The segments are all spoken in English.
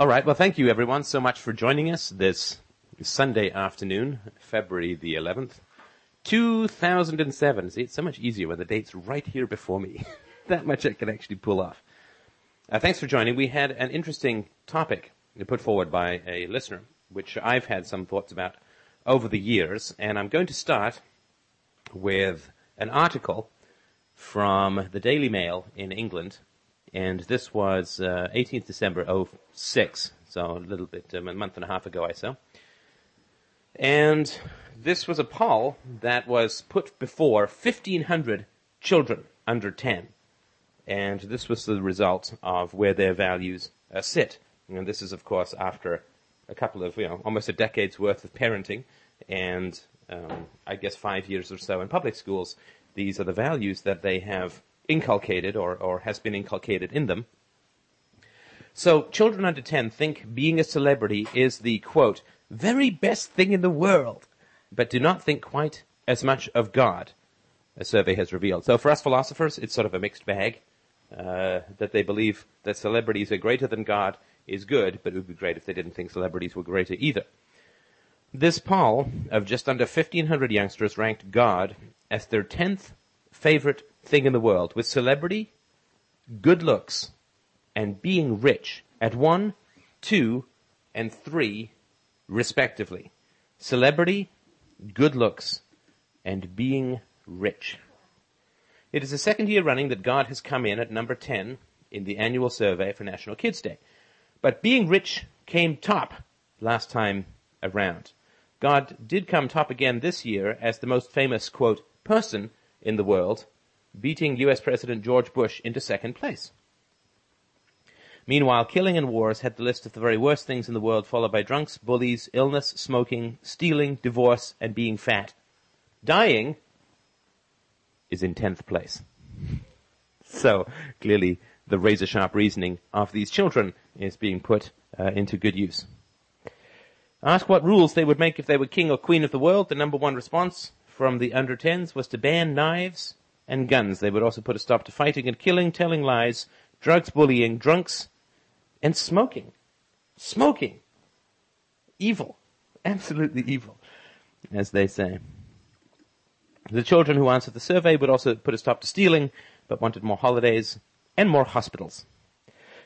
All right. Well, thank you, everyone, so much for joining us this Sunday afternoon, February the 11th, 2007. See, it's so much easier when the date's right here before me. That much I can actually pull off. Thanks for joining. We had an interesting topic put forward by a listener, which I've had some thoughts about over the years, and I'm going to start with an article from the Daily Mail in England, and this was 18th December 06, so a little bit, a month and a half ago or so. And this was a poll that was put before 1,500 children under 10, and this was the result of where their values sit. And this is, of course, after a couple of, almost a decade's worth of parenting, and I guess 5 years or so in public schools. These are the values that they have inculcated or has been inculcated in them. So children under 10 think being a celebrity is the, quote, very best thing in the world, but do not think quite as much of God, a survey has revealed. So for us philosophers, it's sort of a mixed bag, that they believe that celebrities are greater than God is good, but it would be great if they didn't think celebrities were greater either. This poll of just under 1,500 youngsters ranked God as their 10th favorite thing in the world, with celebrity, good looks, and being rich at 1, 2, and 3, respectively. Celebrity, good looks, and being rich. It is the second year running that God has come in at number 10 in the annual survey for National Kids Day. But being rich came top last time around. God did come top again this year as the most famous, quote, person in the world, beating U.S. President George Bush into second place. Meanwhile, killing and wars had the list of the very worst things in the world, followed by drunks, bullies, illness, smoking, stealing, divorce, and being fat. Dying is in 10th place. So, clearly, the razor-sharp reasoning of these children is being put into good use. Ask what rules they would make if they were king or queen of the world. The number one response from the under-10s was to ban knives and guns. They would also put a stop to fighting and killing, telling lies, drugs, bullying, drunks, and smoking. Smoking. Evil. Absolutely evil, as they say. The children who answered the survey would also put a stop to stealing, but wanted more holidays and more hospitals.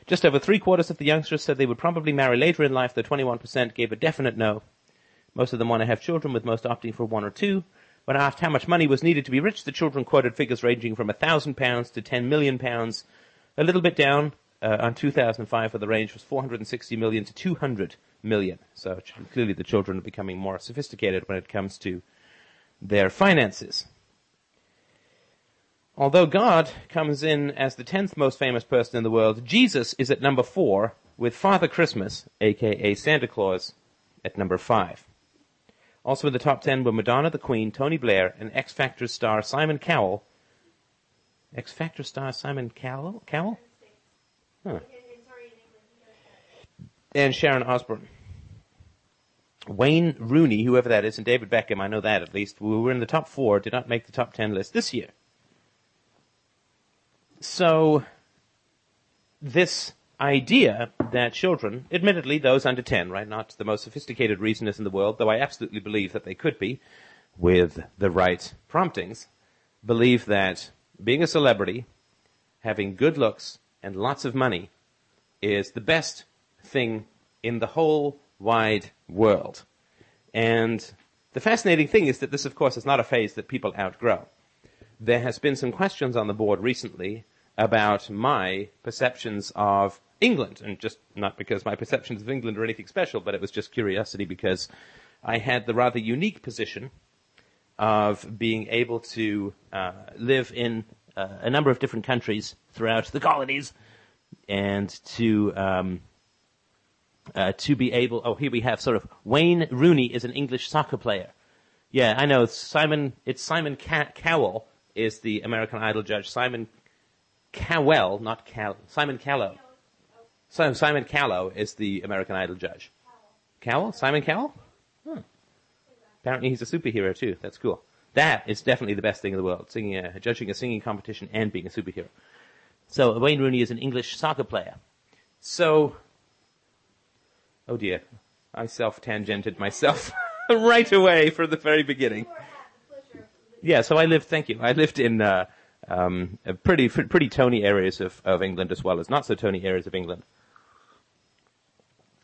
Just over three-quarters of the youngsters said they would probably marry later in life, though 21% gave a definite no. Most of them want to have children, with most opting for one or two. When asked how much money was needed to be rich, the children quoted figures ranging from £1,000 to £10 million, a little bit down on 2005, where the range was $460 million to $200 million. So clearly the children are becoming more sophisticated when it comes to their finances. Although God comes in as the 10th most famous person in the world, Jesus is at number 4, with Father Christmas, a.k.a. Santa Claus, at number 5. Also in the top 10 were Madonna, the Queen, Tony Blair, and X Factor star Simon Cowell. X Factor star Simon Cowell? Huh. And Sharon Osbourne. Wayne Rooney, whoever that is, and David Beckham, I know that at least, were in the top 4, did not make the top 10 list this year. So, this idea that children, admittedly those under 10, right, not the most sophisticated reasoners in the world, though I absolutely believe that they could be, with the right promptings, believe that being a celebrity, having good looks, and lots of money is the best thing in the whole wide world. And the fascinating thing is that this, of course, is not a phase that people outgrow. There has been some questions on the board recently about my perceptions of England, and just not because my perceptions of England are anything special, but it was just curiosity because I had the rather unique position of being able to live in a number of different countries throughout the colonies, and to be able... Oh, here we have sort of Wayne Rooney is an English soccer player. Yeah, I know, Simon Cowell is the American Idol judge. Simon Cowell, not Cal. Simon Callow. So Simon Callow is the American Idol judge. Cowell? Simon Cowell? Huh. Apparently he's a superhero too. That's cool. That is definitely the best thing in the world, singing, judging a singing competition and being a superhero. So Wayne Rooney is an English soccer player. So Oh dear, I self-tangented myself right away from the very beginning. Yeah, so I lived, thank you, I lived in pretty Tony areas of England as well as not so Tony areas of England.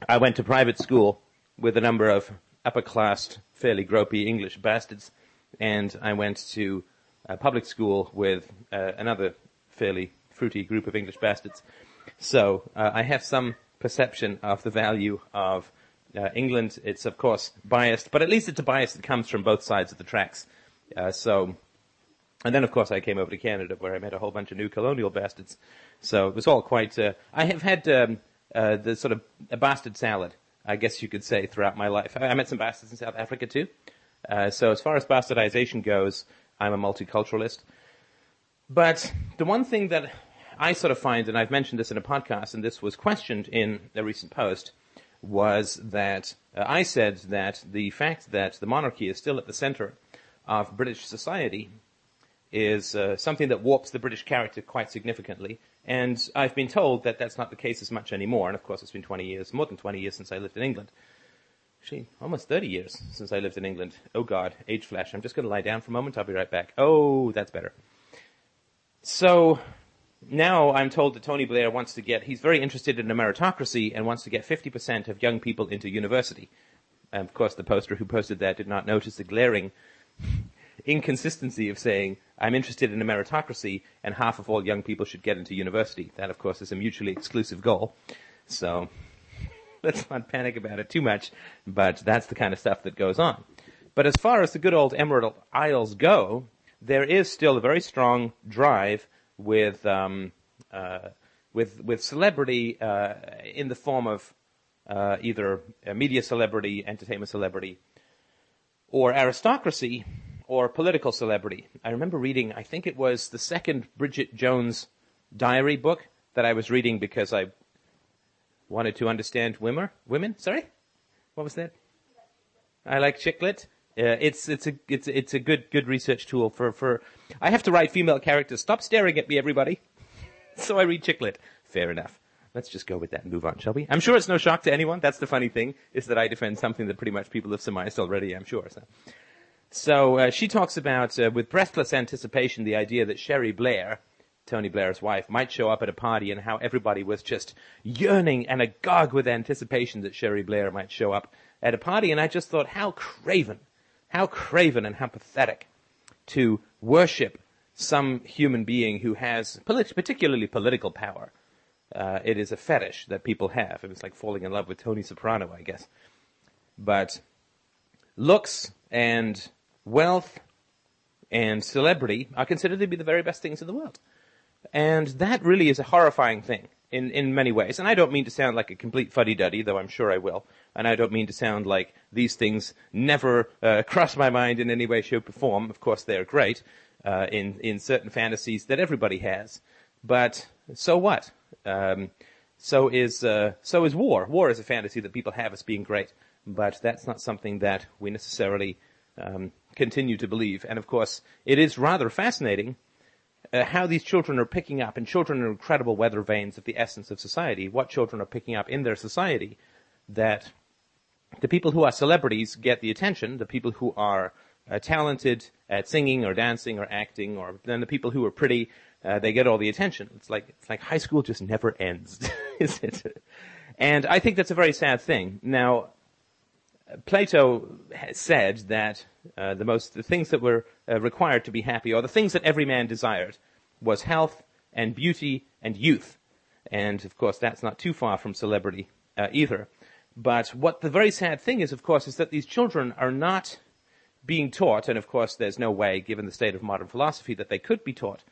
I went to private school with a number of upper-class, fairly gropey English bastards, and I went to a public school with another fairly fruity group of English bastards. So I have some perception of the value of England. It's, of course, biased, but at least it's a bias that comes from both sides of the tracks. And then, of course, I came over to Canada, where I met a whole bunch of new colonial bastards. So it was all quite... I have had the sort of a bastard salad, I guess you could say, throughout my life. I met some bastards in South Africa, too. So as far as bastardization goes, I'm a multiculturalist. But the one thing that I sort of find, and I've mentioned this in a podcast, and this was questioned in a recent post, was that I said that the fact that the monarchy is still at the center of British society is something that warps the British character quite significantly. And I've been told that that's not the case as much anymore. And, of course, it's been 20 years, more than 20 years since I lived in England. Actually, almost 30 years since I lived in England. Oh, God, age flash. I'm just going to lie down for a moment. I'll be right back. Oh, that's better. So now I'm told that Tony Blair wants to get... He's very interested in a meritocracy and wants to get 50% of young people into university. And, of course, the poster who posted that did not notice the glaring inconsistency of saying, I'm interested in a meritocracy and half of all young people should get into university. That, of course, is a mutually exclusive goal. So let's not panic about it too much, but that's the kind of stuff that goes on. But as far as the good old Emerald Isles go, there is still a very strong drive with celebrity in the form of either a media celebrity, entertainment celebrity, or aristocracy, or political celebrity. I remember reading, I think it was the second Bridget Jones diary book that I was reading because I wanted to understand women. Sorry, what was that? I like chick lit. It's a good research tool for. I have to write female characters. Stop staring at me, everybody. So I read chick lit. Fair enough. Let's just go with that and move on, shall we? I'm sure it's no shock to anyone. That's the funny thing is that I defend something that pretty much people have surmised already. I'm sure. So she talks about, with breathless anticipation, the idea that Sherry Blair, Tony Blair's wife, might show up at a party and how everybody was just yearning and agog with anticipation that Sherry Blair might show up at a party. And I just thought, how craven and how pathetic to worship some human being who has particularly political power. It is a fetish that people have. It was like falling in love with Tony Soprano, I guess. But looks and wealth and celebrity are considered to be the very best things in the world. And that really is a horrifying thing in many ways. And I don't mean to sound like a complete fuddy-duddy, though I'm sure I will. And I don't mean to sound like these things never cross my mind in any way, shape, or form. Of course, they are great in certain fantasies that everybody has. But so what? So is war. War is a fantasy that people have as being great. But that's not something that we necessarily continue to believe. And, of course, it is rather fascinating how these children are picking up, and children are incredible weather vanes of the essence of society, what children are picking up in their society, that the people who are celebrities get the attention, the people who are talented at singing or dancing or acting, or then the people who are pretty, they get all the attention. It's like high school just never ends, is it? And I think that's a very sad thing. Now, Plato said that the things that were required to be happy, or the things that every man desired, was health and beauty and youth. And, of course, that's not too far from celebrity either. But what the very sad thing is, of course, is that these children are not being taught, and, of course, there's no way, given the state of modern philosophy, that they could be taught.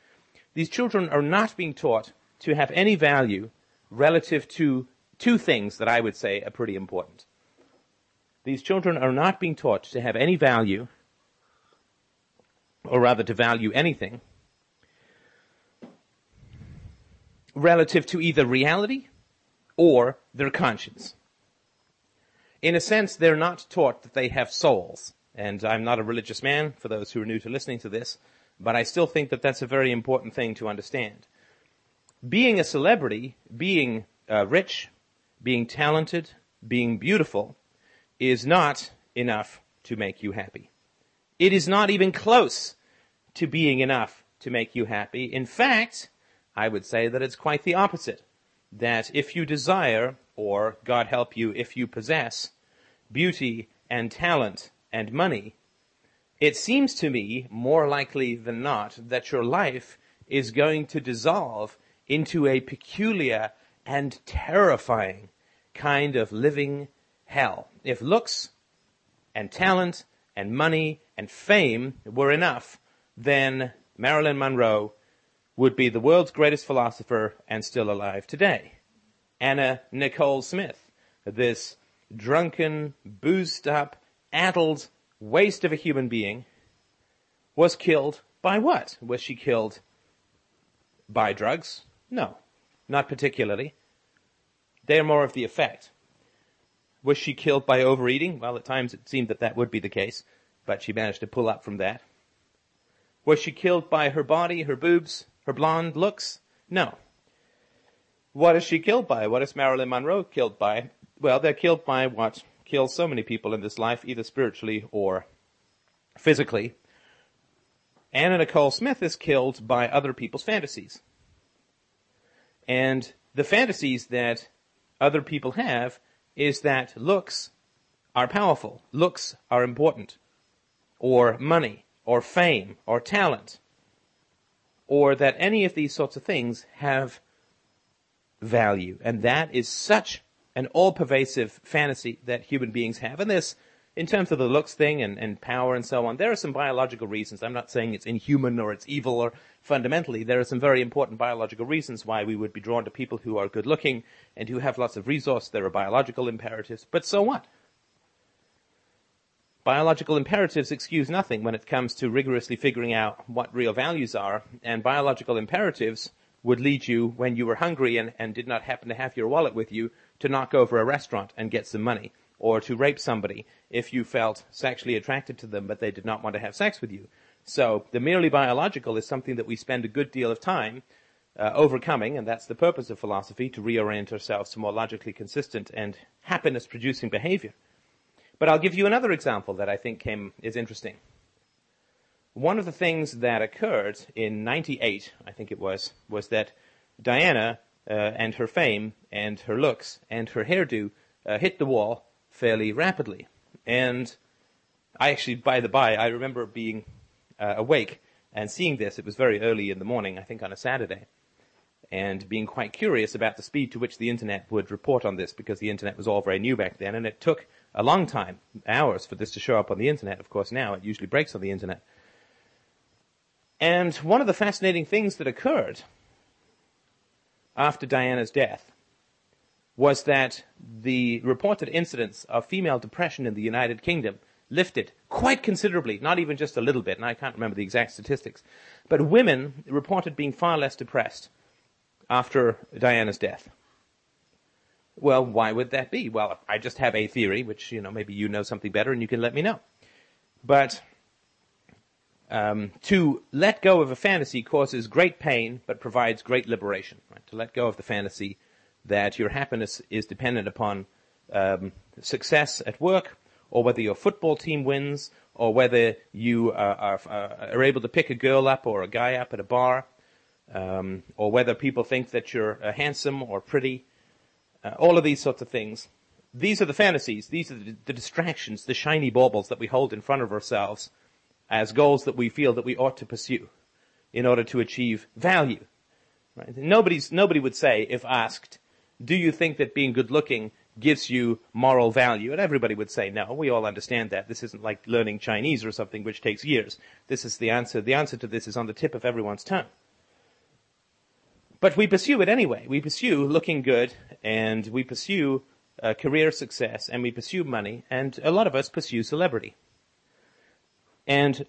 These children are not being taught to have any value relative to two things that I would say are pretty important. These children are not being taught to have any value, or rather to value anything, relative to either reality or their conscience. In a sense, they're not taught that they have souls. And I'm not a religious man, for those who are new to listening to this, but I still think that that's a very important thing to understand. Being a celebrity, being rich, being talented, being beautiful is not enough to make you happy. It is not even close to being enough to make you happy. In fact, I would say that it's quite the opposite, that if you desire, or God help you, if you possess, beauty and talent and money, it seems to me more likely than not that your life is going to dissolve into a peculiar and terrifying kind of living hell. If looks and talent and money and fame were enough, then Marilyn Monroe would be the world's greatest philosopher and still alive today. Anna Nicole Smith, this drunken, boozed-up, addled waste of a human being, was killed by what? Was she killed by drugs? No, not particularly. They are more of the effect. Was she killed by overeating? Well, at times it seemed that that would be the case, but she managed to pull up from that. Was she killed by her body, her boobs, her blonde looks? No. What is she killed by? What is Marilyn Monroe killed by? Well, they're killed by what kills so many people in this life, either spiritually or physically. Anna Nicole Smith is killed by other people's fantasies. And the fantasies that other people have is that looks are powerful, looks are important, or money, or fame, or talent, or that any of these sorts of things have value. And that is such an all-pervasive fantasy that human beings have. And this, in terms of the looks thing and power and so on, there are some biological reasons. I'm not saying it's inhuman or it's evil or fundamentally. There are some very important biological reasons why we would be drawn to people who are good-looking and who have lots of resource. There are biological imperatives. But so what? Biological imperatives excuse nothing when it comes to rigorously figuring out what real values are. And biological imperatives would lead you, when you were hungry and did not happen to have your wallet with you, to knock over a restaurant and get some money, or to rape somebody if you felt sexually attracted to them but they did not want to have sex with you. So the merely biological is something that we spend a good deal of time overcoming, and that's the purpose of philosophy, to reorient ourselves to more logically consistent and happiness-producing behavior. But I'll give you another example that I think is interesting. One of the things that occurred in 98, I think it was that Diana and her fame and her looks and her hairdo hit the wall fairly rapidly. And I actually, by the by, I remember being awake and seeing this. It was very early in the morning, I think on a Saturday, and being quite curious about the speed to which the internet would report on this, because the internet was all very new back then, and it took a long time, hours, for this to show up on the internet. Of course, now it usually breaks on the internet. And one of the fascinating things that occurred after Diana's death was that the reported incidence of female depression in the United Kingdom lifted quite considerably, not even just a little bit, and I can't remember the exact statistics, but women reported being far less depressed after Diana's death. Well, why would that be? Well, I just have a theory, which, maybe you know something better and you can let me know. But to let go of a fantasy causes great pain but provides great liberation, right? To let go of the fantasy that your happiness is dependent upon success at work, or whether your football team wins, or whether you are able to pick a girl up or a guy up at a bar, or whether people think that you're handsome or pretty, all of these sorts of things. These are the fantasies, these are the distractions, the shiny baubles that we hold in front of ourselves as goals that we feel that we ought to pursue in order to achieve value. Right? Nobody would say, if asked, do you think that being good-looking gives you moral value? And everybody would say no. We all understand that. This isn't like learning Chinese or something, which takes years. This is the answer. The answer to this is on the tip of everyone's tongue. But we pursue it anyway. We pursue looking good, and we pursue career success, and we pursue money, and a lot of us pursue celebrity. And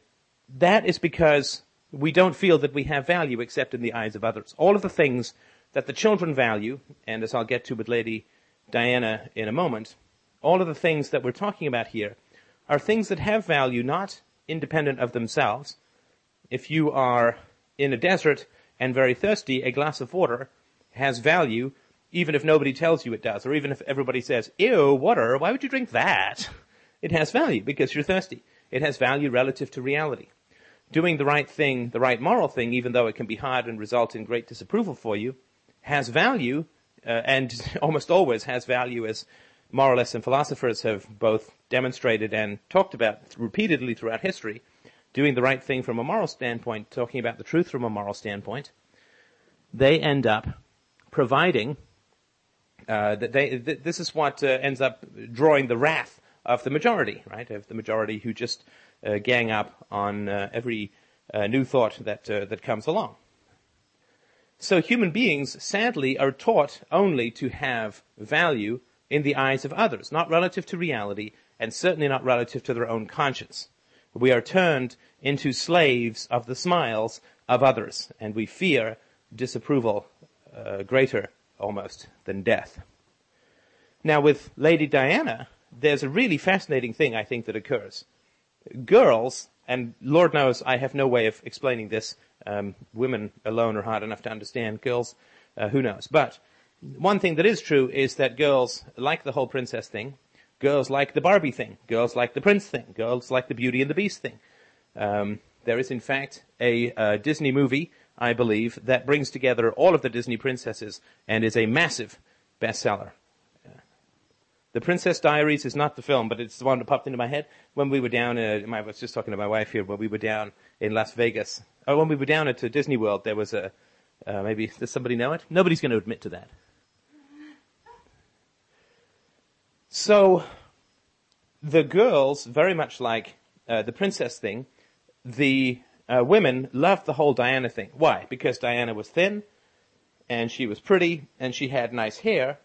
that is because we don't feel that we have value except in the eyes of others. All of the things that the children value, and as I'll get to with Lady Diana in a moment, all of the things that we're talking about here are things that have value not independent of themselves. If you are in a desert and very thirsty, a glass of water has value even if nobody tells you it does, or even if everybody says, ew, water, why would you drink that? It has value because you're thirsty. It has value relative to reality. Doing the right thing, the right moral thing, even though it can be hard and result in great disapproval for you, has value, and almost always has value, as moralists and philosophers have both demonstrated and talked about repeatedly throughout history. Doing the right thing from a moral standpoint, talking about the truth from a moral standpoint, they end up providing this is what ends up drawing the wrath of the majority, right? Of the majority who just gang up on every new thought that comes along. So human beings, sadly, are taught only to have value in the eyes of others, not relative to reality, and certainly not relative to their own conscience. We are turned into slaves of the smiles of others, and we fear disapproval greater almost than death. Now, with Lady Diana, there's a really fascinating thing, I think, that occurs. Girls, and Lord knows I have no way of explaining this. Women alone are hard enough to understand. Girls, who knows? But one thing that is true is that girls like the whole princess thing. Girls like the Barbie thing. Girls like the Prince thing. Girls like the Beauty and the Beast thing. There is, in fact, a Disney movie, I believe, that brings together all of the Disney princesses and is a massive bestseller. The Princess Diaries is not the film, but it's the one that popped into my head when we were down. I was just talking to my wife here when we were down in Las Vegas. Oh, when we were down at Disney World, there was a maybe does somebody know it? Nobody's going to admit to that. So the girls very much like the princess thing. The women loved the whole Diana thing. Why? Because Diana was thin, and she was pretty, and she had nice hair,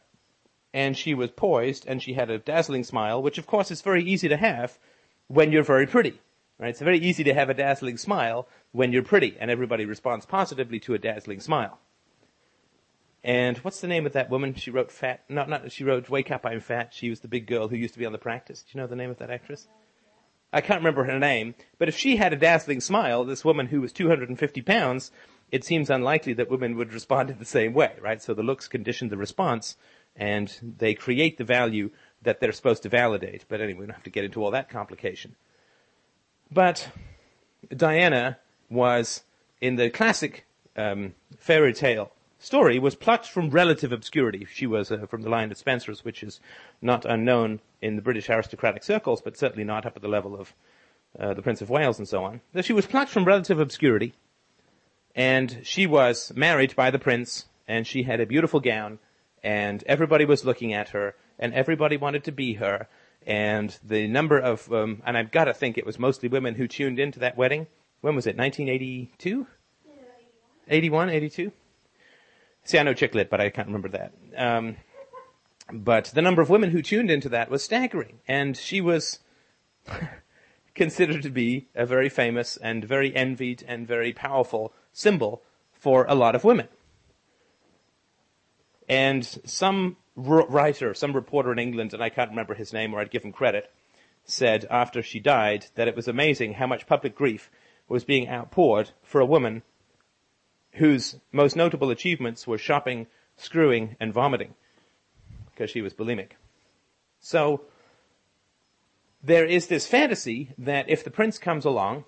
and she was poised, and she had a dazzling smile, which, of course, is very easy to have when you're very pretty. Right? It's very easy to have a dazzling smile when you're pretty, and everybody responds positively to a dazzling smile. And what's the name of that woman? She wrote She wrote Wake Up, I'm Fat. She was the big girl who used to be on The Practice. Do you know the name of that actress? I can't remember her name. But if she had a dazzling smile, this woman who was 250 pounds, it seems unlikely that women would respond in the same way, right? So the looks condition the response, and they create the value that they're supposed to validate. But anyway, we don't have to get into all that complication. But Diana was, in the classic fairy tale story, was plucked from relative obscurity. She was from the line of Spencers, which is not unknown in the British aristocratic circles, but certainly not up at the level of the Prince of Wales and so on. So she was plucked from relative obscurity, and she was married by the prince, and she had a beautiful gown, and everybody was looking at her, and everybody wanted to be her, and the number of, and I've got to think it was mostly women who tuned into that wedding. When was it, 1982? 81, 82? See, I know chick lit, but I can't remember that. But the number of women who tuned into that was staggering. And she was considered to be a very famous and very envied and very powerful symbol for a lot of women. And some writer, some reporter in England, and I can't remember his name or I'd give him credit, said after she died that it was amazing how much public grief was being outpoured for a woman whose most notable achievements were shopping, screwing, and vomiting, because she was bulimic. So there is this fantasy that if the prince comes along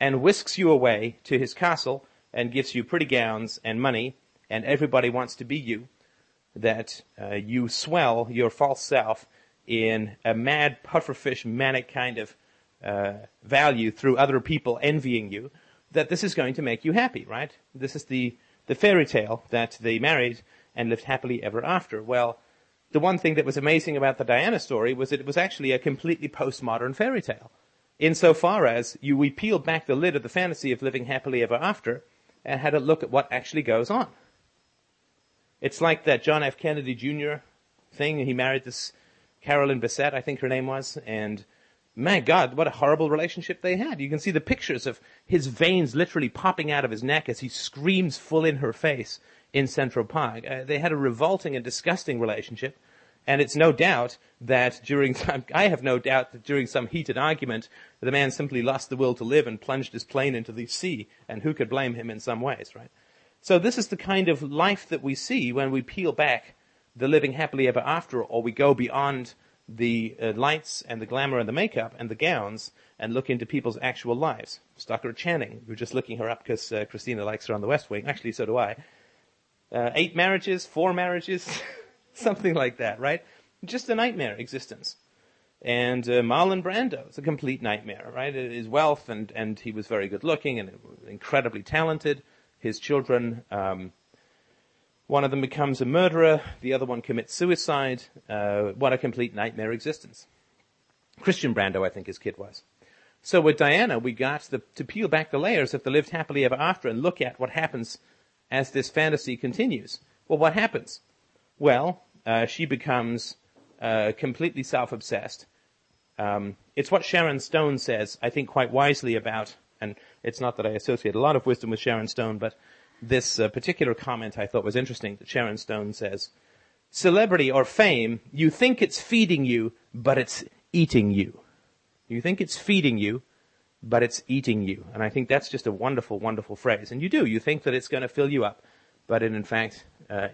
and whisks you away to his castle and gives you pretty gowns and money and everybody wants to be you, that you swell your false self in a mad pufferfish manic kind of value through other people envying you, that this is going to make you happy, right? This is the fairy tale that they married and lived happily ever after. Well, the one thing that was amazing about the Diana story was that it was actually a completely postmodern fairy tale, insofar as we peeled back the lid of the fantasy of living happily ever after and had a look at what actually goes on. It's like that John F. Kennedy Jr. thing. He married this Carolyn Bessette, I think her name was, and my God, what a horrible relationship they had. You can see the pictures of his veins literally popping out of his neck as he screams full in her face in Central Park. They had a revolting and disgusting relationship. And it's no doubt that I have no doubt that during some heated argument, the man simply lost the will to live and plunged his plane into the sea. And who could blame him in some ways, right? So this is the kind of life that we see when we peel back the living happily ever after, or we go beyond the lights and the glamour and the makeup and the gowns and look into people's actual lives. Stockard Channing, we're just looking her up because Christina likes her on the West Wing. Actually, so do I. 8 marriages, 4 marriages, something like that, right? Just a nightmare existence. And Marlon Brando, it's a complete nightmare, right? His wealth, and he was very good looking and incredibly talented. His children, one of them becomes a murderer, the other one commits suicide. What a complete nightmare existence. Christian Brando, I think his kid was. So with Diana, we got to peel back the layers of the lived happily ever after and look at what happens as this fantasy continues. Well, what happens? Well, she becomes completely self-obsessed. It's what Sharon Stone says, I think, quite wisely about, and it's not that I associate a lot of wisdom with Sharon Stone, but this particular comment I thought was interesting that Sharon Stone says, "Celebrity or fame, you think it's feeding you, but it's eating you. You think it's feeding you, but it's eating you." And I think that's just a wonderful, wonderful phrase. And you do. You think that it's going to fill you up, but it, in fact,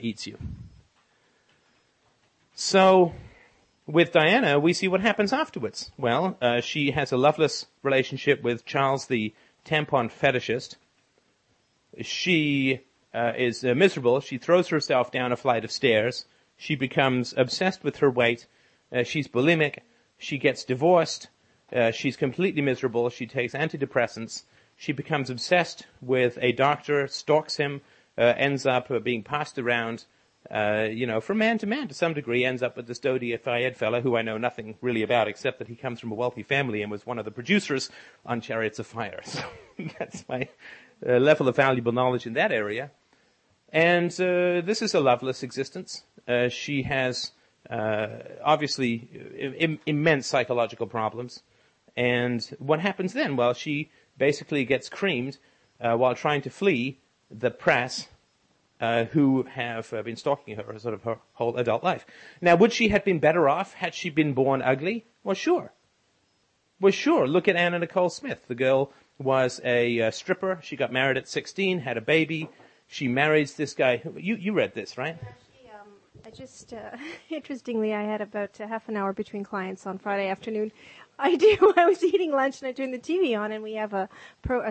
eats you. So with Diana, we see what happens afterwards. Well, she has a loveless relationship with Charles, the tampon fetishist. She is miserable. She throws herself down a flight of stairs. She becomes obsessed with her weight. She's bulimic. She gets divorced. She's completely miserable. She takes antidepressants. She becomes obsessed with a doctor, stalks him, ends up being passed around, from man to man to some degree, ends up with this Dodi Fayed fella who I know nothing really about except that he comes from a wealthy family and was one of the producers on Chariots of Fire. So that's my level of valuable knowledge in that area. And this is a loveless existence. She has obviously immense psychological problems. And what happens then? Well, she basically gets creamed while trying to flee the press who have been stalking her sort of her whole adult life. Now, would she have been better off had she been born ugly? Well, sure. Well, sure. Look at Anna Nicole Smith. The girl was a stripper. She got married at 16, had a baby. She marries this guy. You read this, right? I just, interestingly, I had about half an hour between clients on Friday afternoon. I was eating lunch and I turned the TV on, and we have a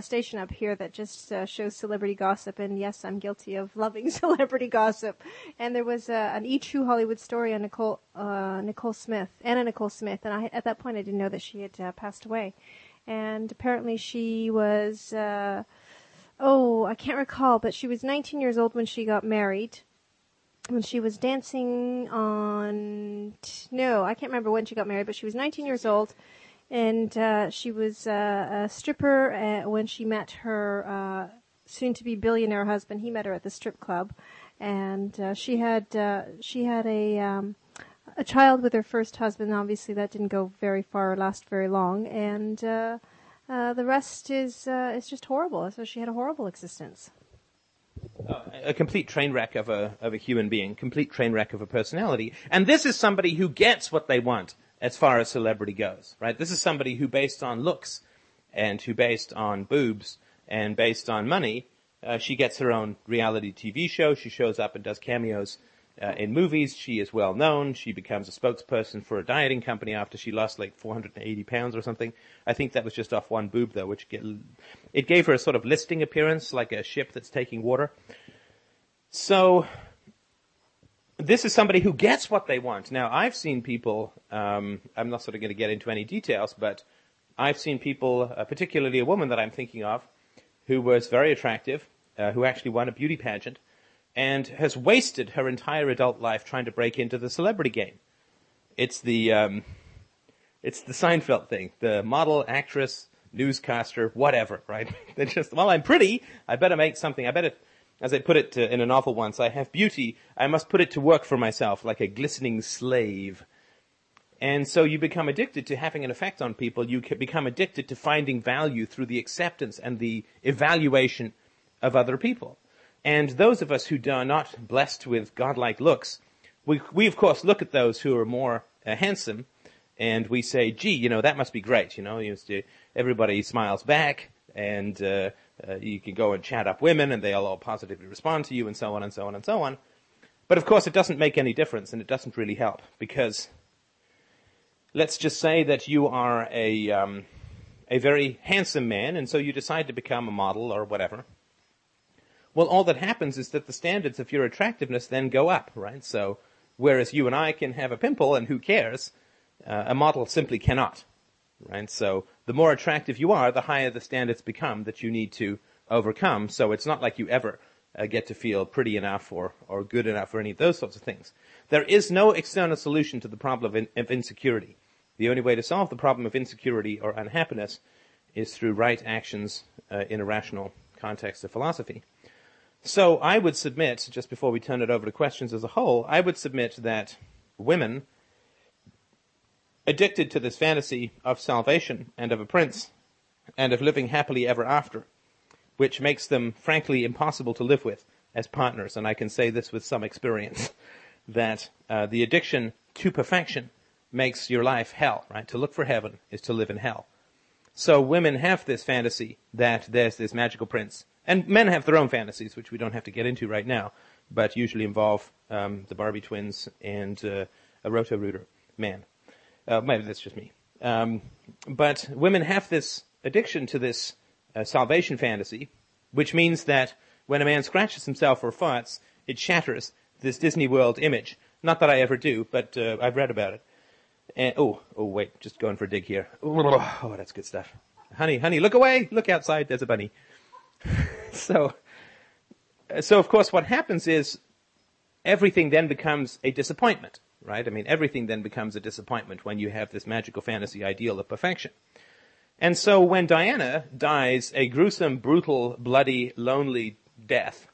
station up here that just shows celebrity gossip. And yes, I'm guilty of loving celebrity gossip. And there was an E! True Hollywood Story on Anna Nicole Smith. And I, at that point, I didn't know that she had passed away. And apparently she was, I can't recall, but she was 19 years old when she got married. When she was dancing on, I can't remember when she got married, but she was 19 years old, and she was a stripper when she met her soon-to-be billionaire husband. He met her at the strip club, and she had a child with her first husband. Obviously, that didn't go very far or last very long, and the rest is just horrible. So she had a horrible existence. A complete train wreck of a human being, complete train wreck of a personality. And this is somebody who gets what they want as far as celebrity goes, right? This is somebody who, based on looks and who based on boobs and based on money, she gets her own reality TV show. She shows up and does cameos in movies. She is well known. She becomes a spokesperson for a dieting company after she lost like 480 pounds or something. I think that was just off one boob though, which it gave her a sort of listing appearance, like a ship that's taking water. So this is somebody who gets what they want. Now, I've seen people, I'm not sort of going to get into any details, but I've seen people, particularly a woman that I'm thinking of, who was very attractive, who actually won a beauty pageant, and has wasted her entire adult life trying to break into the celebrity game. It's the Seinfeld thing, the model, actress, newscaster, whatever, right? They're just, well, I'm pretty, I better make something. I better, as I put it in a novel once, I have beauty, I must put it to work for myself like a glistening slave. And so you become addicted to having an effect on people. You become addicted to finding value through the acceptance and the evaluation of other people. And those of us who are not blessed with godlike looks, we of course look at those who are more handsome, and we say, "Gee, that must be great." Everybody smiles back, and You can go and chat up women and they'll all positively respond to you and so on and so on and so on. But of course it doesn't make any difference and it doesn't really help, because let's just say that you are a very handsome man and so you decide to become a model or whatever. Well, all that happens is that the standards of your attractiveness then go up, right? So whereas you and I can have a pimple and who cares, a model simply cannot, right? So the more attractive you are, the higher the standards become that you need to overcome. So it's not like you ever get to feel pretty enough or good enough or any of those sorts of things. There is no external solution to the problem of insecurity. The only way to solve the problem of insecurity or unhappiness is through right actions in a rational context of philosophy. So I would submit, just before we turn it over to questions as a whole, I would submit that women addicted to this fantasy of salvation and of a prince and of living happily ever after, which makes them, frankly, impossible to live with as partners, and I can say this with some experience, that the addiction to perfection makes your life hell, right? To look for heaven is to live in hell. So women have this fantasy that there's this magical prince, and men have their own fantasies, which we don't have to get into right now, but usually involve the Barbie twins and a Roto-Rooter man. Maybe that's just me. But women have this addiction to this salvation fantasy, which means that when a man scratches himself or farts, it shatters this Disney World image. Not that I ever do, but I've read about it. And, wait, just going for a dig here. Oh, that's good stuff. Honey, look away. Look outside. There's a bunny. So of course, what happens is everything then becomes a disappointment. Right? I mean, everything then becomes a disappointment when you have this magical fantasy ideal of perfection. And so when Diana dies a gruesome, brutal, bloody, lonely death,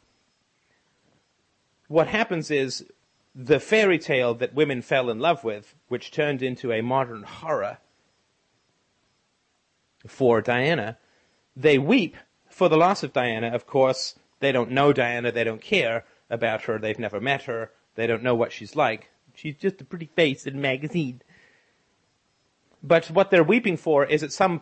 what happens is the fairy tale that women fell in love with, which turned into a modern horror for Diana, they weep for the loss of Diana. Of course, they don't know Diana. They don't care about her. They've never met her. They don't know what she's like. She's just a pretty face in a magazine. But what they're weeping for is at some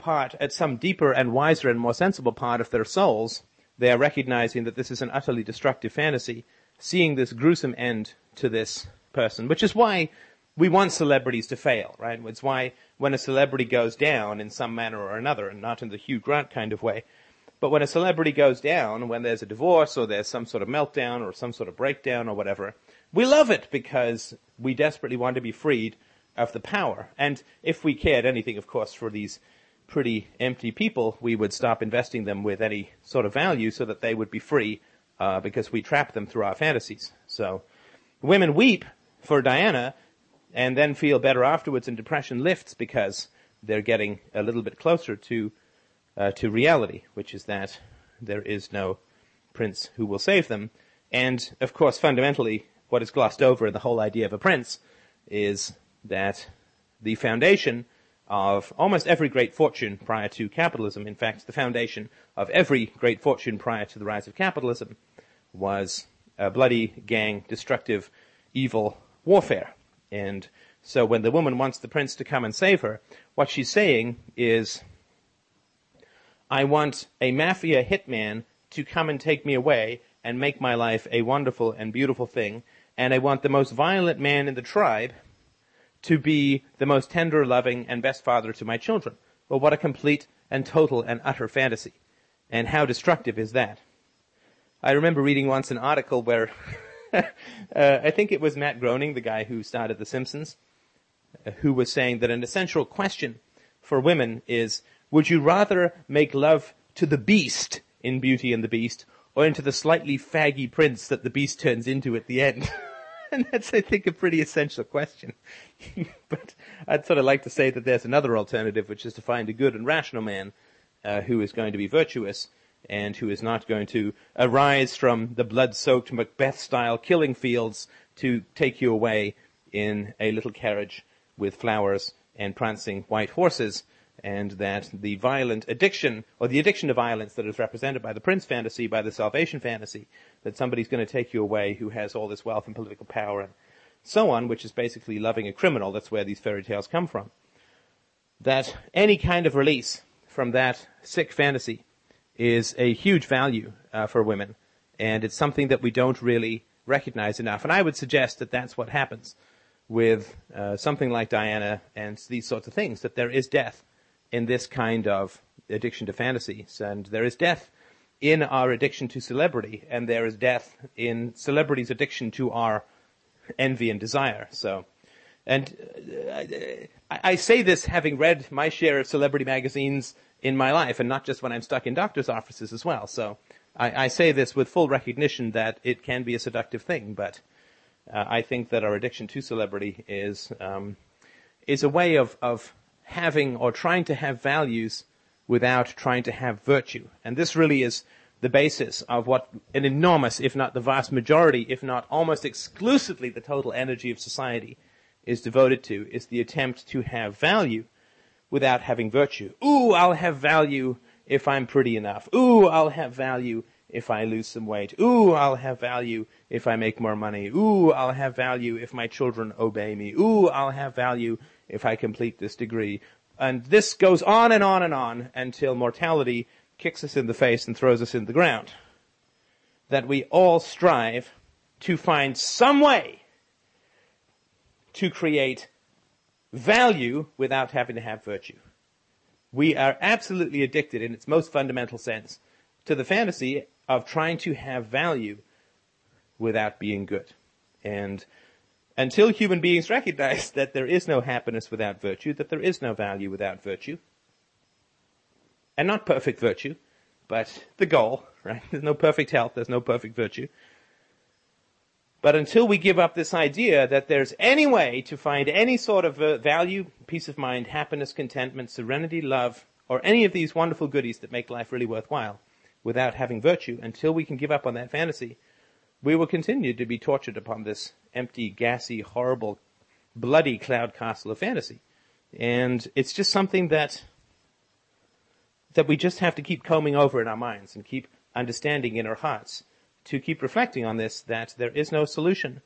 deeper and wiser and more sensible part of their souls, they are recognizing that this is an utterly destructive fantasy, seeing this gruesome end to this person, which is why we want celebrities to fail, right? It's why when a celebrity goes down in some manner or another, and not in the Hugh Grant kind of way, but when a celebrity goes down, when there's a divorce or there's some sort of meltdown or some sort of breakdown or whatever, we love it because we desperately want to be freed of the power. And if we cared anything, of course, for these pretty empty people, we would stop investing them with any sort of value so that they would be free, because we trap them through our fantasies. So women weep for Diana and then feel better afterwards, and depression lifts because they're getting a little bit closer to reality, which is that there is no prince who will save them. And, of course, fundamentally, what is glossed over in the whole idea of a prince is that the foundation of almost every great fortune prior to capitalism, in fact, the foundation of every great fortune prior to the rise of capitalism, was a bloody, gang, destructive, evil warfare. And so when the woman wants the prince to come and save her, what she's saying is, I want a mafia hitman to come and take me away and make my life a wonderful and beautiful thing, and I want the most violent man in the tribe to be the most tender, loving, and best father to my children. Well, what a complete and total and utter fantasy. And how destructive is that? I remember reading once an article where I think it was Matt Groening, the guy who started The Simpsons, who was saying that an essential question for women is, would you rather make love to the beast in Beauty and the Beast or into the slightly faggy prince that the beast turns into at the end? And that's, I think, a pretty essential question. But I'd sort of like to say that there's another alternative, which is to find a good and rational man who is going to be virtuous and who is not going to arise from the blood-soaked Macbeth-style killing fields to take you away in a little carriage with flowers and prancing white horses, and that the violent addiction, or the addiction to violence that is represented by the prince fantasy, by the salvation fantasy, that somebody's going to take you away who has all this wealth and political power and so on, which is basically loving a criminal. That's where these fairy tales come from. That any kind of release from that sick fantasy is a huge value for women, and it's something that we don't really recognize enough. And I would suggest that that's what happens with something like Diana and these sorts of things, that there is death in this kind of addiction to fantasies, and there is death in our addiction to celebrity, and there is death in celebrity's addiction to our envy and desire. So, and I say this having read my share of celebrity magazines in my life, and not just when I'm stuck in doctor's offices as well. So I say this with full recognition that it can be a seductive thing, but I think that our addiction to celebrity is a way of having or trying to have values without trying to have virtue. And this really is the basis of what an enormous, if not the vast majority, if not almost exclusively the total energy of society is devoted to, is the attempt to have value without having virtue. Ooh, I'll have value if I'm pretty enough. Ooh, I'll have value if I lose some weight. Ooh, I'll have value if I make more money. Ooh, I'll have value if my children obey me. Ooh, I'll have value if I complete this degree. And this goes on and on and on until mortality kicks us in the face and throws us in the ground. That we all strive to find some way to create value without having to have virtue. We are absolutely addicted in its most fundamental sense to the fantasy of trying to have value without being good. And until human beings recognize that there is no happiness without virtue, that there is no value without virtue, and not perfect virtue, but the goal, right? There's no perfect health, there's no perfect virtue. But until we give up this idea that there's any way to find any sort of value, peace of mind, happiness, contentment, serenity, love, or any of these wonderful goodies that make life really worthwhile without having virtue, until we can give up on that fantasy, we will continue to be tortured upon this empty, gassy, horrible, bloody cloud castle of fantasy. And it's just something that we just have to keep combing over in our minds and keep understanding in our hearts, to keep reflecting on this, that there is no solution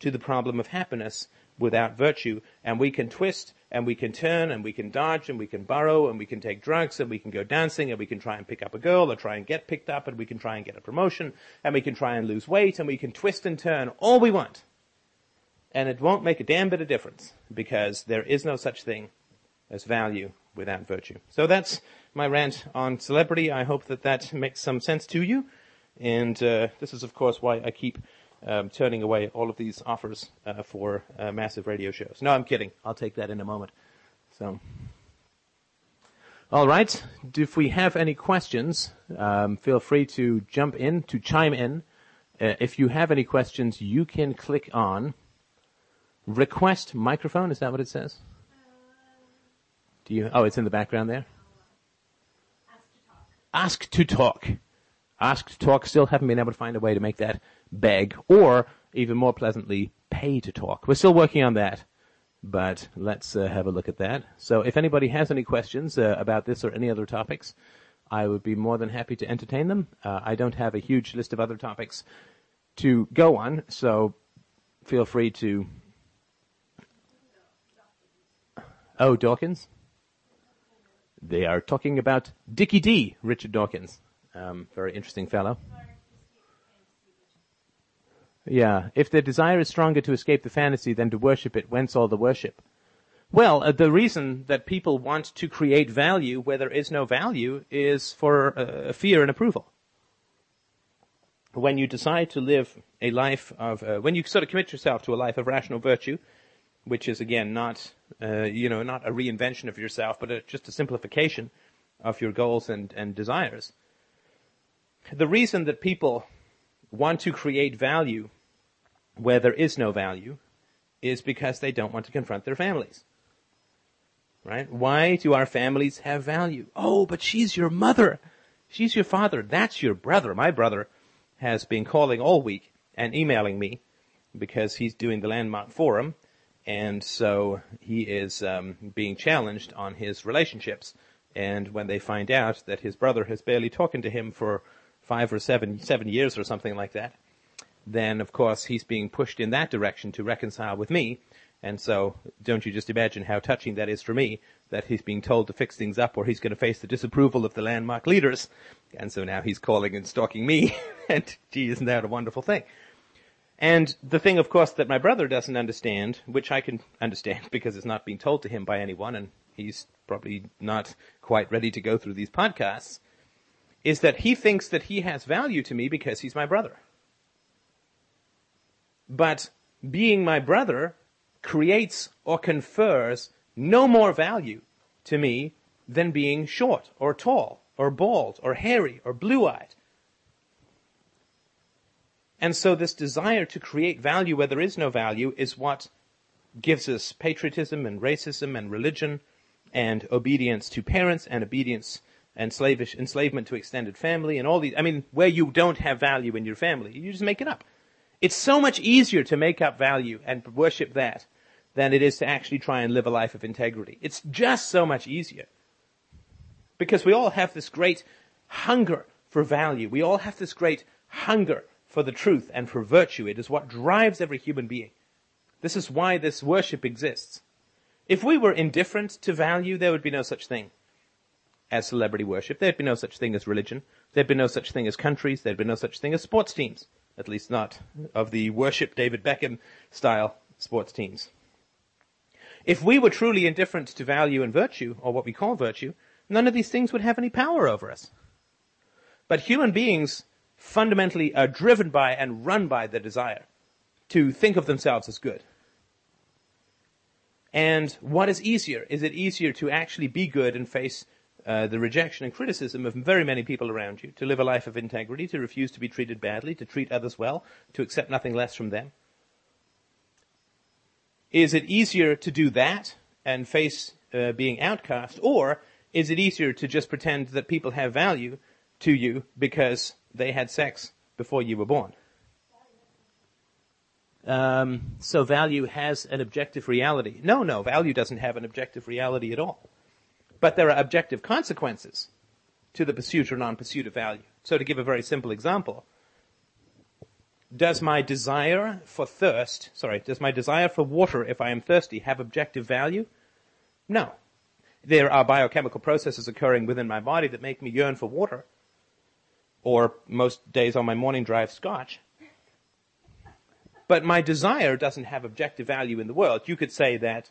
to the problem of happiness without virtue. And we can twist, and we can turn, and we can dodge, and we can borrow, and we can take drugs, and we can go dancing, and we can try and pick up a girl, or try and get picked up, and we can try and get a promotion, and we can try and lose weight, and we can twist and turn all we want. And it won't make a damn bit of difference, because there is no such thing as value without virtue. So that's my rant on celebrity. I hope that that makes some sense to you. And this is, of course, why I keep turning away all of these offers for massive radio shows. No, I'm kidding. I'll take that in a moment. So, all right. If we have any questions, feel free to jump in, to chime in. If you have any questions, you can click on Request Microphone. Is that what it says? Do you? Oh, it's in the background there. Ask to Talk. Ask to Talk. Ask to Talk, still haven't been able to find a way to make that beg, or even more pleasantly, Pay to Talk. We're still working on that, but let's have a look at that. So if anybody has any questions about this or any other topics, I would be more than happy to entertain them. I don't have a huge list of other topics to go on, so feel free to... Oh, Dawkins? They are talking about Dickie D, Richard Dawkins. Very interesting fellow. Yeah. If their desire is stronger to escape the fantasy than to worship it, whence all the worship? Well, the reason that people want to create value where there is no value is for fear and approval. When you decide to live a life of, when you sort of commit yourself to a life of rational virtue, which is again not, not a reinvention of yourself, but just a simplification of your goals and desires. The reason that people want to create value where there is no value is because they don't want to confront their families. Right? Why do our families have value? Oh, but she's your mother. She's your father. That's your brother. My brother has been calling all week and emailing me because he's doing the Landmark Forum, and so he is being challenged on his relationships. And when they find out that his brother has barely talked to him for 5 or 7 years or something like that, then, of course, he's being pushed in that direction to reconcile with me. And so don't you just imagine how touching that is for me, that he's being told to fix things up or he's going to face the disapproval of the Landmark leaders And so now he's calling and stalking me, and gee, isn't that a wonderful thing? And the thing, of course, that my brother doesn't understand, which I can understand because it's not being told to him by anyone, and he's probably not quite ready to go through these podcasts, is that he thinks that he has value to me because he's my brother. But being my brother creates or confers no more value to me than being short or tall or bald or hairy or blue-eyed. And so this desire to create value where there is no value is what gives us patriotism and racism and religion and obedience to parents and obedience and slavish enslavement to extended family and all these. I mean, where you don't have value in your family, you just make it up. It's so much easier to make up value and worship that than it is to actually try and live a life of integrity. It's just so much easier. Because we all have this great hunger for value. We all have this great hunger for the truth and for virtue. It is what drives every human being. This is why this worship exists. If we were indifferent to value, there would be no such thing as celebrity worship. There'd be no such thing as religion. There'd be no such thing as countries. There'd be no such thing as sports teams. At least not of the worship David Beckham style sports teams. If we were truly indifferent to value and virtue, or what we call virtue, none of these things would have any power over us. But human beings fundamentally are driven by and run by the desire to think of themselves as good. And what is easier? Is it easier to actually be good and face the rejection and criticism of very many people around you, to live a life of integrity, to refuse to be treated badly, to treat others well, to accept nothing less from them? Is it easier to do that and face being outcast, or is it easier to just pretend that people have value to you because they had sex before you were born? So value has an objective reality. No, value doesn't have an objective reality at all. But there are objective consequences to the pursuit or non-pursuit of value. So to give a very simple example, does my desire for water, if I am thirsty, have objective value? No. There are biochemical processes occurring within my body that make me yearn for water, or most days on my morning drive, scotch. But my desire doesn't have objective value in the world. You could say that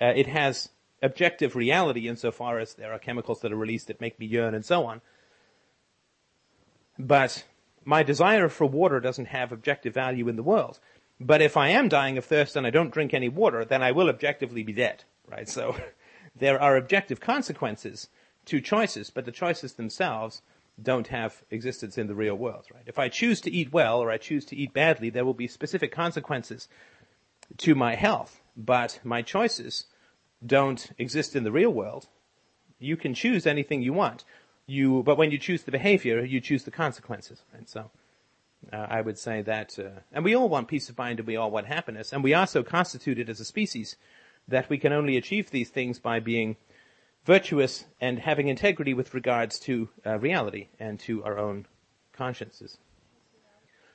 it has objective reality insofar as there are chemicals that are released that make me yearn and so on. But my desire for water doesn't have objective value in the world. But if I am dying of thirst and I don't drink any water, then I will objectively be dead, right? So there are objective consequences to choices, but the choices themselves don't have existence in the real world, right? If I choose to eat well or I choose to eat badly, there will be specific consequences to my health, but my choices don't exist in the real world. You can choose anything you want, but when you choose the behavior, you choose the consequences, right? So I would say that, and we all want peace of mind and we all want happiness, and we are so constituted as a species that we can only achieve these things by being virtuous and having integrity with regards to reality and to our own consciences.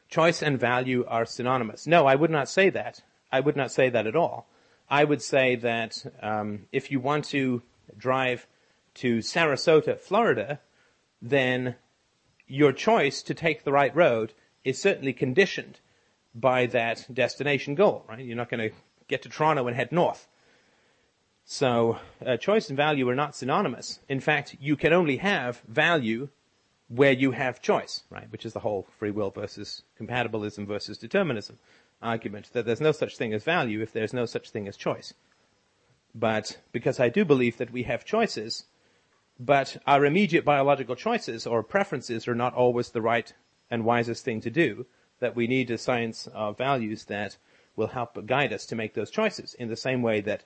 Choice and value are synonymous. No, I would not say that. I would not say that at all. I would say that if you want to drive to Sarasota, Florida, then your choice to take the right road is certainly conditioned by that destination goal, right? You're not going to get to Toronto and head north. So choice and value are not synonymous. In fact, you can only have value where you have choice, right? Which is the whole free will versus compatibilism versus determinism argument, that there's no such thing as value if there's no such thing as choice. But because I do believe that we have choices, but our immediate biological choices or preferences are not always the right and wisest thing to do, that we need a science of values that will help guide us to make those choices, in the same way that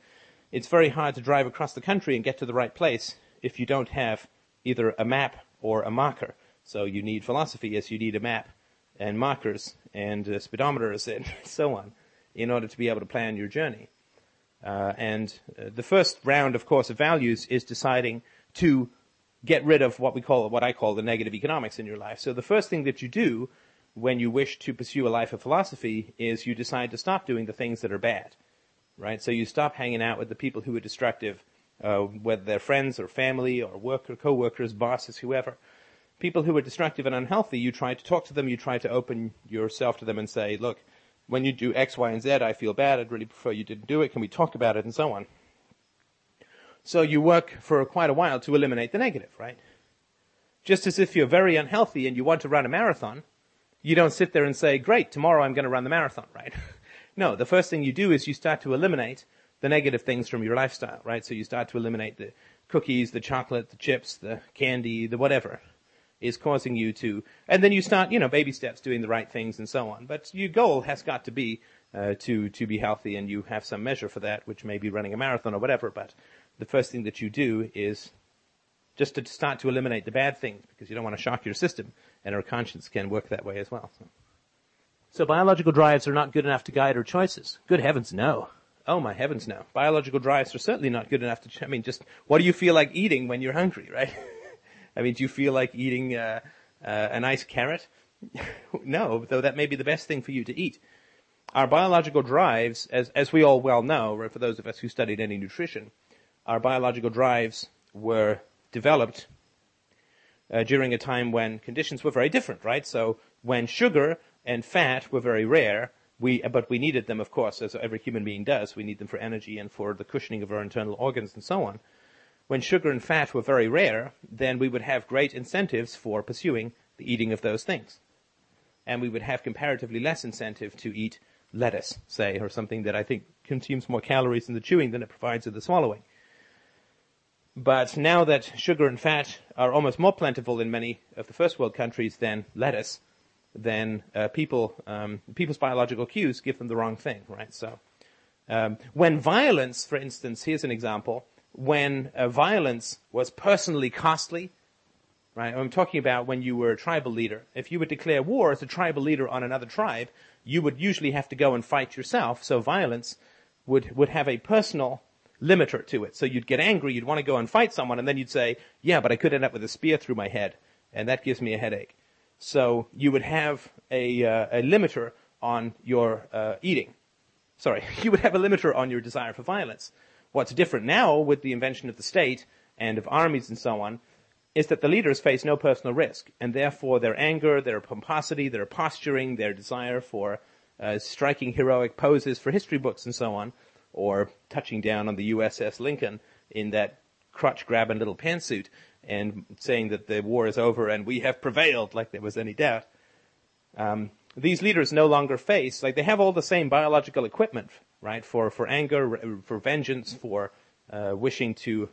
it's very hard to drive across the country and get to the right place if you don't have either a map or a marker. So you need philosophy as you need a map and markers and speedometers and so on in order to be able to plan your journey. The first round, of course, of values is deciding to get rid of what I call the negative economics in your life. So the first thing that you do when you wish to pursue a life of philosophy is you decide to stop doing the things that are bad. Right, so you stop hanging out with the people who are destructive, whether they're friends or family or work or co-workers, bosses, whoever. people who are destructive and unhealthy, you try to talk to them, you try to open yourself to them and say, look, when you do X, Y, and Z, I feel bad. I'd really prefer you didn't do it. Can we talk about it? And so on. So you work for quite a while to eliminate the negative, right? Just as if you're very unhealthy and you want to run a marathon, you don't sit there and say, great, tomorrow I'm going to run the marathon, right? No, the first thing you do is you start to eliminate the negative things from your lifestyle, right? So you start to eliminate the cookies, the chocolate, the chips, the candy, the whatever is causing you to, and then you start, baby steps, doing the right things and so on. But your goal has got to be to be healthy, and you have some measure for that, which may be running a marathon or whatever. But the first thing that you do is just to start to eliminate the bad things, because you don't want to shock your system, and our conscience can work that way as well. So biological drives are not good enough to guide our choices. Good heavens, no. Oh, my heavens, no. Biological drives are certainly not good enough to, just what do you feel like eating when you're hungry, right? Do you feel like eating a nice carrot? No, though that may be the best thing for you to eat. Our biological drives, as we all well know, for those of us who studied any nutrition, our biological drives were developed during a time when conditions were very different, right? So when sugar and fat were very rare, but we needed them, of course, as every human being does. We need them for energy and for the cushioning of our internal organs and so on. When sugar and fat were very rare, then we would have great incentives for pursuing the eating of those things. And we would have comparatively less incentive to eat lettuce, say, or something that I think consumes more calories in the chewing than it provides in the swallowing. But now that sugar and fat are almost more plentiful in many of the first world countries than lettuce, then people's biological cues give them the wrong thing, right? So when violence, for instance, here's an example, when violence was personally costly, right? I'm talking about when you were a tribal leader. If you would declare war as a tribal leader on another tribe, you would usually have to go and fight yourself, so violence would have a personal limiter to it. So you'd get angry, you'd want to go and fight someone, and then you'd say, yeah, but I could end up with a spear through my head, and that gives me a headache. So you would have a limiter on your eating. Sorry, you would have a limiter on your desire for violence. What's different now with the invention of the state and of armies and so on is that the leaders face no personal risk, and therefore their anger, their pomposity, their posturing, their desire for striking heroic poses for history books and so on, or touching down on the USS Lincoln in that crotch-grabbing little pantsuit and saying that the war is over and we have prevailed, like there was any doubt. These leaders no longer face, they have all the same biological equipment, right, for anger, for vengeance, for wishing to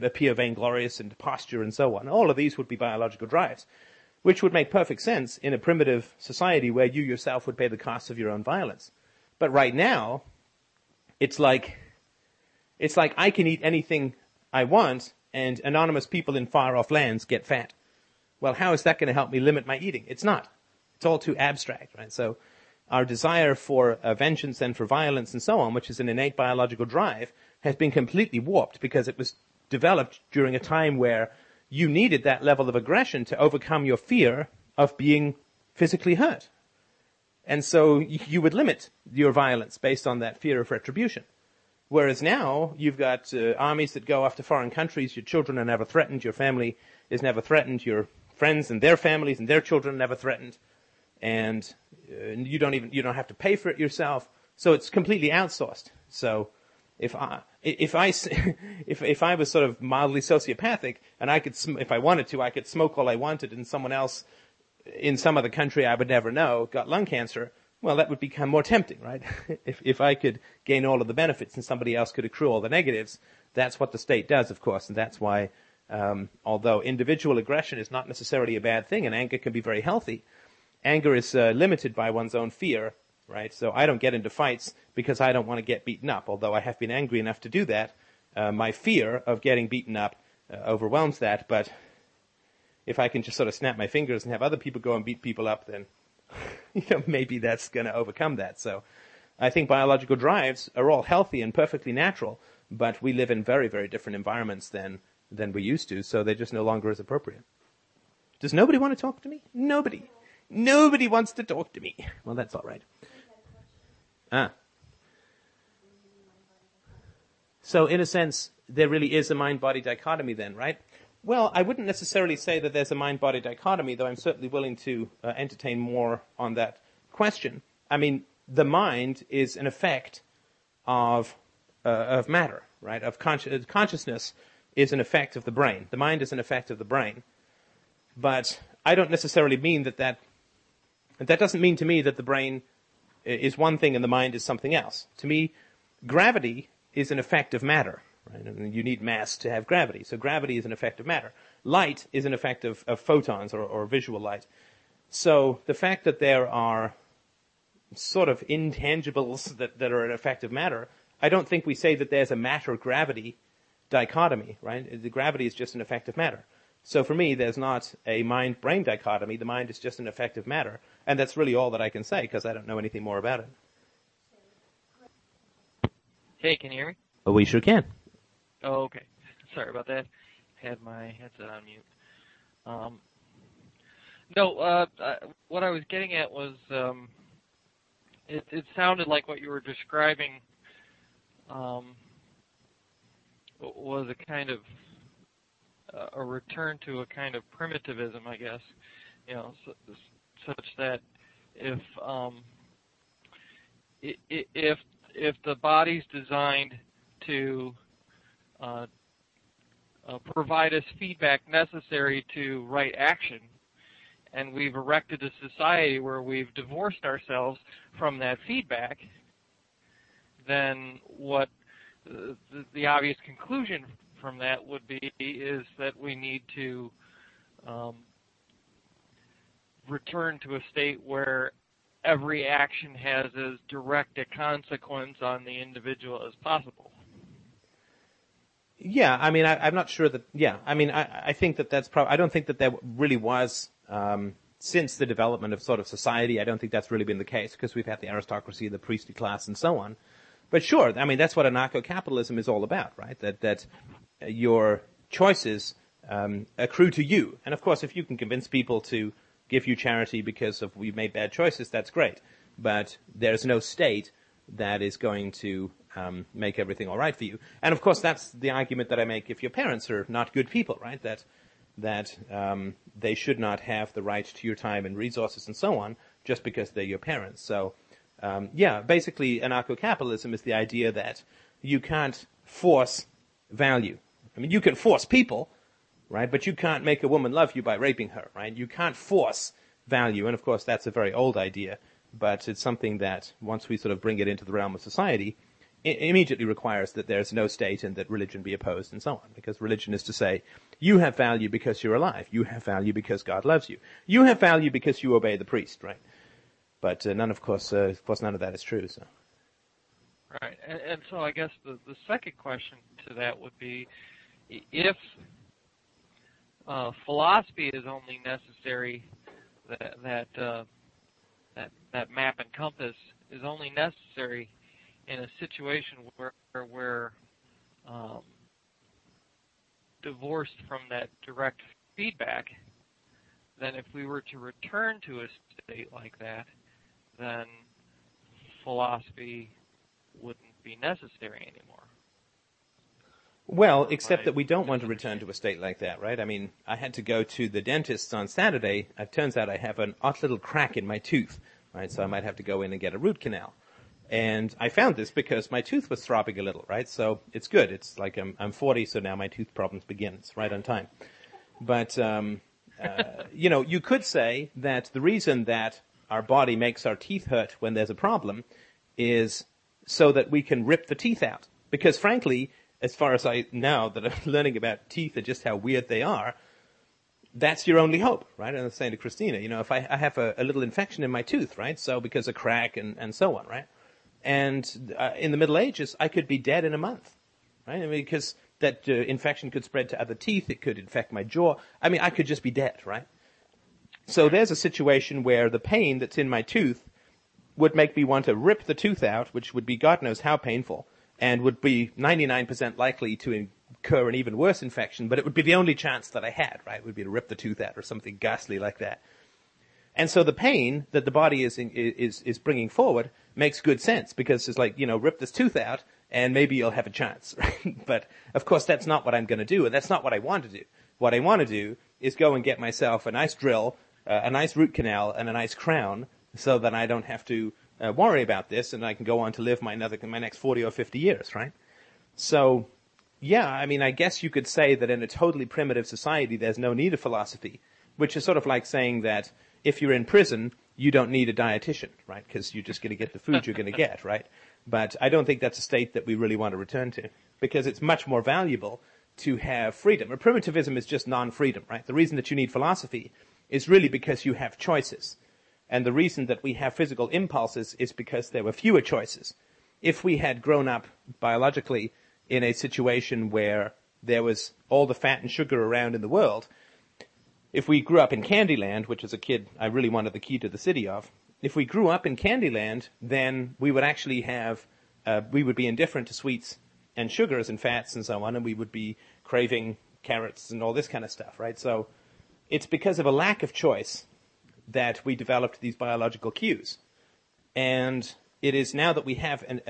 appear vainglorious and posture and so on. All of these would be biological drives, which would make perfect sense in a primitive society where you yourself would pay the cost of your own violence. But right now, it's like I can eat anything I want, and anonymous people in far-off lands get fat. Well, how is that going to help me limit my eating? It's not. It's all too abstract, right? So our desire for vengeance and for violence and so on, which is an innate biological drive, has been completely warped because it was developed during a time where you needed that level of aggression to overcome your fear of being physically hurt. And so you would limit your violence based on that fear of retribution. Whereas now you've got armies that go after foreign countries, your children are never threatened, your family is never threatened, your friends and their families and their children are never threatened. And you don't have to pay for it yourself, so it's completely outsourced. So if I was sort of mildly sociopathic and I could, if I wanted to, I could smoke all I wanted, and someone else in some other country I would never know got lung cancer, well, that would become more tempting, right? If I could gain all of the benefits and somebody else could accrue all the negatives, that's what the state does, of course, and that's why although individual aggression is not necessarily a bad thing and anger can be very healthy, anger is limited by one's own fear, right? So I don't get into fights because I don't want to get beaten up, although I have been angry enough to do that. My fear of getting beaten up overwhelms that, but if I can just sort of snap my fingers and have other people go and beat people up, then maybe that's going to overcome that. So I think biological drives are all healthy and perfectly natural, but we live in very, very different environments than we used to, so they're just no longer as appropriate. Does nobody want to talk to me? Nobody. Nobody wants to talk to me. Well, that's all right. So in a sense, there really is a mind-body dichotomy then, right? Well, I wouldn't necessarily say that there's a mind-body dichotomy, though I'm certainly willing to entertain more on that question. I mean, the mind is an effect of matter, right? Of consciousness is an effect of the brain. The mind is an effect of the brain. But I don't necessarily mean that doesn't mean to me that the brain is one thing and the mind is something else. To me, gravity is an effect of matter, right? And you need mass to have gravity. So gravity is an effect of matter. Light is an effect of photons or visual light. So the fact that there are sort of intangibles that are an effect of matter, I don't think we say that there's a matter-gravity dichotomy, right? The gravity is just an effect of matter. So for me, there's not a mind-brain dichotomy. The mind is just an effect of matter. And that's really all that I can say because I don't know anything more about it. Hey, can you hear me? Oh, we sure can. Oh, okay. Sorry about that. Had my headset on mute. What I was getting at was it sounded like what you were describing was a kind of a return to a kind of primitivism, I guess, you know, such that if the body's designed to provide us feedback necessary to right action, and we've erected a society where we've divorced ourselves from that feedback, then what the obvious conclusion from that would be is that we need to return to a state where every action has as direct a consequence on the individual as possible. Yeah, I mean, I'm not sure that. Yeah, I mean, I think that that's probably. I don't think that there really was since the development of sort of society. I don't think that's really been the case because we've had the aristocracy, the priestly class, and so on. But sure, I mean, that's what anarcho-capitalism is all about, right? That your choices accrue to you. And of course, if you can convince people to give you charity because of we've made bad choices, that's great. But there's no state that is going to make everything all right for you. And of course, that's the argument that I make if your parents are not good people, right? That they should not have the right to your time and resources and so on just because they're your parents. So basically anarcho-capitalism is the idea that you can't force value. I mean, you can force people, right? But you can't make a woman love you by raping her, right? You can't force value. And of course, that's a very old idea, but it's something that once we sort of bring it into the realm of society, it immediately requires that there's no state and that religion be opposed and so on. Because religion is to say, you have value because you're alive. You have value because God loves you. You have value because you obey the priest, right? But none of that is true. So. Right, and so I guess the second question to that would be, if philosophy is only necessary, that map and compass is only necessary in a situation where we're divorced from that direct feedback, then if we were to return to a state like that, then philosophy wouldn't be necessary anymore. Well, except that we don't want to return to a state like that, right? I mean, I had to go to the dentist on Saturday. It turns out I have an odd little crack in my tooth, right? So I might have to go in and get a root canal. And I found this because my tooth was throbbing a little, right? So it's good. It's like I'm 40, so now my tooth problems begin. It's right on time. But, you know, you could say that the reason that our body makes our teeth hurt when there's a problem is so that we can rip the teeth out. Because frankly, as far as I know that I'm learning about teeth and just how weird they are, that's your only hope, right? And I was saying to Christina, you know, if I have a little infection in my tooth, right? So because a crack and so on, right? And in the Middle Ages, I could be dead in a month, right? I mean, because that infection could spread to other teeth. It could infect my jaw. I mean, I could just be dead, right? So there's a situation where the pain that's in my tooth would make me want to rip the tooth out, which would be God knows how painful, and would be 99% likely to incur an even worse infection, but it would be the only chance that I had, right? It would be to rip the tooth out or something ghastly like that. And so the pain that the body is bringing forward makes good sense because it's like, you know, rip this tooth out and maybe you'll have a chance, right? But, of course, that's not what I'm going to do, and that's not what I want to do. What I want to do is go and get myself a nice drill, a nice root canal, and a nice crown, so that I don't have to worry about this, and I can go on to live my next 40 or 50 years, right? So, yeah, I mean, I guess you could say that in a totally primitive society, there's no need of philosophy, which is sort of like saying that if you're in prison, you don't need a dietitian, right? Because you're just going to get the food you're going to get, right? But I don't think that's a state that we really want to return to, because it's much more valuable to have freedom. Or primitivism is just non-freedom, right? The reason that you need philosophy is really because you have choices. And the reason that we have physical impulses is because there were fewer choices. If we had grown up biologically in a situation where there was all the fat and sugar around in the world, if we grew up in Candyland, which as a kid I really wanted the key to the city of, if we grew up in Candyland, then we would actually have, we would be indifferent to sweets and sugars and fats and so on, and we would be craving carrots and all this kind of stuff, right? So it's because of a lack of choice that we developed these biological cues. And it is now that we have an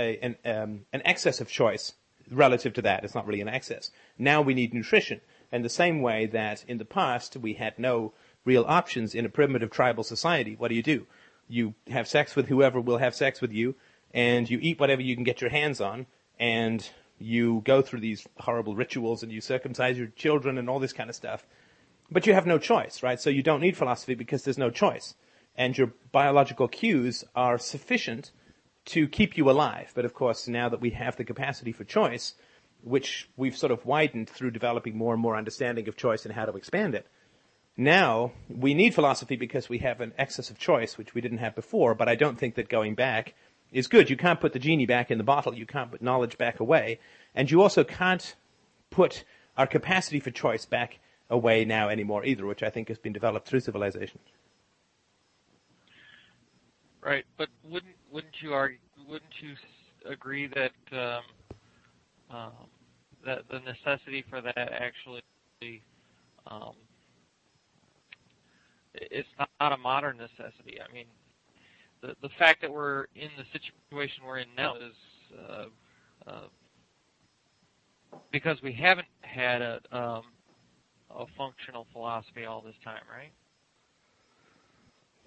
excess of choice relative to that. It's not really an excess. Now we need nutrition. And the same way that in the past we had no real options in a primitive tribal society, what do? You have sex with whoever will have sex with you, and you eat whatever you can get your hands on, and you go through these horrible rituals, and you circumcise your children and all this kind of stuff. But you have no choice, right? So you don't need philosophy because there's no choice. And your biological cues are sufficient to keep you alive. But of course, now that we have the capacity for choice, which we've sort of widened through developing more and more understanding of choice and how to expand it, now we need philosophy because we have an excess of choice, which we didn't have before. But I don't think that going back is good. You can't put the genie back in the bottle. You can't put knowledge back away. And you also can't put our capacity for choice back away now anymore either, which I think has been developed through civilization. Right, but wouldn't you agree that that the necessity for that actually it's not a modern necessity? I mean, the fact that we're in the situation we're in now is because we haven't had a functional philosophy all this time, right?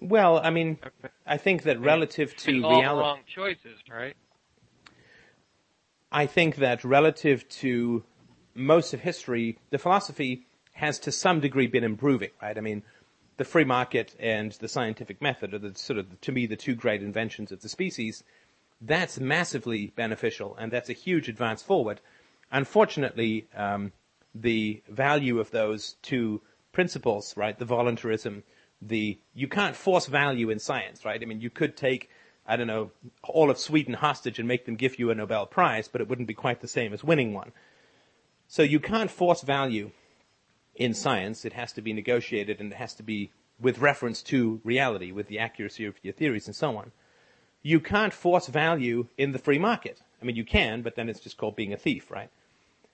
Well, I mean, I think that relative to reality... all the wrong choices, right? I think that relative to most of history, the philosophy has to some degree been improving, right? I mean, the free market and the scientific method are to me, the two great inventions of the species. That's massively beneficial, and that's a huge advance forward. Unfortunately, the value of those two principles, right? The voluntarism, you can't force value in science, right? I mean, you could take, I don't know, all of Sweden hostage and make them give you a Nobel Prize, but it wouldn't be quite the same as winning one. So you can't force value in science. It has to be negotiated, and it has to be with reference to reality, with the accuracy of your theories and so on. You can't force value in the free market. I mean, you can, but then it's just called being a thief, right?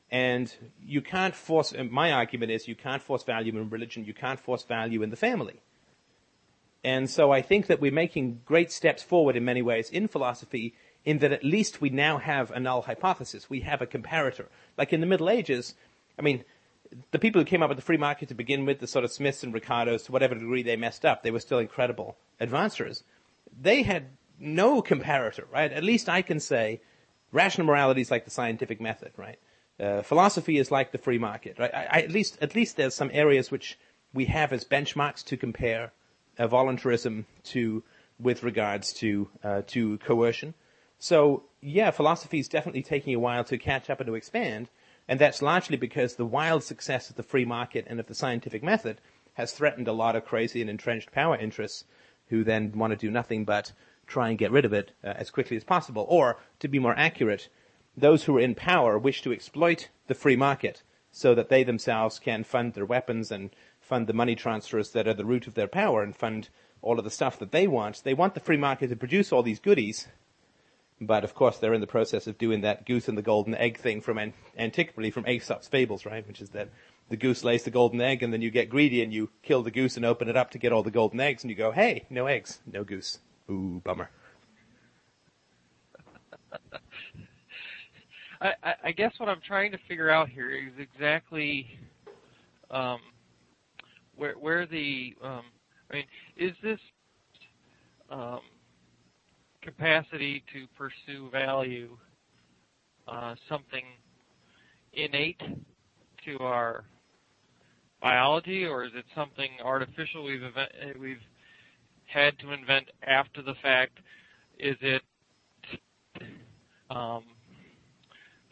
And you can't force, my argument is you can't force value in religion, you can't force value in the family. And so I think that we're making great steps forward in many ways in philosophy, in that at least we now have a null hypothesis. We have a comparator. Like in the Middle Ages, I mean, the people who came up with the free market to begin with, the sort of Smiths and Ricardos, to whatever degree they messed up, they were still incredible advancers. They had no comparator, right? At least I can say rational morality is like the scientific method, right? Philosophy is like the free market, right? At least there's some areas which we have as benchmarks to compare voluntarism to with regards to coercion. So yeah, philosophy is definitely taking a while to catch up and to expand, and that's largely because the wild success of the free market and of the scientific method has threatened a lot of crazy and entrenched power interests, who then want to do nothing but try and get rid of it as quickly as possible, or to be more accurate, those who are in power wish to exploit the free market so that they themselves can fund their weapons and fund the money transfers that are the root of their power and fund all of the stuff that they want. They want the free market to produce all these goodies, but of course they're in the process of doing that goose and the golden egg thing from antiquity, from Aesop's fables, right? Which is that the goose lays the golden egg, and then you get greedy and you kill the goose and open it up to get all the golden eggs, and you go, hey, no eggs, no goose. Ooh, bummer. I guess what I'm trying to figure out here is exactly is this capacity to pursue value something innate to our biology, or is it something artificial we've had to invent after the fact? Is it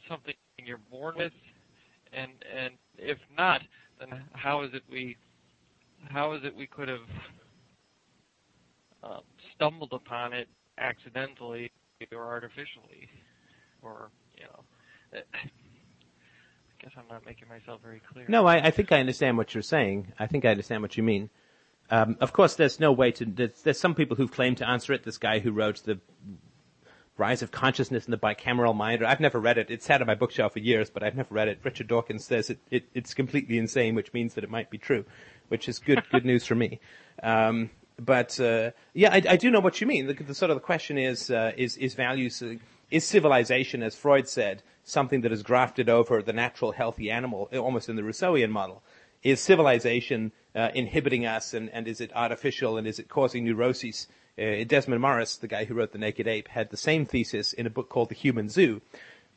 something you're born with? And if not, then how is it we could have stumbled upon it accidentally or artificially, or I guess I'm not making myself very clear. No, I think I understand what you're saying. I think I understand what you mean. Of course, there's no way to. There's some people who've claimed to answer it. This guy who wrote The Rise of Consciousness and the Bicameral Mind. I've never read it. It's sat on my bookshelf for years, but I've never read it. Richard Dawkins says it's completely insane, which means that it might be true, which is good news for me. I do know what you mean. The sort of the question is values, is civilization, as Freud said, something that is grafted over the natural healthy animal, almost in the Rousseauian model? Is civilization inhibiting us, and is it artificial, and is it causing neuroses? Desmond Morris, the guy who wrote The Naked Ape, had the same thesis in a book called The Human Zoo,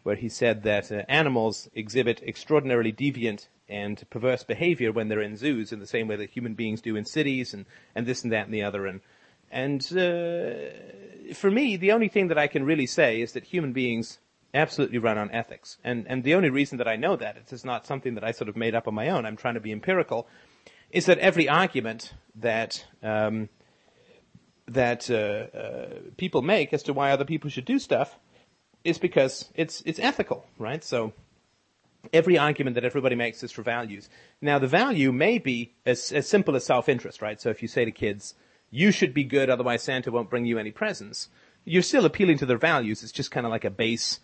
where he said that animals exhibit extraordinarily deviant and perverse behavior when they're in zoos, in the same way that human beings do in cities, and this and that and the other. And for me, the only thing that I can really say is that human beings absolutely run on ethics. And the only reason that I know that, it's not something that I sort of made up on my own, I'm trying to be empirical, is that every argument that people make as to why other people should do stuff is because it's ethical, right? So every argument that everybody makes is for values. Now, the value may be as simple as self-interest, right? So if you say to kids, you should be good, otherwise Santa won't bring you any presents, you're still appealing to their values. It's just kind of like a base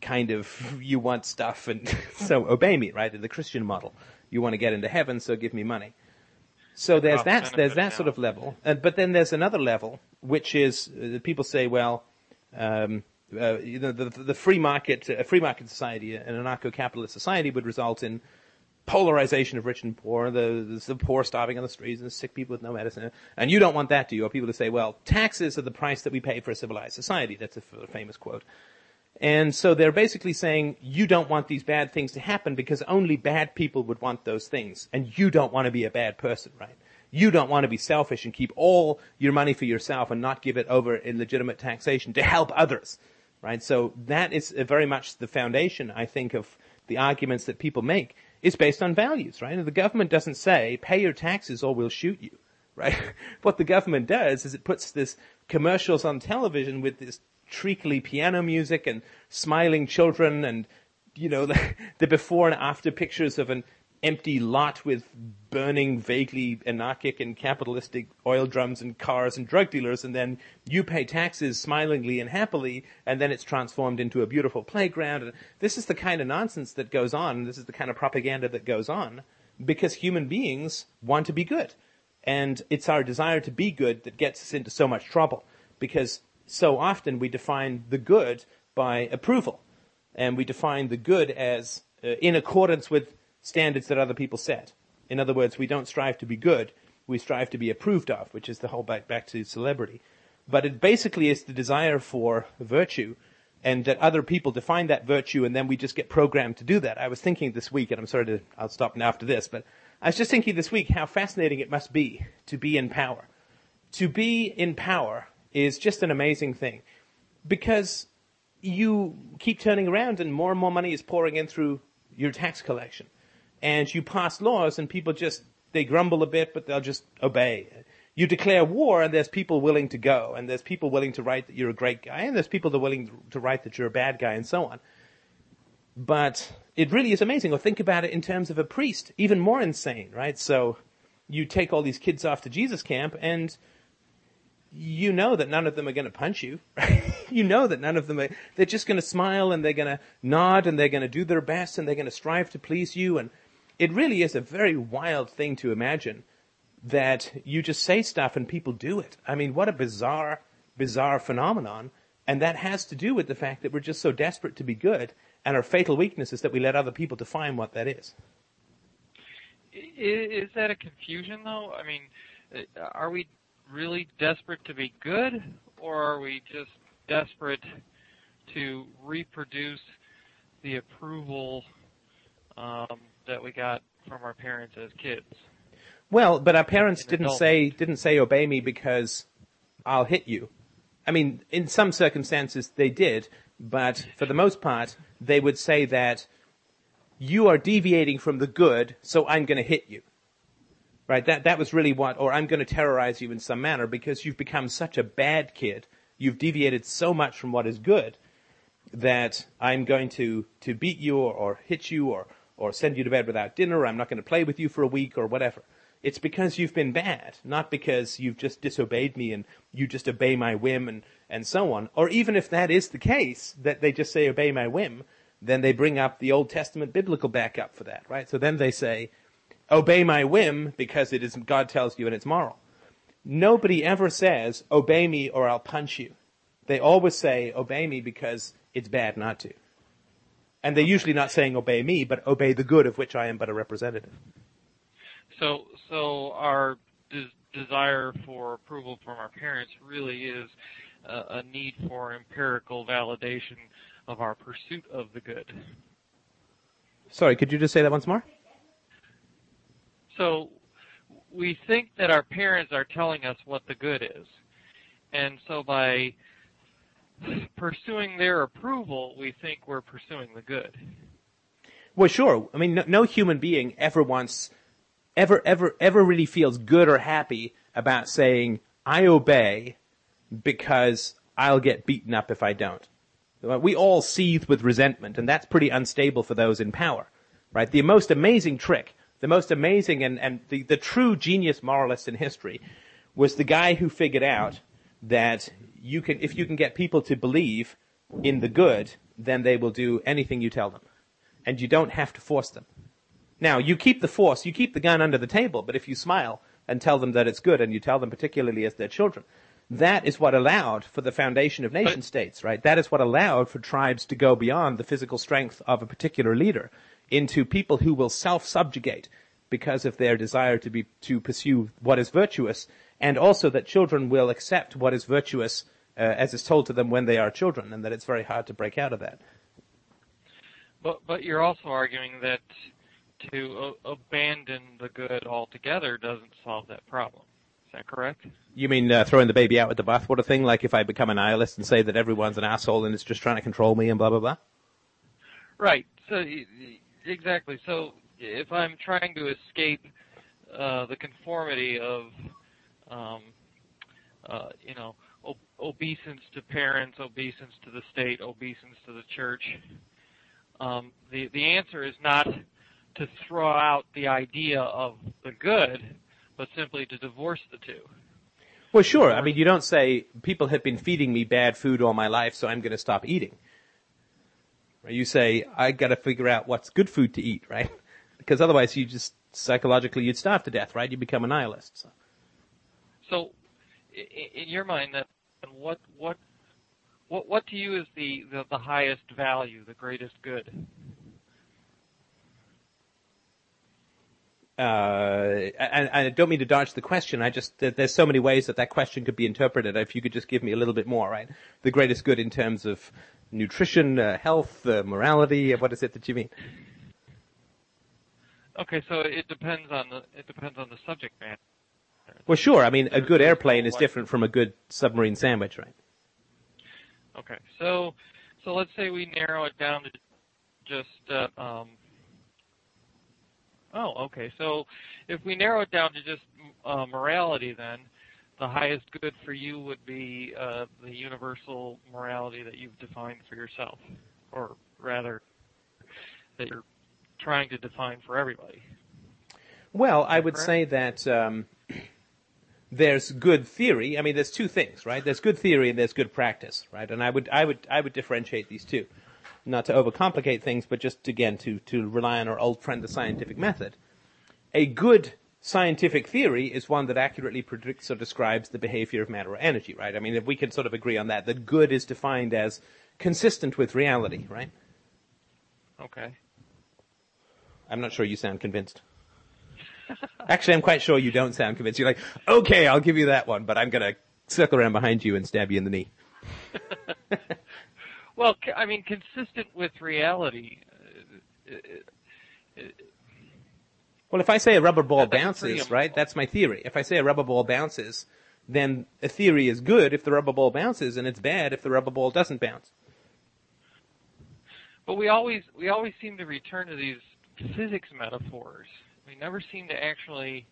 kind of, you want stuff, and so obey me, right? In the Christian model, you want to get into heaven, so give me money. So there's that sort of level. But then there's another level, which is people say, well, the free market society, an anarcho-capitalist society, would result in polarization of rich and poor, the poor starving on the streets and the sick people with no medicine. And you don't want that, do you? Or people who say, well, taxes are the price that we pay for a civilized society. That's a famous quote. And so they're basically saying, you don't want these bad things to happen because only bad people would want those things. And you don't want to be a bad person, right? You don't want to be selfish and keep all your money for yourself and not give it over in legitimate taxation to help others. Right, so that is very much the foundation, I think, of the arguments that people make is based on values, right? And the government doesn't say, pay your taxes or we'll shoot you, right? What the government does is it puts this commercials on television with this treacly piano music and smiling children and, the before and after pictures of an empty lot with burning, vaguely anarchic and capitalistic oil drums and cars and drug dealers, and then you pay taxes smilingly and happily, and then it's transformed into a beautiful playground. And this is the kind of nonsense that goes on. This is the kind of propaganda that goes on because human beings want to be good. And it's our desire to be good that gets us into so much trouble, because so often we define the good by approval, and we define the good as in accordance with standards that other people set. In other words, we don't strive to be good, we strive to be approved of, which is the whole back to celebrity. But it basically is the desire for virtue, and that other people define that virtue, and then we just get programmed to do that. I was thinking this week, and I'll stop now after this, but I was just thinking this week how fascinating it must be to be in power. To be in power is just an amazing thing, because you keep turning around and more money is pouring in through your tax collection. And you pass laws, and people they grumble a bit, but they'll just obey. You declare war, and there's people willing to go, and there's people willing to write that you're a great guy, and there's people that are willing to write that you're a bad guy, and so on. But it really is amazing. Or think about it in terms of a priest, even more insane, right? So you take all these kids off to Jesus camp, and you know that none of them are going to punch you, right? You know that none of them they're just going to smile, and they're going to nod, and they're going to do their best, and they're going to strive to please you, and it really is a very wild thing to imagine that you just say stuff and people do it. I mean, what a bizarre, bizarre phenomenon. And that has to do with the fact that we're just so desperate to be good, and our fatal weakness is that we let other people define what that is. Is that a confusion, though? I mean, are we really desperate to be good, or are we just desperate to reproduce the approval that we got from our parents as kids? Well, but our parents didn't say obey me because I'll hit you. I mean, in some circumstances they did, but for the most part they would say that you are deviating from the good, so I'm going to hit you. Right? That was really what, or I'm going to terrorize you in some manner because you've become such a bad kid. You've deviated so much from what is good that I'm going to beat you or hit you or send you to bed without dinner, or I'm not going to play with you for a week or whatever. It's because you've been bad, not because you've just disobeyed me and you just obey my whim and so on. Or even if that is the case, that they just say obey my whim, then they bring up the Old Testament biblical backup for that, right? So then they say, obey my whim because it is God tells you and it's moral. Nobody ever says, obey me or I'll punch you. They always say, obey me because it's bad not to. And they're usually not saying obey me, but obey the good of which I am but a representative. So our desire for approval from our parents really is a need for empirical validation of our pursuit of the good. Sorry, could you just say that once more? So we think that our parents are telling us what the good is. And so by pursuing their approval, we think we're pursuing the good. Well, sure. I mean, no human being ever wants, ever really feels good or happy about saying, I obey because I'll get beaten up if I don't. We all seethe with resentment, and that's pretty unstable for those in power, right? The most amazing trick, the most amazing and the true genius moralist in history was the guy who figured out that you can, if you can get people to believe in the good, then they will do anything you tell them. And you don't have to force them. Now, you keep the force, you keep the gun under the table, but if you smile and tell them that it's good, and you tell them particularly as their children, that is what allowed for the foundation of nation states, right? That is what allowed for tribes to go beyond the physical strength of a particular leader into people who will self-subjugate because of their desire to pursue what is virtuous, and also that children will accept what is virtuous as is told to them when they are children, and that it's very hard to break out of that. But you're also arguing that to abandon the good altogether doesn't solve that problem. Is that correct? You mean throwing the baby out with the bathwater thing, like if I become a nihilist and say that everyone's an asshole and it's just trying to control me and blah, blah, blah? Right. So exactly. So if I'm trying to escape the conformity of, obeisance to parents, obeisance to the state, obeisance to the church, the answer is not to throw out the idea of the good, but simply to divorce the two. Well, sure. I mean, you don't say, people have been feeding me bad food all my life, so I'm going to stop eating. You say, I got to figure out what's good food to eat, right? Because otherwise you just, psychologically, you'd starve to death, right? You become a nihilist. So in your mind, what to you is the highest value, the greatest good? I don't mean to dodge the question. There's so many ways that question could be interpreted. If you could just give me a little bit more, right? The greatest good in terms of nutrition, health, morality. What is it that you mean? Okay, so it depends on the subject matter. Well, sure. I mean, a good airplane is different from a good submarine sandwich, right? Okay, so let's say we narrow it down to just. Okay. So if we narrow it down to just morality, then the highest good for you would be the universal morality that you've defined for yourself, or rather that you're trying to define for everybody. Well, I would say that there's good theory. I mean, there's two things, right? There's good theory and there's good practice, right? And I would differentiate these two. Not to overcomplicate things, but just, again, to rely on our old friend, the scientific method. A good scientific theory is one that accurately predicts or describes the behavior of matter or energy, right? I mean, if we can sort of agree on that good is defined as consistent with reality, right? Okay. I'm not sure you sound convinced. Actually, I'm quite sure you don't sound convinced. You're like, okay, I'll give you that one, but I'm going to circle around behind you and stab you in the knee. Well, I mean, consistent with reality. Well, if I say a rubber ball bounces, right, that's my theory. If I say a rubber ball bounces, then a theory is good if the rubber ball bounces, and it's bad if the rubber ball doesn't bounce. But we always seem to return to these physics metaphors. We never seem to actually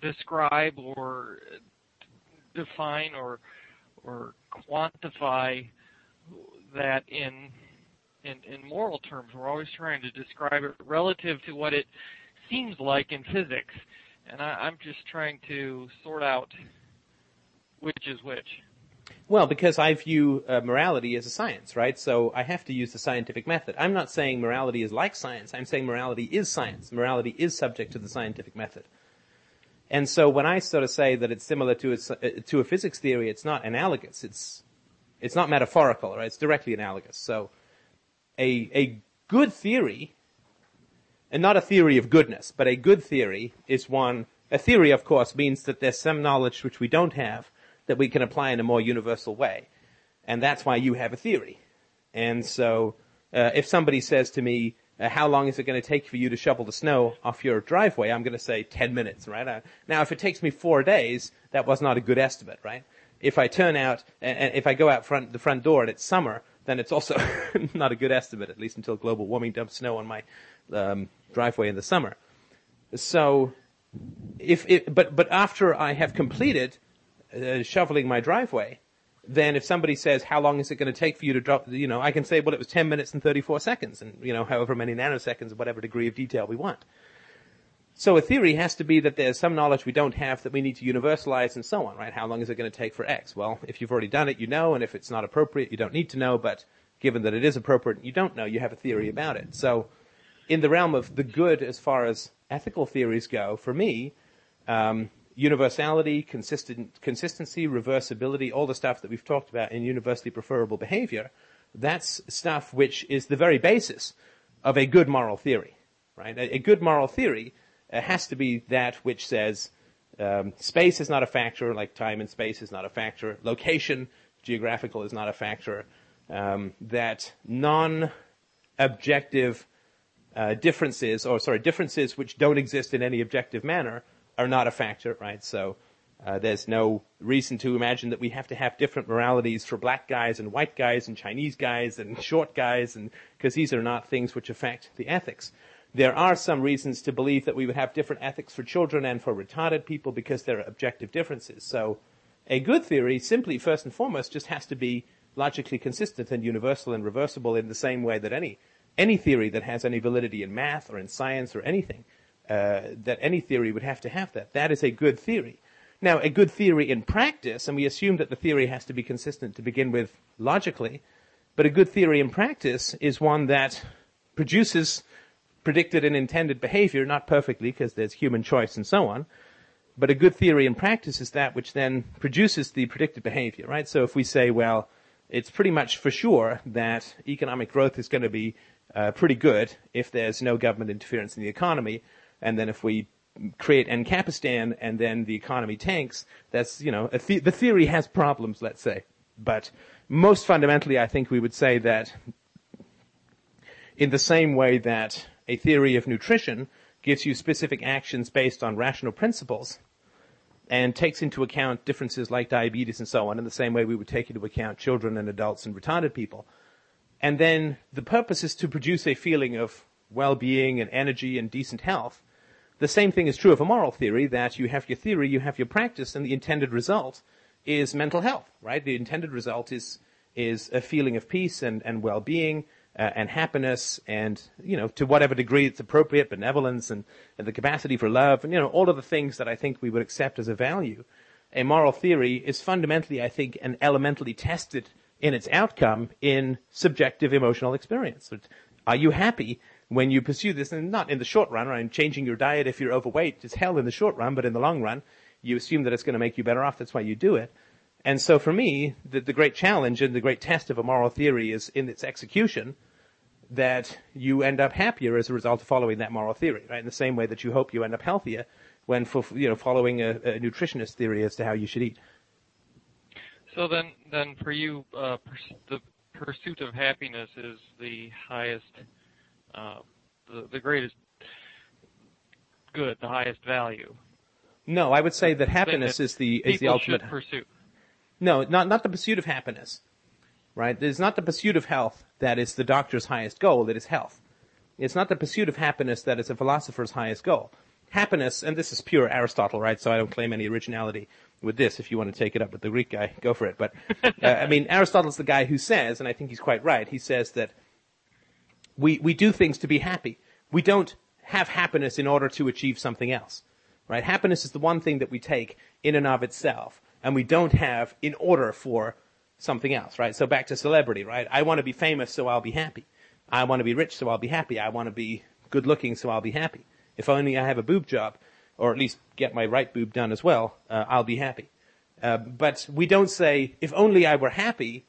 describe or define or quantify that in moral terms. We're always trying to describe it relative to what it seems like in physics. And I'm just trying to sort out which is which. Well, because I view morality as a science, right? So I have to use the scientific method. I'm not saying morality is like science. I'm saying morality is science. Morality is subject to the scientific method. And so when I sort of say that it's similar to a physics theory, it's not analogous. It's not metaphorical, right? It's directly analogous. So a good theory, and not a theory of goodness, but a good theory is one. A theory, of course, means that there's some knowledge which we don't have that we can apply in a more universal way. And that's why you have a theory. And so if somebody says to me, how long is it going to take for you to shovel the snow off your driveway? I'm going to say 10 minutes, right? Now, if it takes me 4 days, that was not a good estimate, right? If I turn out, and if I go out front the front door and it's summer, then it's also not a good estimate, at least until global warming dumps snow on my driveway in the summer. So, but after I have completed shoveling my driveway, then if somebody says, how long is it going to take for you to drop, I can say, well, it was 10 minutes and 34 seconds and, however many nanoseconds, whatever degree of detail we want. So a theory has to be that there's some knowledge we don't have that we need to universalize and so on, right? How long is it going to take for X? Well, if you've already done it, you know, and if it's not appropriate, you don't need to know, but given that it is appropriate and you don't know, you have a theory about it. So in the realm of the good as far as ethical theories go, for me, universality, consistency, reversibility, all the stuff that we've talked about in universally preferable behavior, that's stuff which is the very basis of a good moral theory, right? A good moral theory has to be that which says space is not a factor, like time and space is not a factor, location, geographical, is not a factor, that non-objective differences which don't exist in any objective manner are not a factor, right? So there's no reason to imagine that we have to have different moralities for black guys and white guys and Chinese guys and short guys, and because these are not things which affect the ethics. There are some reasons to believe that we would have different ethics for children and for retarded people because there are objective differences. So a good theory simply, first and foremost, just has to be logically consistent and universal and reversible in the same way that any theory that has any validity in math or in science or anything, that any theory would have to have that. That is a good theory. Now, a good theory in practice, and we assume that the theory has to be consistent to begin with logically, but a good theory in practice is one that produces predicted and intended behavior, not perfectly because there's human choice and so on, but a good theory in practice is that which then produces the predicted behavior, right? So if we say, well, it's pretty much for sure that economic growth is going to be pretty good if there's no government interference in the economy, and then if we create Encapistan and then the economy tanks, that's, the theory has problems, let's say. But most fundamentally, I think we would say that in the same way that a theory of nutrition gives you specific actions based on rational principles and takes into account differences like diabetes and so on, in the same way we would take into account children and adults and retarded people. And then the purpose is to produce a feeling of well-being and energy and decent health. The same thing is true of a moral theory, that you have your theory, you have your practice, and the intended result is mental health, right? The intended result is a feeling of peace and well-being and happiness and, to whatever degree it's appropriate, benevolence and the capacity for love and, all of the things that I think we would accept as a value. A moral theory is fundamentally, I think, and elementally tested in its outcome in subjective emotional experience. Are you happy when you pursue this? And not in the short run, right? Changing your diet if you're overweight is hell in the short run, but in the long run, you assume that it's going to make you better off. That's why you do it. And so for me, the great challenge and the great test of a moral theory is in its execution, that you end up happier as a result of following that moral theory, right? In the same way that you hope you end up healthier when, following a nutritionist theory as to how you should eat. So then for you, the pursuit of happiness is the highest, the greatest good, the highest value. No, I would say that happiness is the ultimate pursuit. No, not the pursuit of happiness, right? It's not the pursuit of health that is the doctor's highest goal. It is health. It's not the pursuit of happiness that is a philosopher's highest goal. Happiness, and this is pure Aristotle, right? So I don't claim any originality with this. If you want to take it up with the Greek guy, go for it. But I mean, Aristotle's the guy who says, and I think he's quite right. He says that we do things to be happy. We don't have happiness in order to achieve something else, right? Happiness is the one thing that we take in and of itself, and we don't have in order for something else, right? So back to celebrity, right? I want to be famous, so I'll be happy. I want to be rich, so I'll be happy. I want to be good looking, so I'll be happy. If only I have a boob job, or at least get my right boob done as well, I'll be happy. But we don't say, if only I were happy,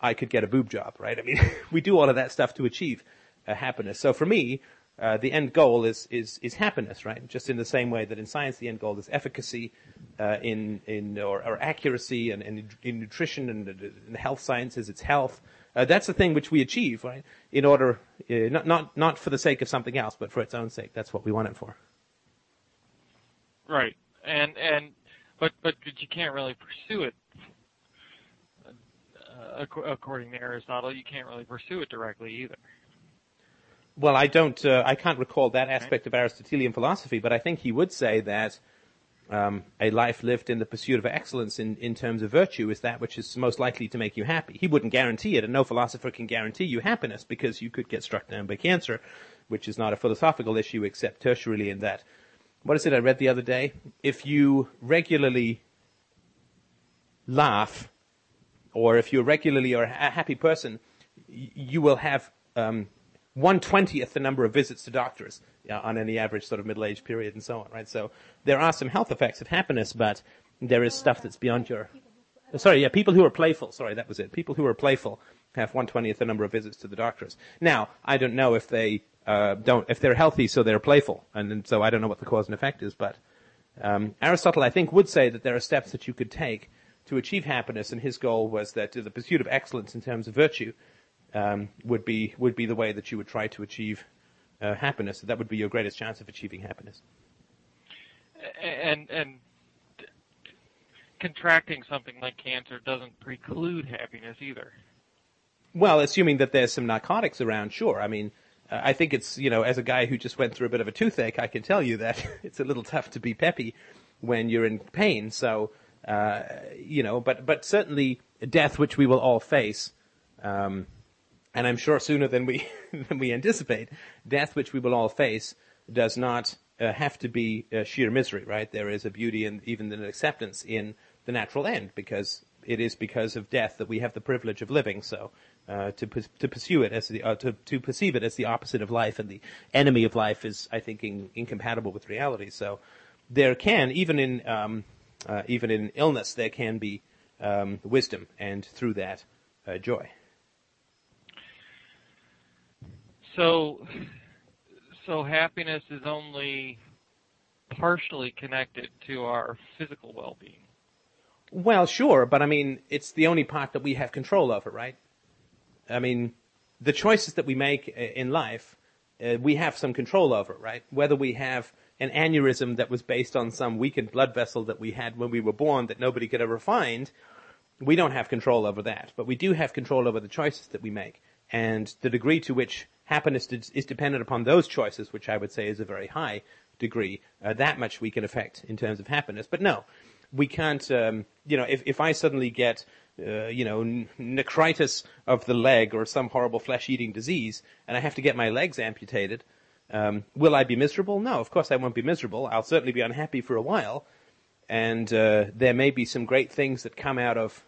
I could get a boob job, right? I mean, we do all of that stuff to achieve happiness. So for me, the end goal is happiness, right? Just in the same way that in science the end goal is efficacy, or accuracy, and in nutrition and in health sciences it's health. That's the thing which we achieve, right? In order, not for the sake of something else, but for its own sake. That's what we want it for. Right, but you can't really pursue it according to Aristotle. You can't really pursue it directly either. Well, I can't recall that aspect of Aristotelian philosophy, but I think he would say that a life lived in the pursuit of excellence in terms of virtue is that which is most likely to make you happy. He wouldn't guarantee it, and no philosopher can guarantee you happiness, because you could get struck down by cancer, which is not a philosophical issue except tertiarily in that. What is it I read the other day? If you regularly laugh, or if you regularly are a happy person, you will have 1/20th the number of visits to doctors on any average sort of middle-aged period and so on, right? So there are some health effects of happiness, but there is stuff that's beyond your... people who are playful. Sorry, that was it. People who are playful have 1/20th the number of visits to the doctors. Now, I don't know if they if they're healthy, so they're playful. And so I don't know what the cause and effect is, but Aristotle, I think, would say that there are steps that you could take to achieve happiness, and his goal was that the pursuit of excellence in terms of virtue would be the way that you would try to achieve happiness. So that would be your greatest chance of achieving happiness. And contracting something like cancer doesn't preclude happiness either. Well, assuming that there's some narcotics around, sure. I mean, I think it's, as a guy who just went through a bit of a toothache, I can tell you that it's a little tough to be peppy when you're in pain. So, but certainly death, which we will all face, and I'm sure sooner than we anticipate, death, which we will all face, does not have to be sheer misery, right? There is a beauty and even an acceptance in the natural end, because it is because of death that we have the privilege of living. So to pursue it as to perceive it as the opposite of life and the enemy of life is, I think, incompatible with reality. So there can, even in illness, there can be wisdom, and through that, joy. So happiness is only partially connected to our physical well-being. Well, sure, but I mean, it's the only part that we have control over, right? I mean, the choices that we make in life, we have some control over, right? Whether we have an aneurysm that was based on some weakened blood vessel that we had when we were born that nobody could ever find, we don't have control over that, but we do have control over the choices that we make, and the degree to which happiness is dependent upon those choices, which I would say is a very high degree. That much we can affect in terms of happiness. But no, we can't, if I suddenly get, necritis of the leg or some horrible flesh-eating disease, and I have to get my legs amputated, will I be miserable? No, of course I won't be miserable. I'll certainly be unhappy for a while. And there may be some great things that come out of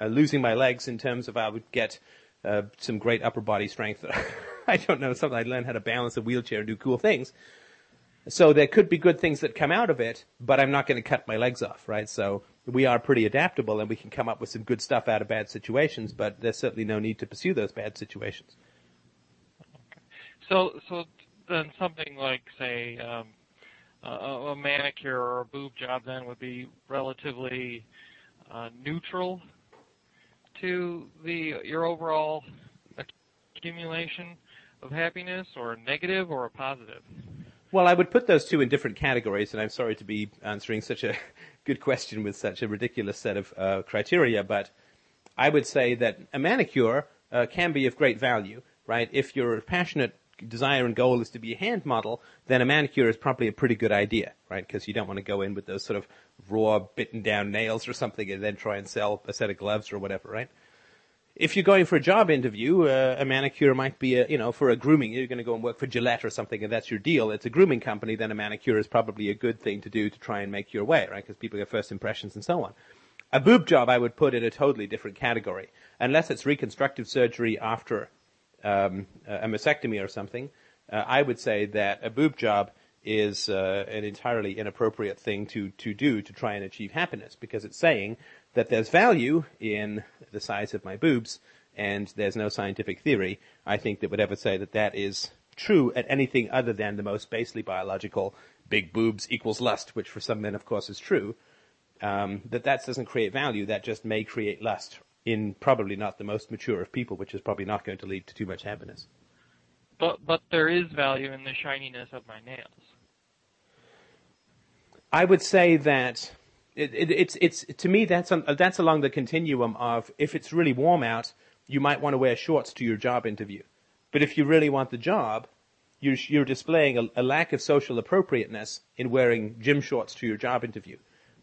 losing my legs in terms of I would get some great upper body strength. I don't know, something I'd learn how to balance a wheelchair and do cool things. So there could be good things that come out of it, but I'm not going to cut my legs off, right? So we are pretty adaptable, and we can come up with some good stuff out of bad situations, but there's certainly no need to pursue those bad situations. So then something like, say, a manicure or a boob job then would be relatively neutral to your overall accumulation of happiness, or a negative or a positive? Well, I would put those two in different categories, and I'm sorry to be answering such a good question with such a ridiculous set of criteria, but I would say that a manicure can be of great value, right? If your passionate desire and goal is to be a hand model, then a manicure is probably a pretty good idea, right? Because you don't want to go in with those sort of raw, bitten-down nails or something and then try and sell a set of gloves or whatever, right? If you're going for a job interview, a manicure might be, for a grooming. You're going to go and work for Gillette or something, and that's your deal. It's a grooming company. Then a manicure is probably a good thing to do to try and make your way, right? Because people get first impressions and so on. A boob job I would put in a totally different category, unless it's reconstructive surgery after a mastectomy or something. I would say that a boob job is an entirely inappropriate thing to do to try and achieve happiness, because it's saying that there's value in the size of my boobs, and there's no scientific theory, I think, that would ever say that that is true at anything other than the most basely biological, big boobs equals lust, which for some men, of course, is true. That doesn't create value. That just may create lust in probably not the most mature of people, which is probably not going to lead to too much happiness. But there is value in the shininess of my nails. I would say that It's to me that's along the continuum of, if it's really warm out, you might want to wear shorts to your job interview, but if you really want the job, you're displaying a lack of social appropriateness in wearing gym shorts to your job interview,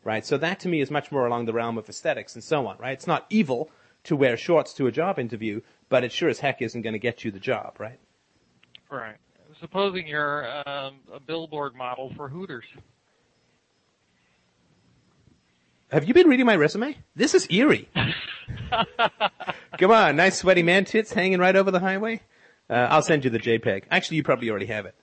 right? So that to me is much more along the realm of aesthetics and so on, right? It's not evil to wear shorts to a job interview, but it sure as heck isn't going to get you the job, right? Right. Supposing you're a billboard model for Hooters. Have you been reading my resume? This is eerie. Come on, nice sweaty man tits hanging right over the highway. I'll send you the JPEG. Actually, you probably already have it.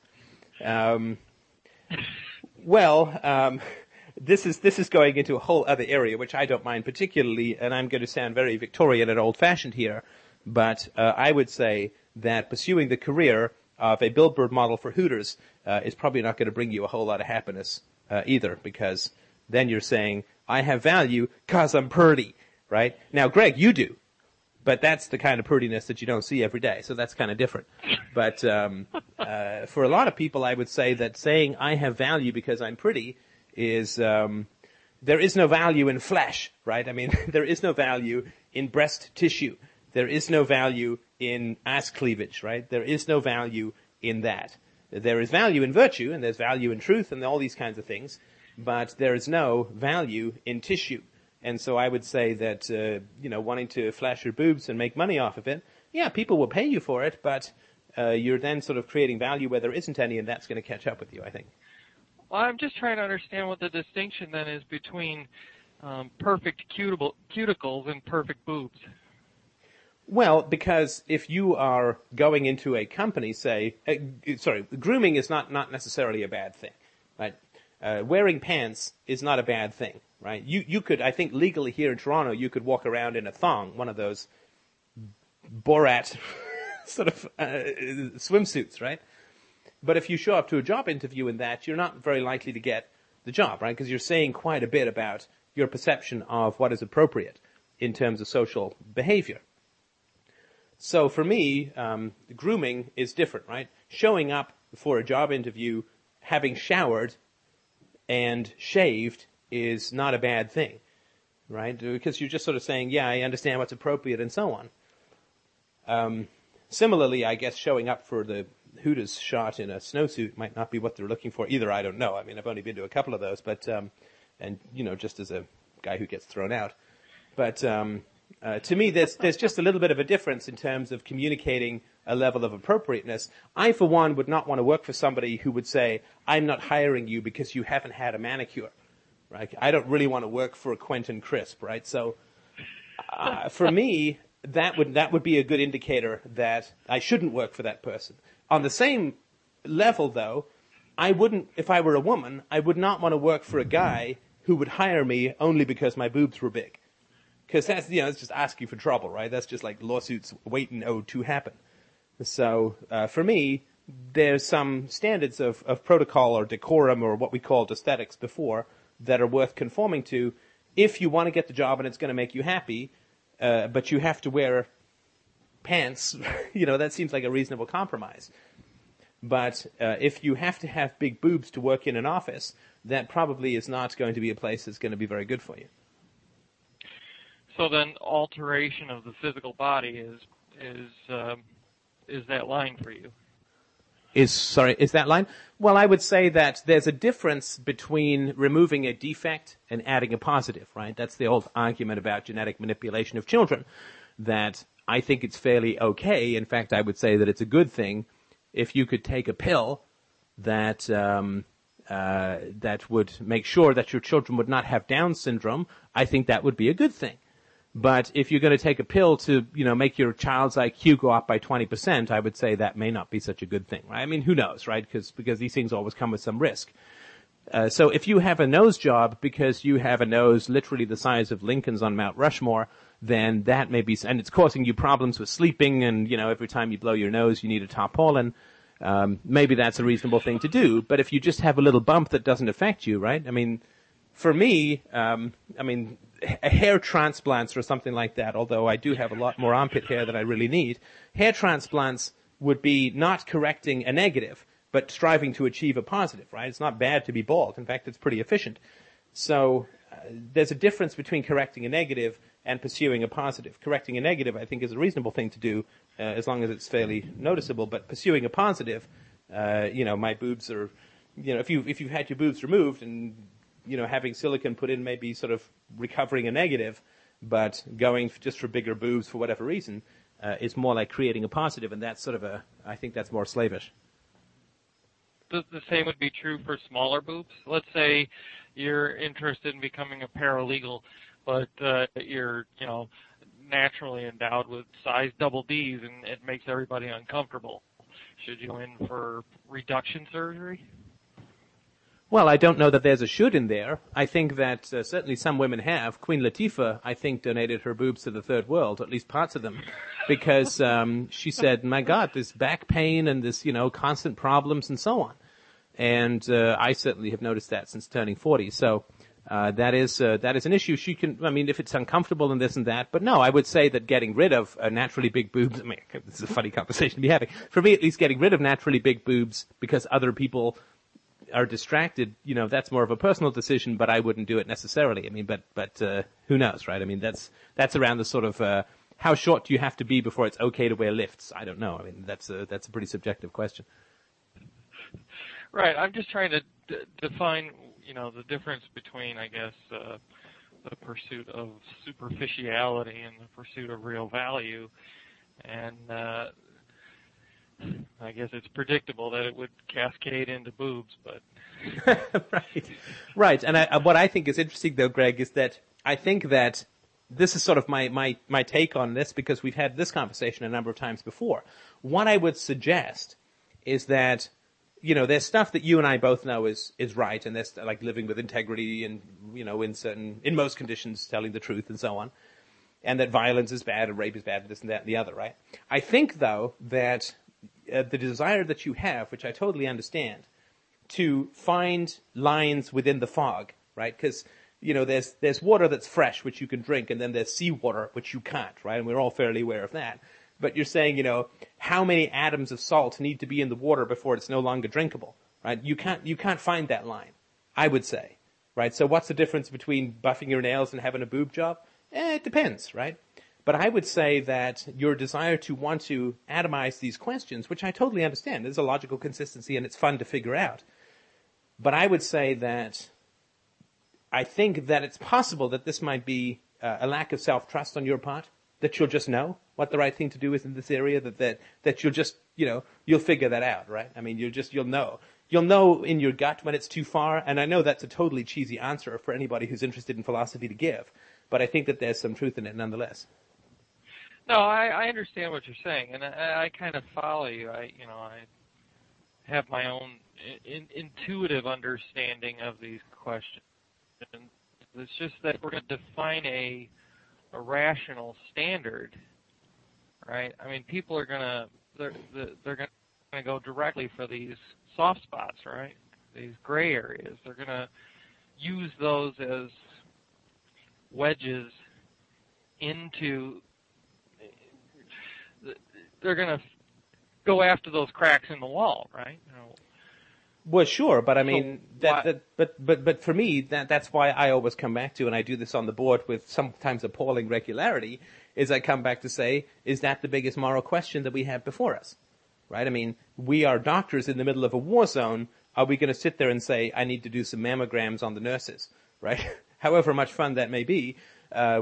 This is going into a whole other area, which I don't mind particularly, and I'm going to sound very Victorian and old-fashioned here, but I would say that pursuing the career of a billboard model for Hooters is probably not going to bring you a whole lot of happiness either, because then you're saying, I have value because I'm purty, right? Now, Greg, you do, but that's the kind of purtiness that you don't see every day, so that's kind of different. But for a lot of people, I would say that saying I have value because I'm pretty is there is no value in flesh, right? I mean, there is no value in breast tissue. There is no value in ass cleavage, right? There is no value in that. There is value in virtue, and there's value in truth, and all these kinds of things. But there is no value in tissue. And so I would say that, wanting to flash your boobs and make money off of it, yeah, people will pay you for it, but you're then sort of creating value where there isn't any, and that's going to catch up with you, I think. Well, I'm just trying to understand what the distinction then is between perfect cuticles and perfect boobs. Well, because if you are going into a company, say, grooming is not necessarily a bad thing, right? Wearing pants is not a bad thing, right? You could, I think legally here in Toronto, you could walk around in a thong, one of those Borat sort of swimsuits, right? But if you show up to a job interview in that, you're not very likely to get the job, right? Because you're saying quite a bit about your perception of what is appropriate in terms of social behavior. So for me, grooming is different, right? Showing up for a job interview, having showered and shaved is not a bad thing, right? Because you're just sort of saying, yeah, I understand what's appropriate and so on. Similarly, I guess showing up for the Hooters shot in a snowsuit might not be what they're looking for either. I don't know. I mean, I've only been to a couple of those, but, just as a guy who gets thrown out. But to me, there's just a little bit of a difference in terms of communicating a level of appropriateness. I, for one, would not want to work for somebody who would say, I'm not hiring you because you haven't had a manicure, right? I don't really want to work for a Quentin Crisp, right? So for me, that would be a good indicator that I shouldn't work for that person. On the same level, though, I wouldn't, if I were a woman, I would not want to work for a guy who would hire me only because my boobs were big. Because that's, it's just asking for trouble, right? That's just like lawsuits waiting to happen. So for me, there's some standards of protocol or decorum or what we called aesthetics before that are worth conforming to if you want to get the job and it's going to make you happy, but you have to wear pants. You know, that seems like a reasonable compromise. But if you have to have big boobs to work in an office, that probably is not going to be a place that's going to be very good for you. So then alteration of the physical body is that line for you? Is that line? Well, I would say that there's a difference between removing a defect and adding a positive, right? That's the old argument about genetic manipulation of children, that I think it's fairly okay. In fact, I would say that it's a good thing if you could take a pill that that would make sure that your children would not have Down syndrome. I think that would be a good thing. But if you're going to take a pill to, you know, make your child's IQ go up by 20%, I would say that may not be such a good thing, right? I mean, who knows, right? Because these things always come with some risk. So if you have a nose job because you have a nose literally the size of Lincoln's on Mount Rushmore, then that may be, and it's causing you problems with sleeping and, you know, every time you blow your nose, you need a tarpaulin. Maybe that's a reasonable thing to do. But if you just have a little bump that doesn't affect you, right? I mean, for me, hair transplants or something like that, although I do have a lot more armpit hair than I really need, hair transplants would be not correcting a negative, but striving to achieve a positive, right? It's not bad to be bald. In fact, it's pretty efficient. So there's a difference between correcting a negative and pursuing a positive. Correcting a negative, I think, is a reasonable thing to do as long as it's fairly noticeable. But pursuing a positive, you know, my boobs are, you know, if you've had your boobs removed and, you know, having silicone put in may be sort of recovering a negative, but going just for bigger boobs for whatever reason is more like creating a positive, and that's sort of a, I think that's more slavish. The same would be true for smaller boobs. Let's say you're interested in becoming a paralegal, but you're, you know, naturally endowed with size double Ds, and it makes everybody uncomfortable. Should you go in for reduction surgery? Well, I don't know that there's a should in there. I think that certainly some women have. Queen Latifah, I think, donated her boobs to the Third World, at least parts of them, because she said, my God, this back pain and this, you know, constant problems and so on. And I certainly have noticed that since turning 40. So that is an issue. She can, I mean, if it's uncomfortable and this and that. But no, I would say that getting rid of naturally big boobs, I mean, this is a funny conversation to be having. For me, at least, getting rid of naturally big boobs because other people are distracted, you know, that's more of a personal decision, but I wouldn't do it necessarily. I mean, but who knows, right? I mean, that's around the sort of how short do you have to be before it's okay to wear lifts? I don't know. I mean, that's a pretty subjective question. Right. I'm just trying to define, you know, the difference between, I guess, the pursuit of superficiality and the pursuit of real value. And I guess it's predictable that it would cascade into boobs, but right. And what I think is interesting, though, Greg, is that I think that this is sort of my take on this, because we've had this conversation a number of times before. What I would suggest is that, you know, there's stuff that you and I both know is right, and there's like living with integrity and, you know, in most conditions telling the truth and so on. And that violence is bad and rape is bad and this and that and the other, right? I think, though, that the desire that you have, which I totally understand, to find lines within the fog, right? Because, you know, there's water that's fresh, which you can drink, and then there's seawater, which you can't, right? And we're all fairly aware of that. But you're saying, you know, how many atoms of salt need to be in the water before it's no longer drinkable, right? You can't find that line, I would say, right? So what's the difference between buffing your nails and having a boob job? It depends, right? But I would say that your desire to want to atomize these questions, which I totally understand, there's a logical consistency and it's fun to figure out. But I would say that I think that it's possible that this might be a lack of self-trust on your part, that you'll just know what the right thing to do is in this area, that you'll just, you know, you'll figure that out, right? I mean, you'll know. You'll know in your gut when it's too far, and I know that's a totally cheesy answer for anybody who's interested in philosophy to give, but I think that there's some truth in it nonetheless. No, I understand what you're saying, and I kind of follow you. I have my own intuitive understanding of these questions. It's just that we're going to define a rational standard, right? I mean, people are going to they're going going to go directly for these soft spots, right? These gray areas. They're going to use those as wedges into – they're going to go after those cracks in the wall, right? You know, well, sure, but I mean, so but for me, that's why I always come back to, and I do this on the board with sometimes appalling regularity, is I come back to say, is that the biggest moral question that we have before us, right? I mean, we are doctors in the middle of a war zone. Are we going to sit there and say, I need to do some mammograms on the nurses, right? However much fun that may be,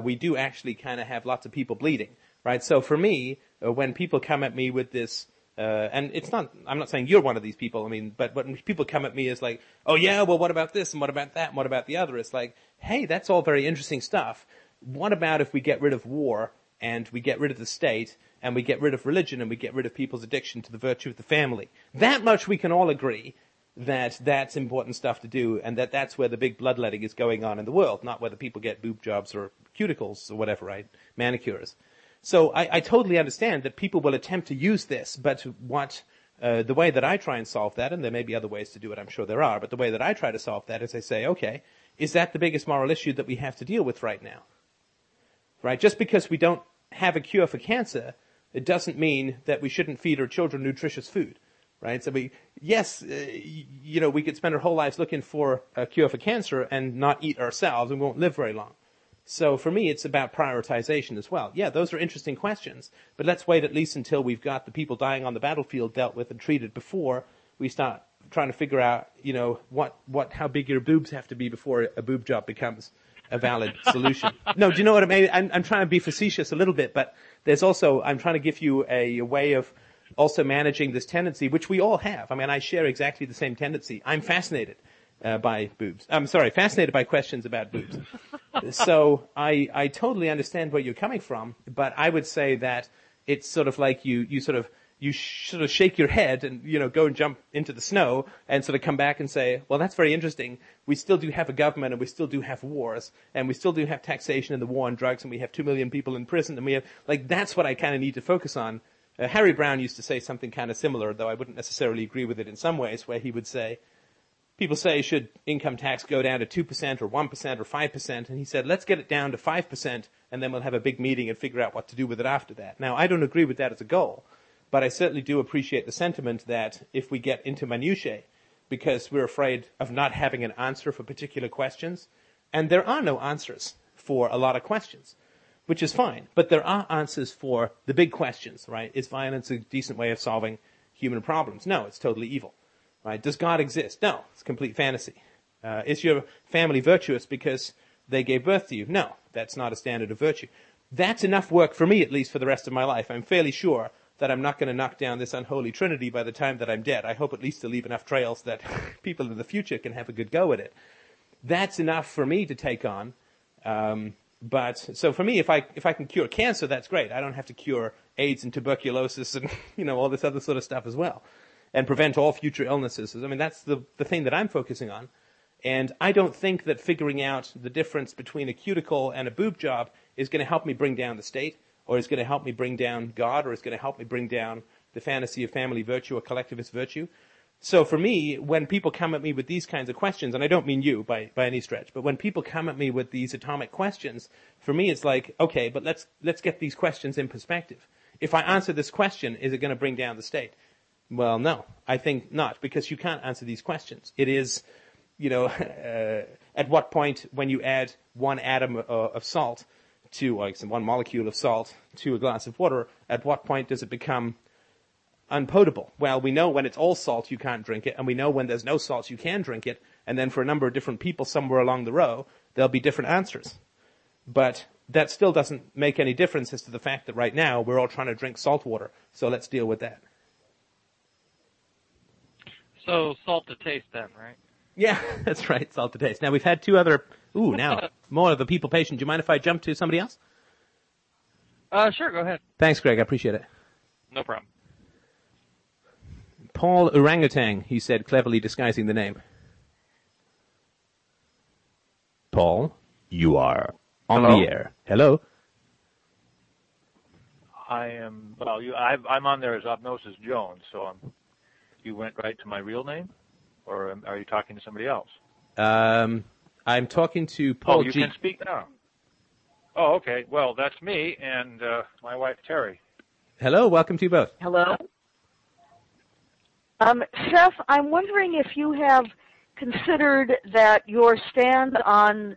we do actually kind of have lots of people bleeding, right? So for me, when people come at me with this, and it's not, I'm not saying you're one of these people, I mean, but when people come at me is like, oh yeah, well what about this and what about that and what about the other? It's like, hey, that's all very interesting stuff. What about if we get rid of war and we get rid of the state and we get rid of religion and we get rid of people's addiction to the virtue of the family? That much we can all agree that that's important stuff to do and that that's where the big bloodletting is going on in the world, not whether people get boob jobs or cuticles or whatever, right? Manicures. So I totally understand that people will attempt to use this, but what the way that I try and solve that, and there may be other ways to do it, I'm sure there are, but the way that I try to solve that is I say, okay, is that the biggest moral issue that we have to deal with right now? Right? Just because we don't have a cure for cancer, it doesn't mean that we shouldn't feed our children nutritious food. Right? So we could spend our whole lives looking for a cure for cancer and not eat ourselves and we won't live very long. So for me, it's about prioritization as well. Yeah, those are interesting questions, but let's wait at least until we've got the people dying on the battlefield dealt with and treated before we start trying to figure out, you know, how big your boobs have to be before a boob job becomes a valid solution. No, do you know what I mean? I'm trying to be facetious a little bit, but there's also, I'm trying to give you a way of also managing this tendency, which we all have. I mean, I share exactly the same tendency. I'm fascinated. By boobs. I'm sorry, fascinated by questions about boobs. So I totally understand where you're coming from, but I would say that it's sort of like you sort of shake your head and, you know, go and jump into the snow and sort of come back and say, well, that's very interesting. We still do have a government and we still do have wars and we still do have taxation and the war on drugs and we have 2 million people in prison and we have, like, that's what I kind of need to focus on. Harry Brown used to say something kind of similar, though I wouldn't necessarily agree with it in some ways, where he would say, people say, should income tax go down to 2% or 1% or 5%? And he said, let's get it down to 5% and then we'll have a big meeting and figure out what to do with it after that. Now, I don't agree with that as a goal, but I certainly do appreciate the sentiment that if we get into minutiae because we're afraid of not having an answer for particular questions, and there are no answers for a lot of questions, which is fine, but there are answers for the big questions, right? Is violence a decent way of solving human problems? No, it's totally evil. Right? Does God exist? No, it's complete fantasy. Is your family virtuous because they gave birth to you? No, that's not a standard of virtue. That's enough work for me, at least for the rest of my life. I'm fairly sure that I'm not going to knock down this unholy trinity by the time that I'm dead. I hope at least to leave enough trails that people in the future can have a good go at it. That's enough for me to take on. But so for me, if I can cure cancer, that's great. I don't have to cure AIDS and tuberculosis and, you know, all this other sort of stuff as well. And prevent all future illnesses. I mean, that's the thing that I'm focusing on. And I don't think that figuring out the difference between a cuticle and a boob job is going to help me bring down the state, or is going to help me bring down God, or is going to help me bring down the fantasy of family virtue or collectivist virtue. So for me, when people come at me with these kinds of questions, and I don't mean you by any stretch, but when people come at me with these atomic questions, for me it's like, okay, but let's get these questions in perspective. If I answer this question, is it going to bring down the state? Well, no, I think not, because you can't answer these questions. It is, you know, at what point when you add one atom of salt to, like, one molecule of salt to a glass of water, at what point does it become unpotable? Well, we know when it's all salt you can't drink it, and we know when there's no salt you can drink it, and then for a number of different people somewhere along the row, there'll be different answers. But that still doesn't make any difference as to the fact that right now we're all trying to drink salt water, so let's deal with that. So, salt to taste then, right? Yeah, that's right, salt to taste. Now, we've had two other... Ooh, now, more of a people patient. Do you mind if I jump to somebody else? Sure, go ahead. Thanks, Greg. I appreciate it. No problem. Paul Orangutan, he said, cleverly disguising the name. Paul, you are on the air. Hello? I am... Well, I'm on there as Obnosis Jones, so I'm... you went right to my real name, or are you talking to somebody else? I'm talking to Paul G. You can speak now. Oh, okay. Well, that's me and my wife, Terry. Hello. Welcome to you both. Hello. Seth, I'm wondering if you have considered that your stand on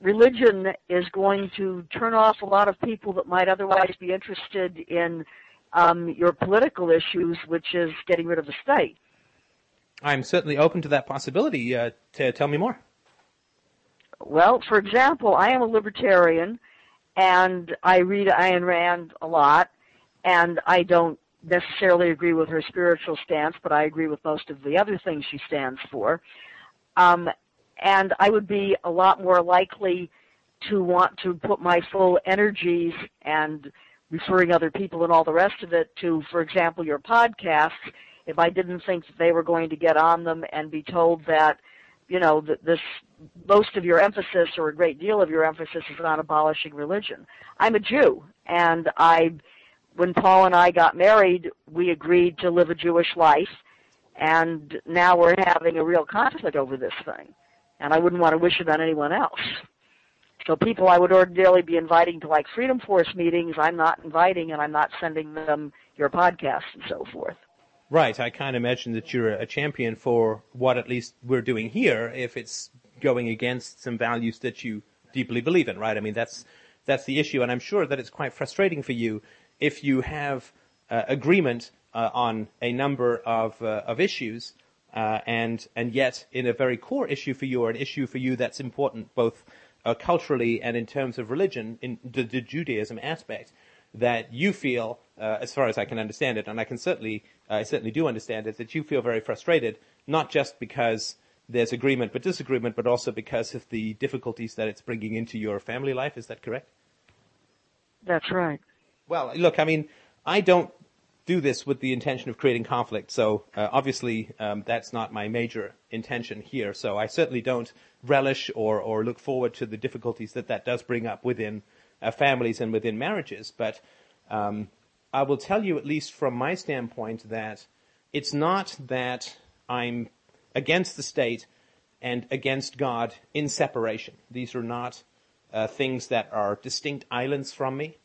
religion is going to turn off a lot of people that might otherwise be interested in your political issues, which is getting rid of the state. I'm certainly open to that possibility. Tell me more. Well, for example, I am a libertarian, and I read Ayn Rand a lot, and I don't necessarily agree with her spiritual stance, but I agree with most of the other things she stands for. And I would be a lot more likely to want to put my full energies and referring other people and all the rest of it to, for example, your podcasts, if I didn't think that they were going to get on them and be told that, you know, that this most of your emphasis or a great deal of your emphasis is on abolishing religion. I'm a Jew, and when Paul and I got married, we agreed to live a Jewish life, and now we're having a real conflict over this thing. And I wouldn't want to wish it on anyone else. So people I would ordinarily be inviting to, like, Freedom Force meetings, I'm not inviting, and I'm not sending them your podcast and so forth. Right. I can't imagine that you're a champion for what at least we're doing here if it's going against some values that you deeply believe in, right? I mean, that's the issue, and I'm sure that it's quite frustrating for you if you have agreement on a number of issues, and yet in a very core issue for you, or an issue for you that's important both culturally and in terms of religion, in the Judaism aspect, that you feel, as far as I can understand it, and I certainly do understand it, that you feel very frustrated, not just because there's agreement but disagreement, but also because of the difficulties that it's bringing into your family life. Is that correct? That's right. Well, look, I mean, I don't do this with the intention of creating conflict, so obviously that's not my major intention here. So I certainly don't relish or look forward to the difficulties that does bring up within families and within marriages. But I will tell you, at least from my standpoint, that it's not that I'm against the state and against God in separation. These are not things that are distinct islands from me.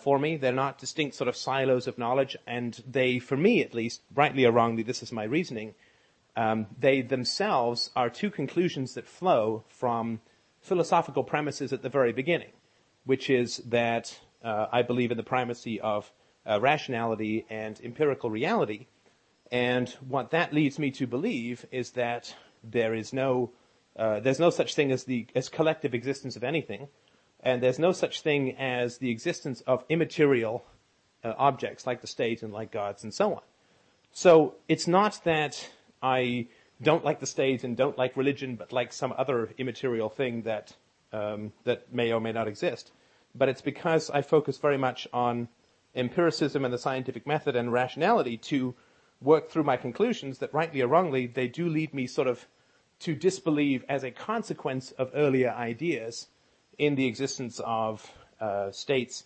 For me, they're not distinct sort of silos of knowledge, and they, for me at least, rightly or wrongly, this is my reasoning, they themselves are two conclusions that flow from philosophical premises at the very beginning, which is that I believe in the primacy of rationality and empirical reality, and what that leads me to believe is that there's no such thing as as collective existence of anything. And there's no such thing as the existence of immaterial objects like the state and like gods and so on. So it's not that I don't like the state and don't like religion, but like some other immaterial thing that may or may not exist. But it's because I focus very much on empiricism and the scientific method and rationality to work through my conclusions that, rightly or wrongly, they do lead me sort of to disbelieve as a consequence of earlier ideas in the existence of states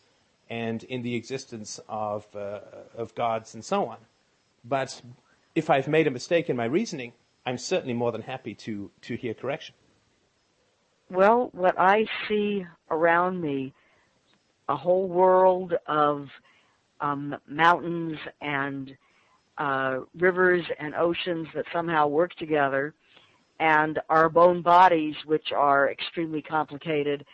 and in the existence of gods and so on. But if I've made a mistake in my reasoning, I'm certainly more than happy to hear correction. Well, what I see around me, a whole world of mountains and rivers and oceans that somehow work together, and our own bodies, which are extremely complicated,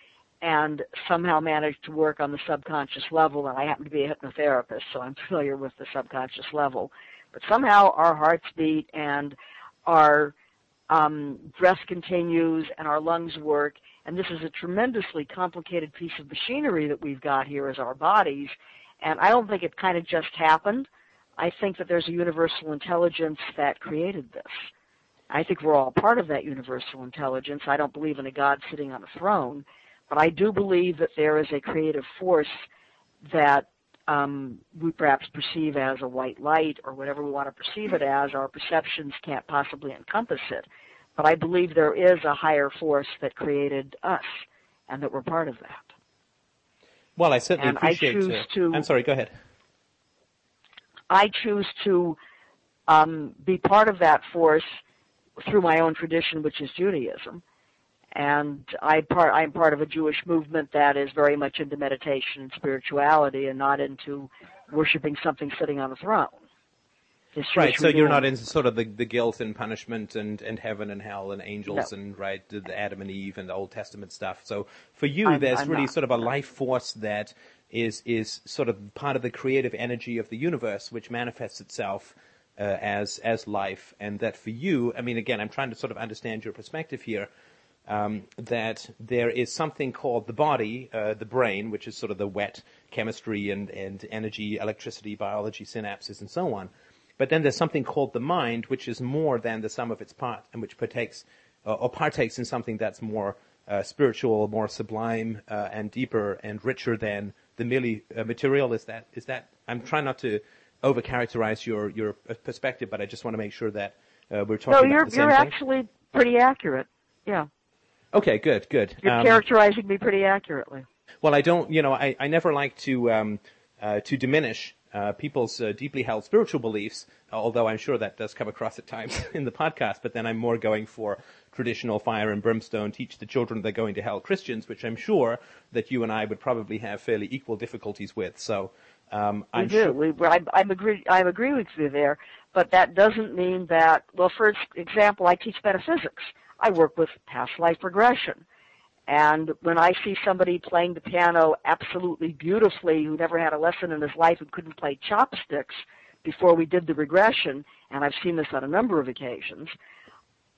and somehow managed to work on the subconscious level, and I happen to be a hypnotherapist, so I'm familiar with the subconscious level. But somehow our hearts beat, and our breath continues, and our lungs work, and this is a tremendously complicated piece of machinery that we've got here as our bodies, and I don't think it kind of just happened. I think that there's a universal intelligence that created this. I think we're all part of that universal intelligence. I don't believe in a God sitting on a throne, but I do believe that there is a creative force that we perhaps perceive as a white light or whatever we want to perceive it as. Our perceptions can't possibly encompass it. But I believe there is a higher force that created us and that we're part of that. Well, I certainly appreciate it. I'm sorry, go ahead. I choose to be part of that force through my own tradition, which is Judaism. And I'm part of a Jewish movement that is very much into meditation and spirituality and not into worshiping something sitting on a throne. Right, so you're not into sort of the guilt and punishment and heaven and hell and angels and the Adam and Eve and the Old Testament stuff. So for you, there's sort of a life force that is sort of part of the creative energy of the universe, which manifests itself as life. And that for you, I mean, again, I'm trying to sort of understand your perspective here, that there is something called the body, the brain, which is sort of the wet chemistry and energy, electricity, biology, synapses, and so on. But then there's something called the mind, which is more than the sum of its parts, and which partakes in something that's more spiritual, more sublime, and deeper and richer than the merely material. Is that? I'm trying not to overcharacterize your perspective, but I just want to make sure that we're talking about the same thing. No, you're actually pretty accurate. Yeah. Okay. Good. You're characterizing me pretty accurately. Well, I don't. You know, I never like to diminish people's deeply held spiritual beliefs, although I'm sure that does come across at times in the podcast, but then I'm more going for traditional fire and brimstone, teach the children they're going to hell Christians, which I'm sure that you and I would probably have fairly equal difficulties with. So I agree with you there, but that doesn't mean that, well, for example, I teach metaphysics. I work with past life regression. And when I see somebody playing the piano absolutely beautifully who never had a lesson in his life and couldn't play chopsticks before we did the regression, and I've seen this on a number of occasions,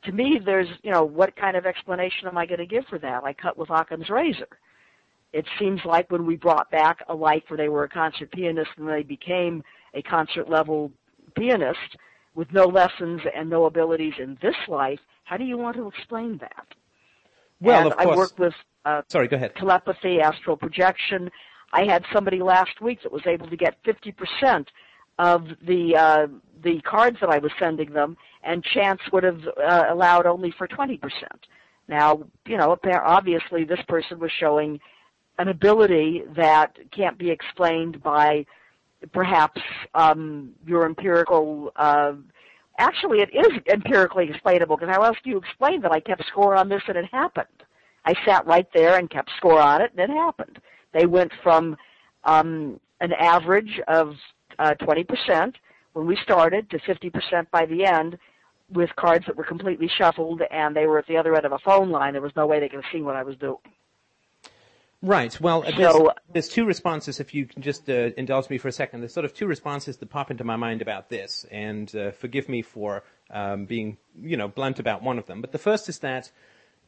to me there's, what kind of explanation am I going to give for that? I cut with Occam's razor. It seems like when we brought back a life where they were a concert pianist and they became a concert-level pianist with no lessons and no abilities in this life, how do you want to explain that? Well, and of course. I work with go ahead. Telepathy, astral projection. I had somebody last week that was able to get 50% of the cards that I was sending them, and chance would have allowed only for 20%. Now, obviously this person was showing an ability that can't be explained by perhaps your empirical Actually, it is empirically explainable, because how else do you explain that I kept score on this and it happened? I sat right there and kept score on it, and it happened. They went from an average of 20% when we started to 50% by the end, with cards that were completely shuffled, and they were at the other end of a phone line. There was no way they could have seen what I was doing. Right. Well, there's two responses, if you can just indulge me for a second. There's sort of two responses that pop into my mind about this, and forgive me for being, blunt about one of them. But the first is that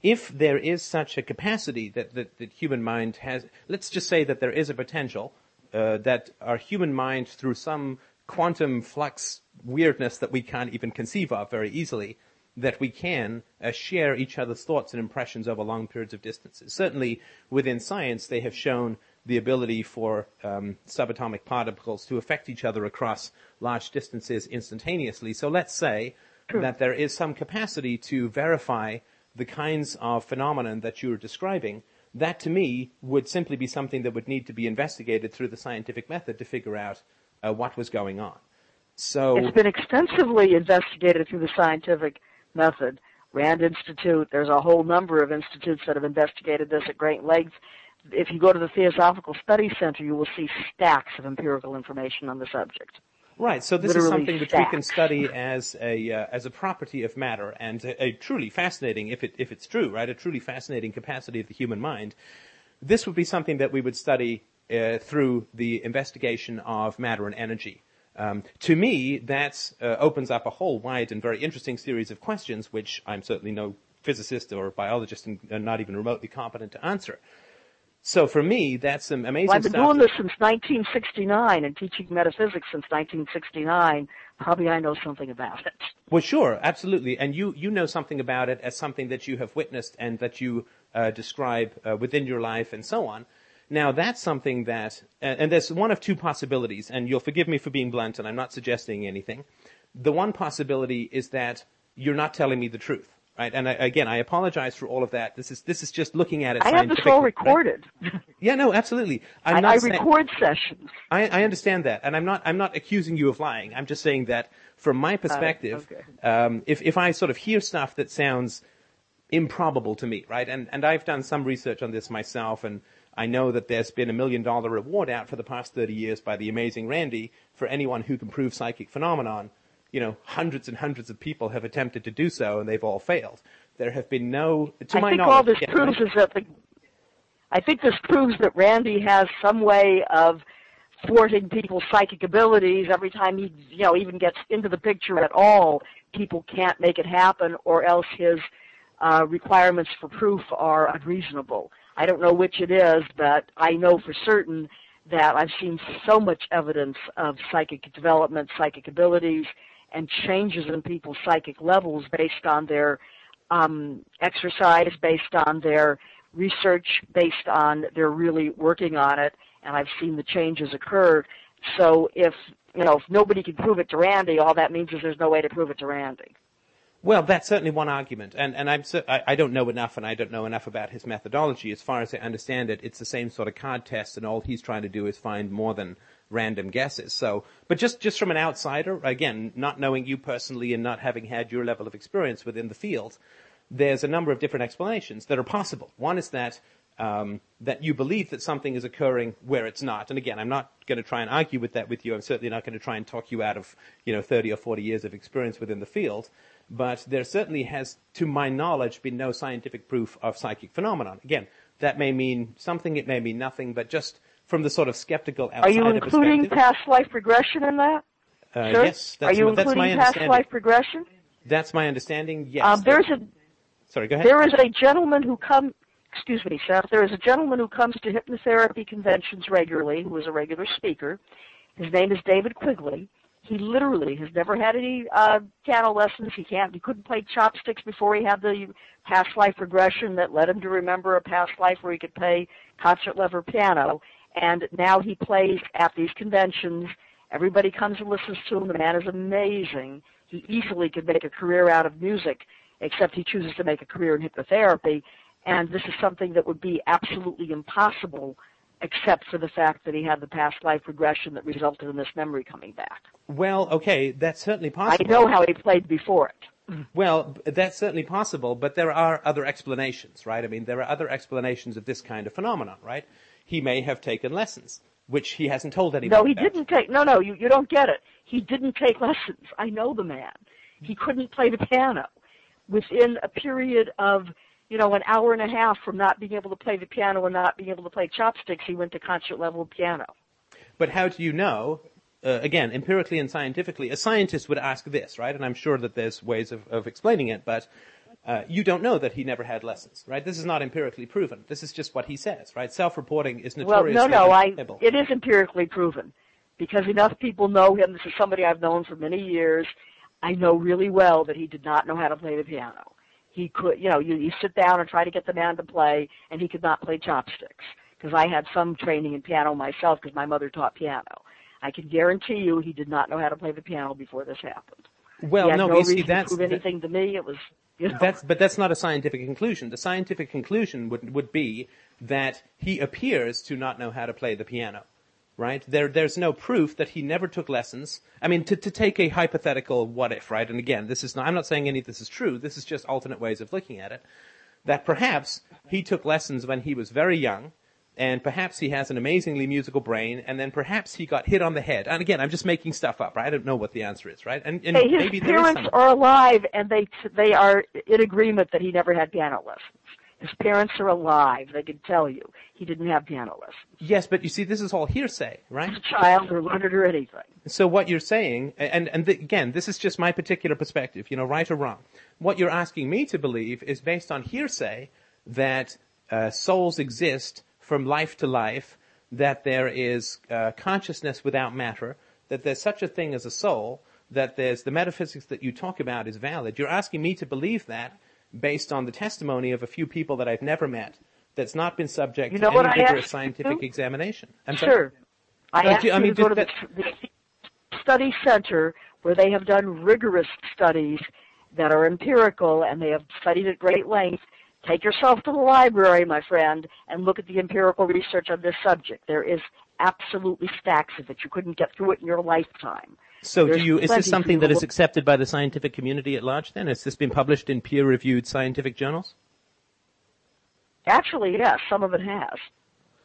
if there is such a capacity that human mind has, let's just say that there is a potential that our human mind, through some quantum flux weirdness that we can't even conceive of very easily, that we can share each other's thoughts and impressions over long periods of distances. Certainly, within science, they have shown the ability for subatomic particles to affect each other across large distances instantaneously. So let's say that there is some capacity to verify the kinds of phenomenon that you're describing. That, to me, would simply be something that would need to be investigated through the scientific method to figure out what was going on. So it's been extensively investigated through the scientific method. Rand Institute, there's a whole number of institutes that have investigated this at great length. If you go to the Theosophical Study Center, you will see stacks of empirical information on the subject. Right, so this is something which we can study as a property of matter, and a truly fascinating, if it's true, right, a truly fascinating capacity of the human mind. This would be something that we would study through the investigation of matter and energy. To me, that opens up a whole wide and very interesting series of questions, which I'm certainly no physicist or biologist and not even remotely competent to answer. So for me, that's some amazing stuff. I've been doing this since 1969 and teaching metaphysics since 1969. Probably I know something about it. Well, sure, absolutely. And you know something about it as something that you have witnessed and that you describe within your life and so on. Now, that's something that, and there's one of two possibilities, and you'll forgive me for being blunt, and I'm not suggesting anything. The one possibility is that you're not telling me the truth. Right, and I apologize for all of that. This is just looking at it. I have this all recorded. Right? Yeah, no, absolutely. I record sessions. I understand that, and I'm not accusing you of lying. I'm just saying that from my perspective, okay. If I sort of hear stuff that sounds improbable to me, right, and I've done some research on this myself, and I know that there's been $1 million reward out for the past 30 years by the amazing Randy for anyone who can prove psychic phenomenon. You know, hundreds and hundreds of people have attempted to do so, and they've all failed. There have been no, to my knowledge. I think this proves that Randy has some way of thwarting people's psychic abilities. Every time he, even gets into the picture at all, people can't make it happen, or else his requirements for proof are unreasonable. I don't know which it is, but I know for certain that I've seen so much evidence of psychic development, psychic abilities, and changes in people's psychic levels based on their exercise, based on their research, based on their really working on it, and I've seen the changes occur. So if nobody can prove it to Randy, all that means is there's no way to prove it to Randy. Well, that's certainly one argument, and I don't know enough, and I don't know enough about his methodology. As far as I understand it, it's the same sort of card test, and all he's trying to do is find more than random guesses. So, but just from an outsider, again, not knowing you personally and not having had your level of experience within the field, there's a number of different explanations that are possible. One is that you believe that something is occurring where it's not. And again, I'm not going to try and argue with that with you. I'm certainly not going to try and talk you out of, 30 or 40 years of experience within the field. But there certainly has, to my knowledge, been no scientific proof of psychic phenomenon. Again, that may mean something, it may mean nothing, but just from the sort of skeptical outsider perspective. Are you including past life regression in that? Sure. Yes. That's my understanding. Past life regression? That's my understanding, yes. Sorry, go ahead. There is a gentleman who comes to hypnotherapy conventions regularly who is a regular speaker. His name is David Quigley. He literally has never had any piano lessons. He couldn't play chopsticks before he had the past life regression that led him to remember a past life where he could play concert level piano. And now he plays at these conventions. Everybody comes and listens to him. The man is amazing. He easily could make a career out of music, except he chooses to make a career in hypnotherapy. And this is something that would be absolutely impossible, except for the fact that he had the past life regression that resulted in this memory coming back. Well, okay, that's certainly possible. I know how he played before it. Well, that's certainly possible, but there are other explanations, right? I mean, there are other explanations of this kind of phenomenon, right? He may have taken lessons, which he hasn't told anyone about. You don't get it. He didn't take lessons. I know the man. He couldn't play the piano. Within a period of an hour and a half from not being able to play the piano and not being able to play chopsticks, he went to concert-level piano. But how do you know, again, empirically and scientifically, a scientist would ask this, right? And I'm sure that there's ways of explaining it, but you don't know that he never had lessons, right? This is not empirically proven. This is just what he says, right? Self-reporting is notoriously unreliable. It is empirically proven because enough people know him. This is somebody I've known for many years. I know really well that he did not know how to play the piano. He could, you sit down and try to get the man to play, and he could not play chopsticks because I had some training in piano myself because my mother taught piano. I can guarantee you he did not know how to play the piano before this happened. Well, no, you see, that's... He had no reason to prove anything to me. It was, But that's not a scientific conclusion. The scientific conclusion would be that he appears to not know how to play the piano, right? There's no proof that he never took lessons. I mean, to take a hypothetical what if, right? And again, this is not, I'm not saying any of this is true. This is just alternate ways of looking at it. That perhaps he took lessons when he was very young, and perhaps he has an amazingly musical brain, and then perhaps he got hit on the head. And again, I'm just making stuff up, right? I don't know what the answer is, right? And hey, his maybe parents are alive, and they are in agreement that he never had piano lessons. His parents are alive. They can tell you he didn't have piano lessons. Yes, but you see, this is all hearsay, right? As a child or learned or anything. So what you're saying, again, this is just my particular perspective, right or wrong. What you're asking me to believe is based on hearsay that souls exist from life to life, that there is consciousness without matter, that there's such a thing as a soul, that there's the metaphysics that you talk about is valid. You're asking me to believe that based on the testimony of a few people that I've never met that's not been subject to any rigorous scientific examination. I'm sure. I asked you to go to the study center where they have done rigorous studies that are empirical, and they have studied at great length. Take yourself to the library, my friend, and look at the empirical research on this subject. There is absolutely stacks of it. You couldn't get through it in your lifetime. So is this something that is accepted by the scientific community at large then? Has this been published in peer-reviewed scientific journals? Actually, yes, some of it has.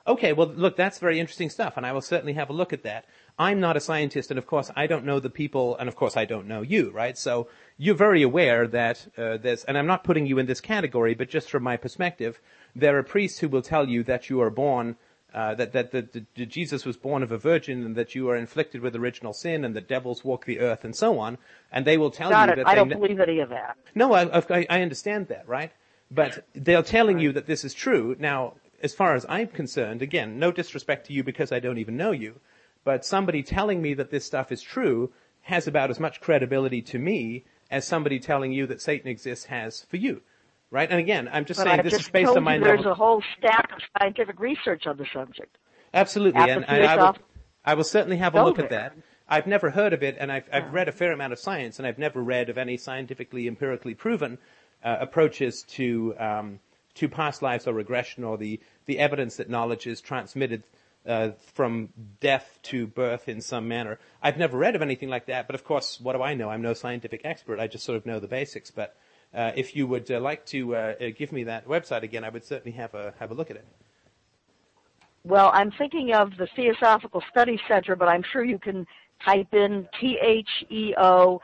Okay, well, look, that's very interesting stuff, and I will certainly have a look at that. I'm not a scientist, and of course I don't know the people, and of course I don't know you, right? So you're very aware that and I'm not putting you in this category, but just from my perspective, there are priests who will tell you that you are born, that Jesus was born of a virgin, and that you are inflicted with original sin, and the devils walk the earth, and so on, and they will tell you that I don't believe any of that. No, I understand that, right? But they're telling you that this is true. Now, as far as I'm concerned, again, no disrespect to you because I don't even know you, but somebody telling me that this stuff is true has about as much credibility to me as somebody telling you that Satan exists has for you, right? And again, I'm just saying this is based on my knowledge. There's a whole stack of scientific research on the subject. Absolutely, and I will certainly have a look at that. I've never heard of it, and I've read a fair amount of science, and I've never read of any scientifically, empirically proven approaches to past lives or regression, or the evidence that knowledge is transmitted from death to birth in some manner. I've never read of anything like that, but of course, what do I know? I'm no scientific expert. I just sort of know the basics. But if you would like to give me that website again, I would certainly have a look at it. Well, I'm thinking of the Theosophical Study Center, but I'm sure you can type in Theosophical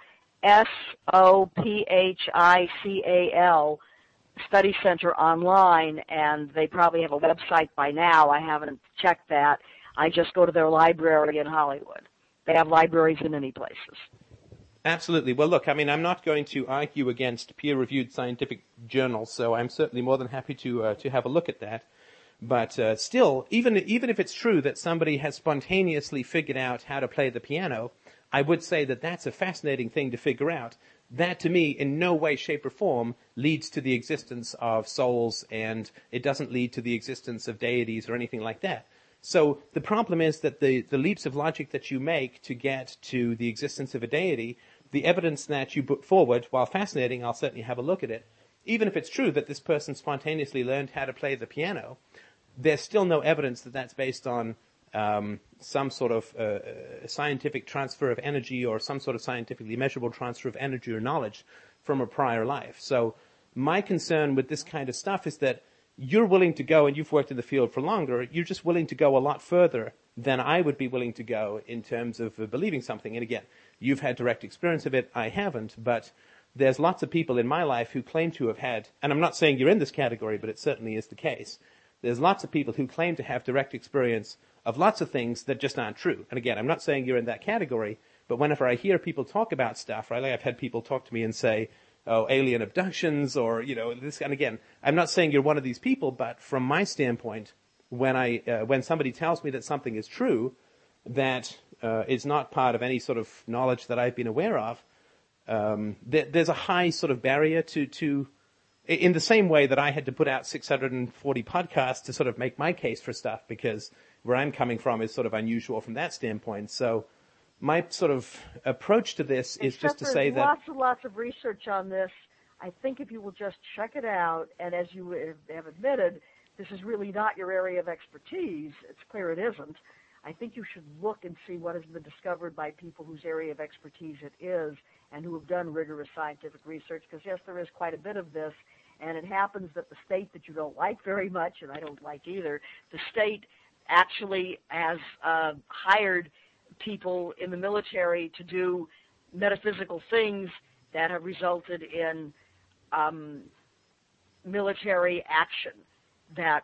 Study Center online, and they probably have a website by now. I haven't checked that. I just go to their library in Hollywood. They have libraries in many places. Absolutely. Well, look, I mean, I'm not going to argue against peer-reviewed scientific journals, so I'm certainly more than happy to have a look at that. But still, even if it's true that somebody has spontaneously figured out how to play the piano, I would say that that's a fascinating thing to figure out. That, to me, in no way, shape, or form leads to the existence of souls, and it doesn't lead to the existence of deities or anything like that. So the problem is that the leaps of logic that you make to get to the existence of a deity, the evidence that you put forward, while fascinating, I'll certainly have a look at it, even if it's true that this person spontaneously learned how to play the piano, there's still no evidence that that's based on some sort of scientific transfer of energy, or some sort of scientifically measurable transfer of energy or knowledge from a prior life. So my concern with this kind of stuff is that you're willing to go, and you've worked in the field for longer, you're just willing to go a lot further than I would be willing to go in terms of believing something. And again, you've had direct experience of it. I haven't, but there's lots of people in my life who claim to have had, and I'm not saying you're in this category, but it certainly is the case. There's lots of people who claim to have direct experience of lots of things that just aren't true. And again, I'm not saying you're in that category, but whenever I hear people talk about stuff, right, like I've had people talk to me and say, oh, alien abductions, or, you know, this, and again, I'm not saying you're one of these people, but from my standpoint, when somebody tells me that something is true, that is not part of any sort of knowledge that I've been aware of, there's a high sort of barrier to in the same way that I had to put out 640 podcasts to sort of make my case for stuff, because where I'm coming from is sort of unusual from that standpoint. So my sort of approach to this is just to say that lots and lots of research on this. I think if you will just check it out, and as you have admitted, this is really not your area of expertise. It's clear it isn't. I think you should look and see what has been discovered by people whose area of expertise it is and who have done rigorous scientific research, because, yes, there is quite a bit of this, and it happens that the state that you don't like very much, and I don't like either, the state actually has hired people in the military to do metaphysical things that have resulted in military action that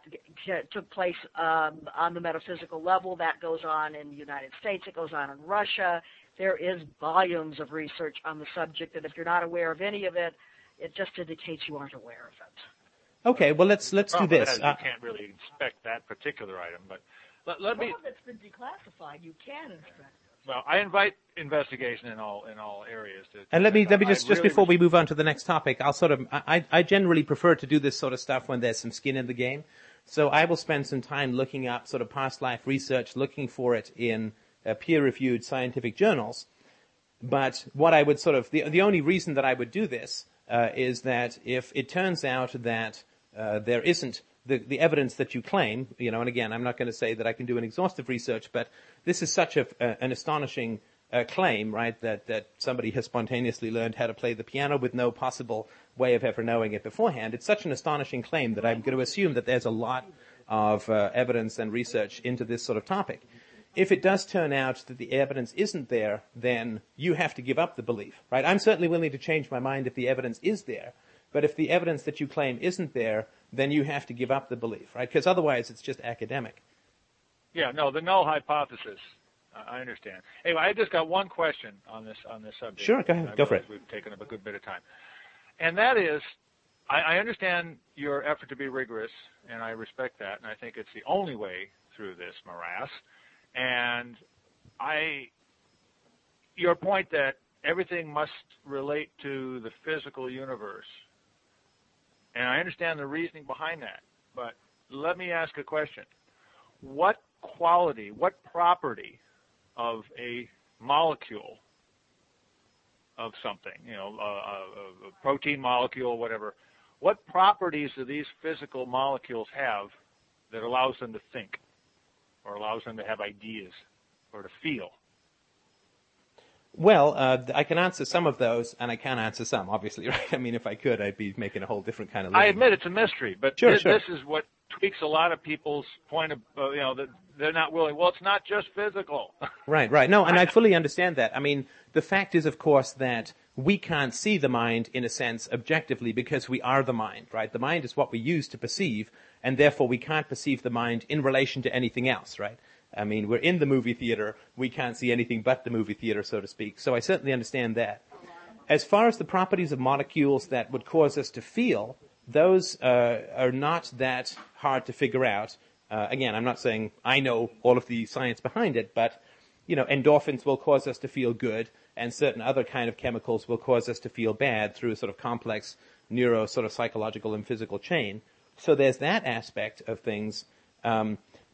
took place on the metaphysical level. That goes on in the United States. It goes on in Russia. There is volumes of research on the subject, and if you're not aware of any of it, it just indicates you aren't aware of it. Okay, well, let's do this. You can't really inspect that particular item, but let me... Well, it's been declassified. You can inspect it. Well, I invite investigation in all areas. And let me just before we move on to the next topic, I'll sort of I generally prefer to do this sort of stuff when there's some skin in the game. So I will spend some time looking up sort of past life research, looking for it in peer-reviewed scientific journals. But what I would sort of, the only reason that I would do this is that if it turns out that there isn't the evidence that you claim, you know, and again, I'm not going to say that I can do an exhaustive research, but this is such an astonishing claim, right, that somebody has spontaneously learned how to play the piano with no possible way of ever knowing it beforehand. It's such an astonishing claim that I'm going to assume that there's a lot of evidence and research into this sort of topic. If it does turn out that the evidence isn't there, then you have to give up the belief, right? I'm certainly willing to change my mind if the evidence is there, but if the evidence that you claim isn't there, then you have to give up the belief, right? Because otherwise it's just academic. Yeah, no, the null hypothesis. I understand. Anyway, I just got one question on this subject. Sure, go ahead. Go for it. We've taken up a good bit of time. And that is, I understand your effort to be rigorous, and I respect that, and I think it's the only way through this morass. And your point that everything must relate to the physical universe, and I understand the reasoning behind that, but let me ask a question. What quality, what property of a molecule of something, you know, a protein molecule, whatever, what properties do these physical molecules have that allows them to think or allows them to have ideas or to feel? Well, I can answer some of those, and I can't answer some, obviously, right? I mean, if I could, I'd be making a whole different kind of living. I admit it's a mystery, but sure. This is what tweaks a lot of people's point of, you know, that they're not willing. Well, it's not just physical. Right. No, and I fully understand that. I mean, the fact is, of course, that we can't see the mind, in a sense, objectively, because we are the mind, right? The mind is what we use to perceive, and therefore we can't perceive the mind in relation to anything else, right? I mean, we're in the movie theater. We can't see anything but the movie theater, so to speak. So I certainly understand that. As far as the properties of molecules that would cause us to feel, those are not that hard to figure out. Again, I'm not saying I know all of the science behind it, but, you know, endorphins will cause us to feel good, and certain other kind of chemicals will cause us to feel bad through a sort of complex neuro sort of psychological and physical chain. So there's that aspect of things.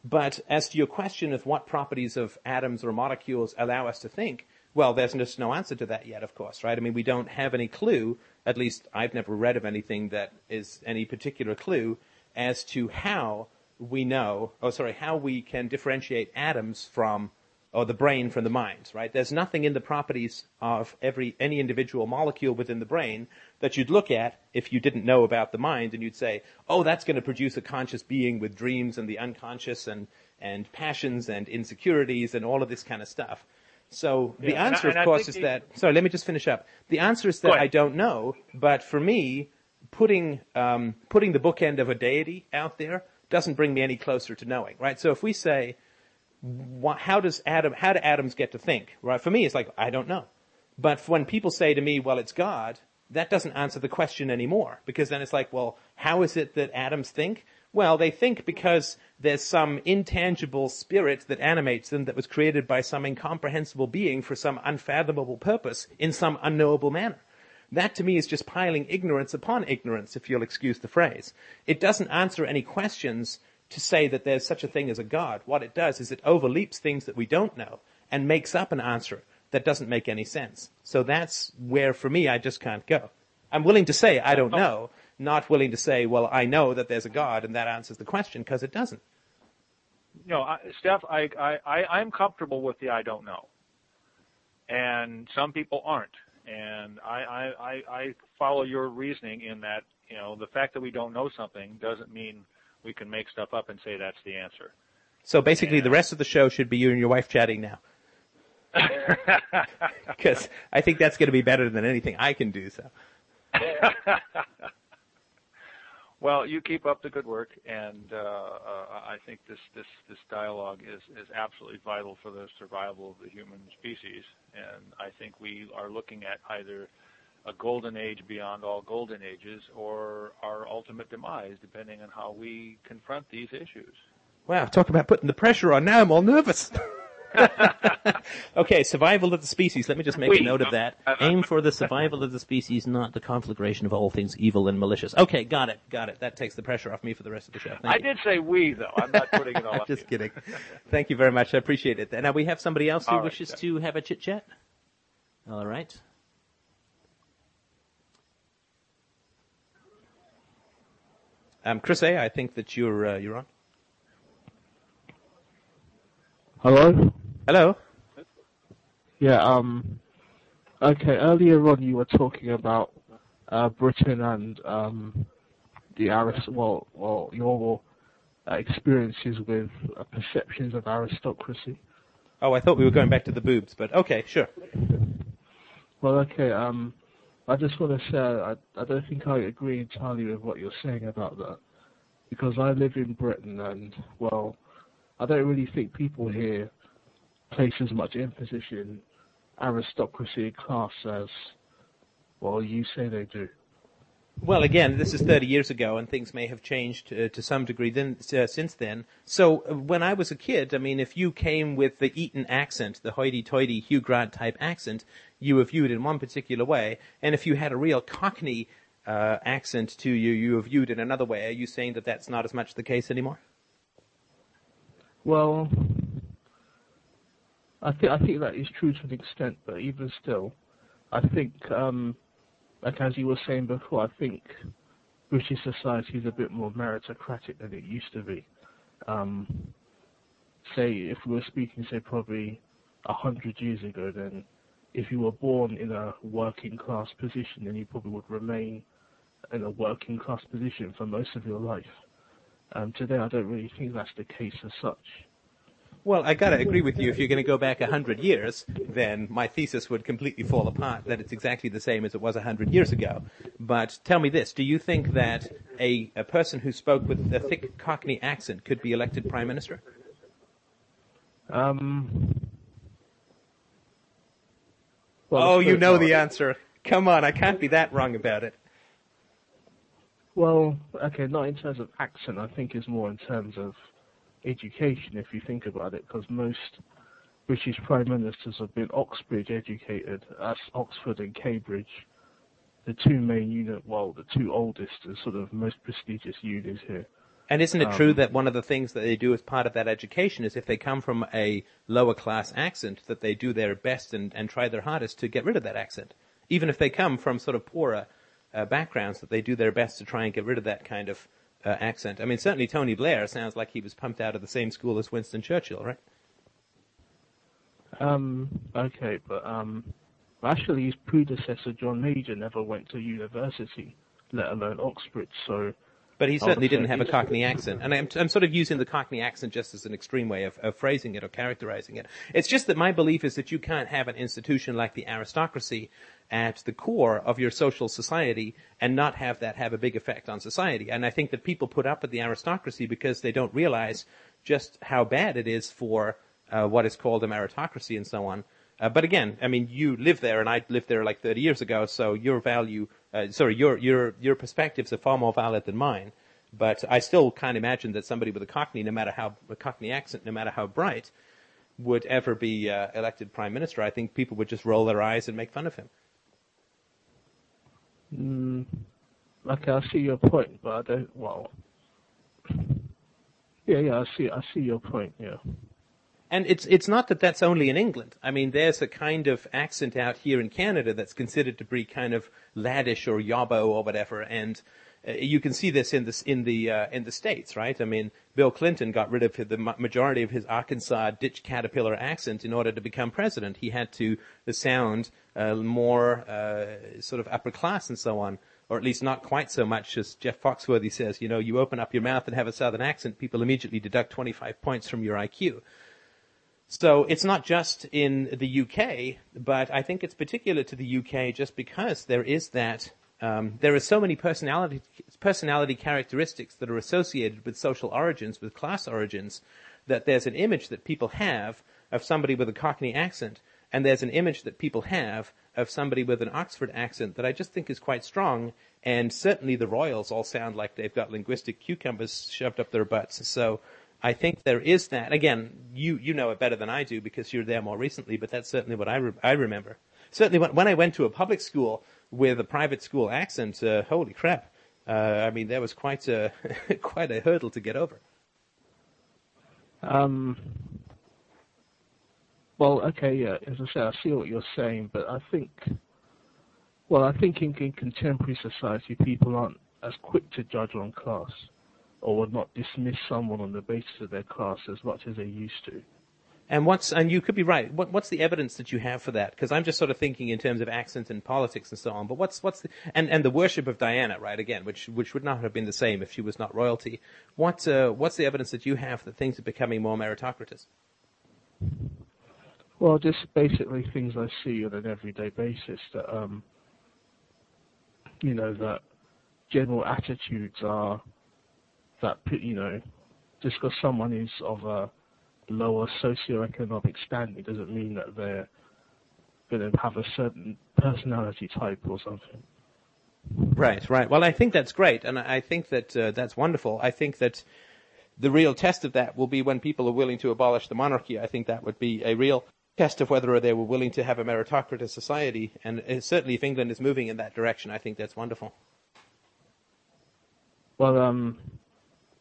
But as to your question of what properties of atoms or molecules allow us to think, well, there's just no answer to that yet, of course, right? I mean, we don't have any clue, at least I've never read of anything that is any particular clue, as to how we can differentiate atoms from, or the brain from the mind, right? There's nothing in the properties of any individual molecule within the brain that you'd look at if you didn't know about the mind, and you'd say, oh, that's going to produce a conscious being with dreams and the unconscious and passions and insecurities and all of this kind of stuff. So the answer, of course, is that... Sorry, let me just finish up. The answer is that I don't know, but for me, putting the bookend of a deity out there doesn't bring me any closer to knowing, right? So if we say, how do atoms get to think, right? For me, it's like, I don't know. But when people say to me, well, it's God, that doesn't answer the question anymore, because then it's like, well, how is it that atoms think? Well, they think because there's some intangible spirit that animates them that was created by some incomprehensible being for some unfathomable purpose in some unknowable manner. That, to me, is just piling ignorance upon ignorance, if you'll excuse the phrase. It doesn't answer any questions to say that there's such a thing as a God. What it does is it overleaps things that we don't know and makes up an answer that doesn't make any sense. So that's where, for me, I just can't go. I'm willing to say I don't know, not willing to say, well, I know that there's a God and that answers the question, because it doesn't. No, Steph, I'm comfortable with the I don't know. And some people aren't. And I follow your reasoning in that, you know, the fact that we don't know something doesn't mean we can make stuff up and say that's the answer. So basically the rest of the show should be you and your wife chatting now. Because I think that's going to be better than anything I can do. So. Well, you keep up the good work, and I think this dialogue is absolutely vital for the survival of the human species. And I think we are looking at either a golden age beyond all golden ages or our ultimate demise, depending on how we confront these issues. Wow, talk about putting the pressure on. Now I'm all nervous. Okay, survival of the species. Let me just make a note of that. Aim for the survival of the species, not the conflagration of all things evil and malicious. Okay, got it. That takes the pressure off me for the rest of the show. Thank you. I did say we, though. I'm not putting it all up. Just kidding. Thank you very much. I appreciate it. Now, we have somebody else who wishes to have a chit-chat? All right. Chris A., I think that you're on. Hello? Hello? Yeah, okay, earlier on you were talking about Britain and the your experiences with perceptions of aristocracy. Oh, I thought we were going back to the boobs, but okay, sure. Well, okay, I just want to say I don't think I agree entirely with what you're saying about that, because I live in Britain and, well, I don't really think people here place as much emphasis in aristocracy and class as, well, you say they do. Well, again, this is 30 years ago, and things may have changed to some degree since then. So when I was a kid, I mean, if you came with the Eton accent, the hoity-toity Hugh Grant-type accent, you were viewed in one particular way, and if you had a real Cockney accent to you, you were viewed in another way. Are you saying that that's not as much the case anymore? Well, I think that is true to an extent, but even still, I think, like as you were saying before, I think British society is a bit more meritocratic than it used to be. Say, if we were speaking, say, probably 100 years ago, then if you were born in a working-class position, then you probably would remain in a working-class position for most of your life. Today, I don't really think that's the case as such. Well, I got to agree with you. If you're going to go back 100 years, then my thesis would completely fall apart, that it's exactly the same as it was 100 years ago. But tell me this. Do you think that a person who spoke with a thick Cockney accent could be elected prime minister? Well, you know the answer. Come on, I can't be that wrong about it. Well, okay, not in terms of accent. I think it's more in terms of education, if you think about it, because most British prime ministers have been Oxbridge educated, as Oxford and Cambridge, the two main the two oldest and sort of most prestigious unis here. And isn't it true that one of the things that they do as part of that education is if they come from a lower class accent, that they do their best and try their hardest to get rid of that accent? Even if they come from sort of poorer backgrounds, that they do their best to try and get rid of that kind of accent. I mean, certainly Tony Blair sounds like he was pumped out of the same school as Winston Churchill, right? Okay, but actually his predecessor, John Major, never went to university, let alone Oxford, so... But he certainly didn't have a Cockney accent. And I'm sort of using the Cockney accent just as an extreme way of phrasing it or characterizing it. It's just that my belief is that you can't have an institution like the aristocracy at the core of your social society and not have that have a big effect on society. And I think that people put up with the aristocracy because they don't realize just how bad it is for what is called a meritocracy and so on. But again, I mean, you live there and I lived there like 30 years ago, so your value... your perspectives are far more valid than mine, but I still can't imagine that somebody with a Cockney accent, no matter how bright, would ever be elected prime minister. I think people would just roll their eyes and make fun of him. Okay, I see your point, but I don't. Well, yeah, I see your point. Yeah. And it's not that that's only in England. I mean, there's a kind of accent out here in Canada that's considered to be kind of laddish or yobbo or whatever, and you can see this in the States, right? I mean, Bill Clinton got rid of the majority of his Arkansas ditch caterpillar accent in order to become president. He had to sound more sort of upper class and so on, or at least not quite so much as Jeff Foxworthy says. You know, you open up your mouth and have a southern accent, people immediately deduct 25 points from your IQ. So it's not just in the UK, but I think it's particular to the UK just because there is that there are so many personality characteristics that are associated with social origins, with class origins, that there's an image that people have of somebody with a Cockney accent, and there's an image that people have of somebody with an Oxford accent that I just think is quite strong, and certainly the royals all sound like they've got linguistic cucumbers shoved up their butts, so... I think there is that. Again, you know it better than I do because you're there more recently, but that's certainly what I remember. Certainly when I went to a public school with a private school accent, holy crap. I mean, there was quite a hurdle to get over. Well, okay, yeah, as I say, I see what you're saying, but I think, well, I think in contemporary society, people aren't as quick to judge on class, or would not dismiss someone on the basis of their class as much as they used to. And you could be right. What's the evidence that you have for that? Because I'm just sort of thinking in terms of accent and politics and so on. But what's the worship of Diana, right? Again, which would not have been the same if she was not royalty. What's the evidence that you have that things are becoming more meritocratous? Well, just basically things I see on an everyday basis that that general attitudes are that just because someone is of a lower socioeconomic standing doesn't mean that they're going to have a certain personality type or something. Right. Well, I think that's great, and I think that that's wonderful. I think that the real test of that will be when people are willing to abolish the monarchy. I think that would be a real test of whether they were willing to have a meritocratic society, and certainly if England is moving in that direction, I think that's wonderful. Well,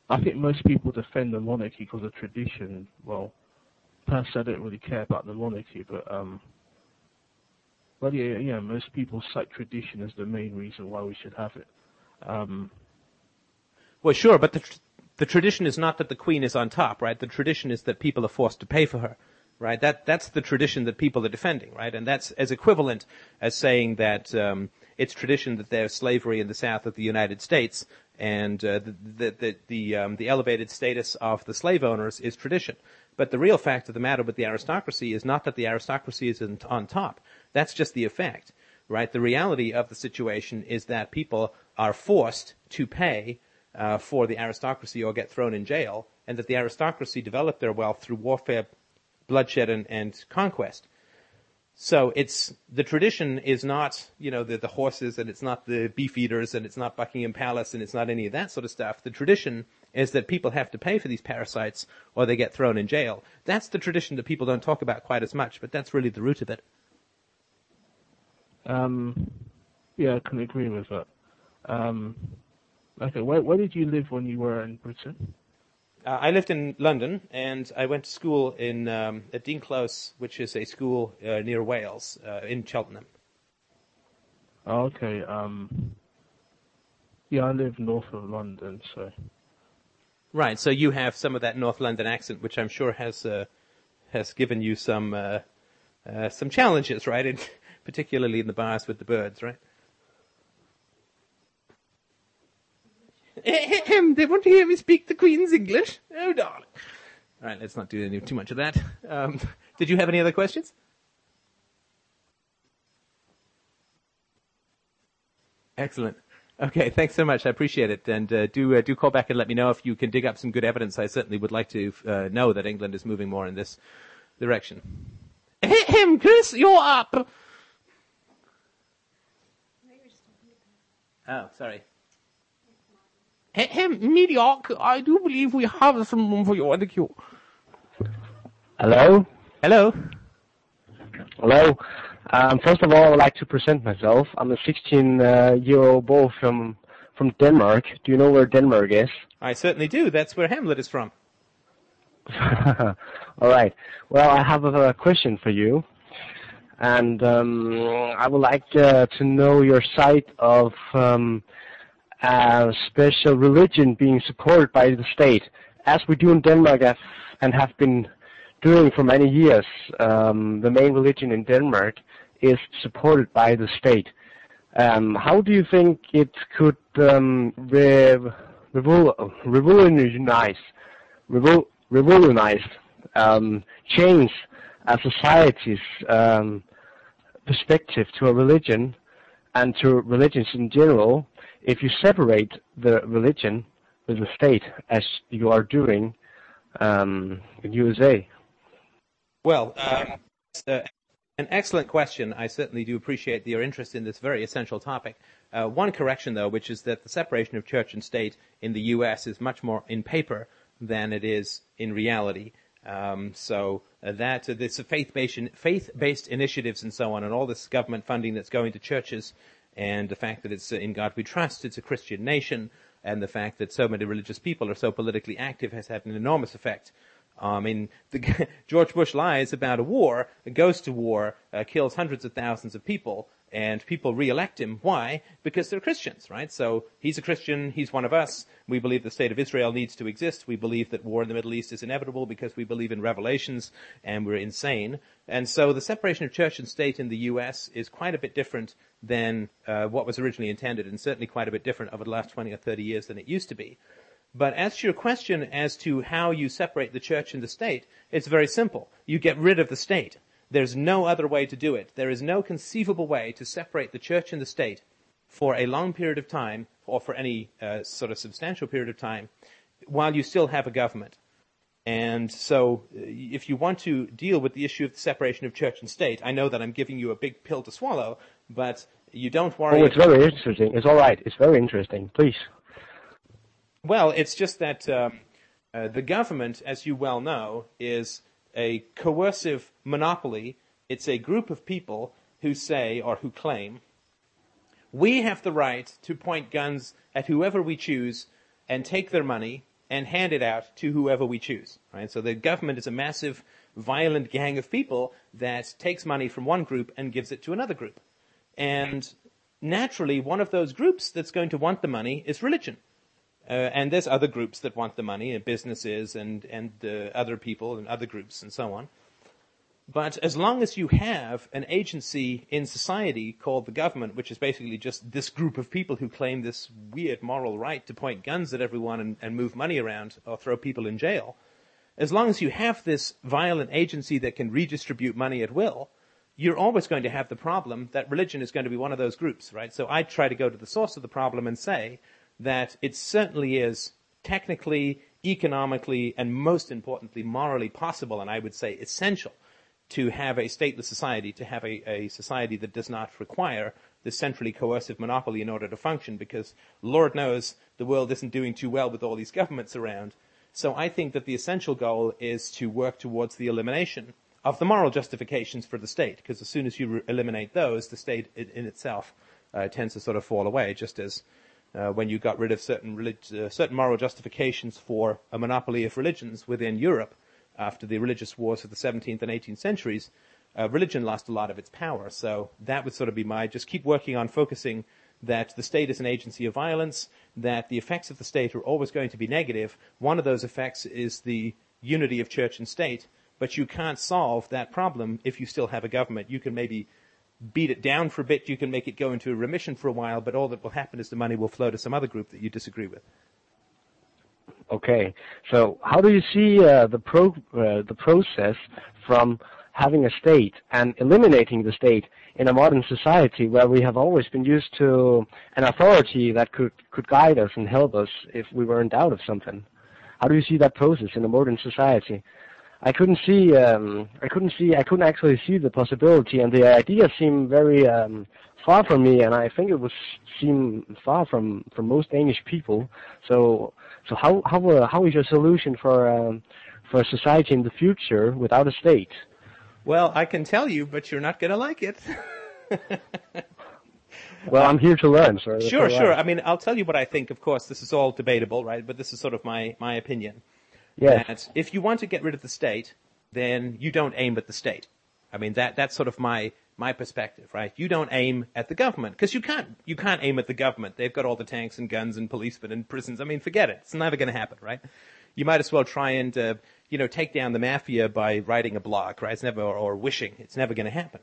I think most people defend the monarchy because of tradition. Well, personally, I don't really care about the monarchy, but most people cite tradition as the main reason why we should have it. Well, sure, but the tradition is not that the queen is on top, right? The tradition is that people are forced to pay for her, right? That's the tradition that people are defending, right? And that's as equivalent as saying that it's tradition that there's slavery in the South of the United States. And the elevated status of the slave owners is tradition. But the real fact of the matter with the aristocracy is not that the aristocracy is on top. That's just the effect, right? The reality of the situation is that people are forced to pay for the aristocracy or get thrown in jail, and that the aristocracy developed their wealth through warfare, bloodshed, and conquest. So the tradition is not, the horses, and it's not the beef eaters, and it's not Buckingham Palace, and it's not any of that sort of stuff. The tradition is that people have to pay for these parasites or they get thrown in jail. That's the tradition that people don't talk about quite as much, but that's really the root of it. Yeah, I can agree with that. Okay, where did you live when you were in Britain? I lived in London, and I went to school in at Dean Close, which is a school near Wales, in Cheltenham. Okay. Yeah, I live north of London, so. Right, so you have some of that North London accent, which I'm sure has given you some challenges, right? Particularly in the bars with the birds, right? They want to hear me speak the Queen's English. Oh, darling. All right, let's not do too much of that. Did you have any other questions? Excellent. Okay, thanks so much. I appreciate it. And do call back and let me know if you can dig up some good evidence. I certainly would like to know that England is moving more in this direction. Chris, you're up. Oh, sorry. Mediocre, I do believe we have some room for you in the queue. Hello. First of all, I'd like to present myself. I'm a 16-year-old boy from Denmark. Do you know where Denmark is? I certainly do. That's where Hamlet is from. All right. Well, I have a question for you. And I would like to know your side of... special religion being supported by the state, as we do in Denmark and have been doing for many years. The main religion in Denmark is supported by the state. How do you think it could revolutionize, change a society's perspective to a religion and to religions in general, if you separate the religion with the state, as you are doing in the USA? Well, an excellent question. I certainly do appreciate your interest in this very essential topic. One correction, though, which is that the separation of church and state in the U.S. is much more in paper than it is in reality. There's faith-based initiatives and so on, and all this government funding that's going to churches, and the fact that it's In God We Trust, it's a Christian nation, and the fact that so many religious people are so politically active has had an enormous effect George Bush lies about a war, goes to war, kills hundreds of thousands of people, and people re-elect him. Why? Because they're Christians, right? So he's a Christian. He's one of us. We believe the state of Israel needs to exist. We believe that war in the Middle East is inevitable because we believe in revelations and we're insane. And so the separation of church and state in the U.S. is quite a bit different than what was originally intended, and certainly quite a bit different over the last 20 or 30 years than it used to be. But as to your question as to how you separate the church and the state, it's very simple. You get rid of the state. There's no other way to do it. There is no conceivable way to separate the church and the state for a long period of time, or for any sort of substantial period of time, while you still have a government. And so if you want to deal with the issue of the separation of church and state, I know that I'm giving you a big pill to swallow, but you don't worry. Oh, it's very interesting. It's all right. It's very interesting. Please. Well, it's just that the government, as you well know, is a coercive monopoly. It's a group of people who say, or who claim, we have the right to point guns at whoever we choose and take their money and hand it out to whoever we choose. Right? So the government is a massive, violent gang of people that takes money from one group and gives it to another group. And naturally, one of those groups that's going to want the money is religion. And there's other groups that want the money, and businesses and other people and other groups and so on. But as long as you have an agency in society called the government, which is basically just this group of people who claim this weird moral right to point guns at everyone and move money around or throw people in jail, as long as you have this violent agency that can redistribute money at will, you're always going to have the problem that religion is going to be one of those groups, right? So I try to go to the source of the problem and say that it certainly is technically, economically, and most importantly, morally possible, and I would say essential, to have a stateless society, to have a society that does not require the centrally coercive monopoly in order to function, because Lord knows the world isn't doing too well with all these governments around. So I think that the essential goal is to work towards the elimination of the moral justifications for the state, because as soon as you eliminate those, the state in itself tends to sort of fall away, just as when you got rid of certain moral justifications for a monopoly of religions within Europe after the religious wars of the 17th and 18th centuries, religion lost a lot of its power. So that would sort of be my, just keep working on focusing that the state is an agency of violence, that the effects of the state are always going to be negative. One of those effects is the unity of church and state, but you can't solve that problem if you still have a government. You can maybe beat it down for a bit, you can make it go into remission for a while, but all that will happen is the money will flow to some other group that you disagree with. Okay, so how do you see the process from having a state and eliminating the state in a modern society where we have always been used to an authority that could guide us and help us if we were in doubt of something? How do you see that process in a modern society? I couldn't actually see the possibility, and the idea seemed very far from me, and I think it would seem far from most Danish people. So how is your solution for a society in the future without a state? Well, I can tell you, but you're not going to like it. Well, I'm here to learn, sir. Sure. I mean, I'll tell you what I think. Of course, this is all debatable, right? But this is sort of my opinion. Yes. That if you want to get rid of the state, then you don't aim at the state. I mean, that's sort of my perspective, right? You don't aim at the government, because you can't aim at the government. They've got all the tanks and guns and policemen and prisons. I mean, forget it. It's never going to happen, right? You might as well try and take down the mafia by writing a blog, right? It's never, or wishing. It's never going to happen.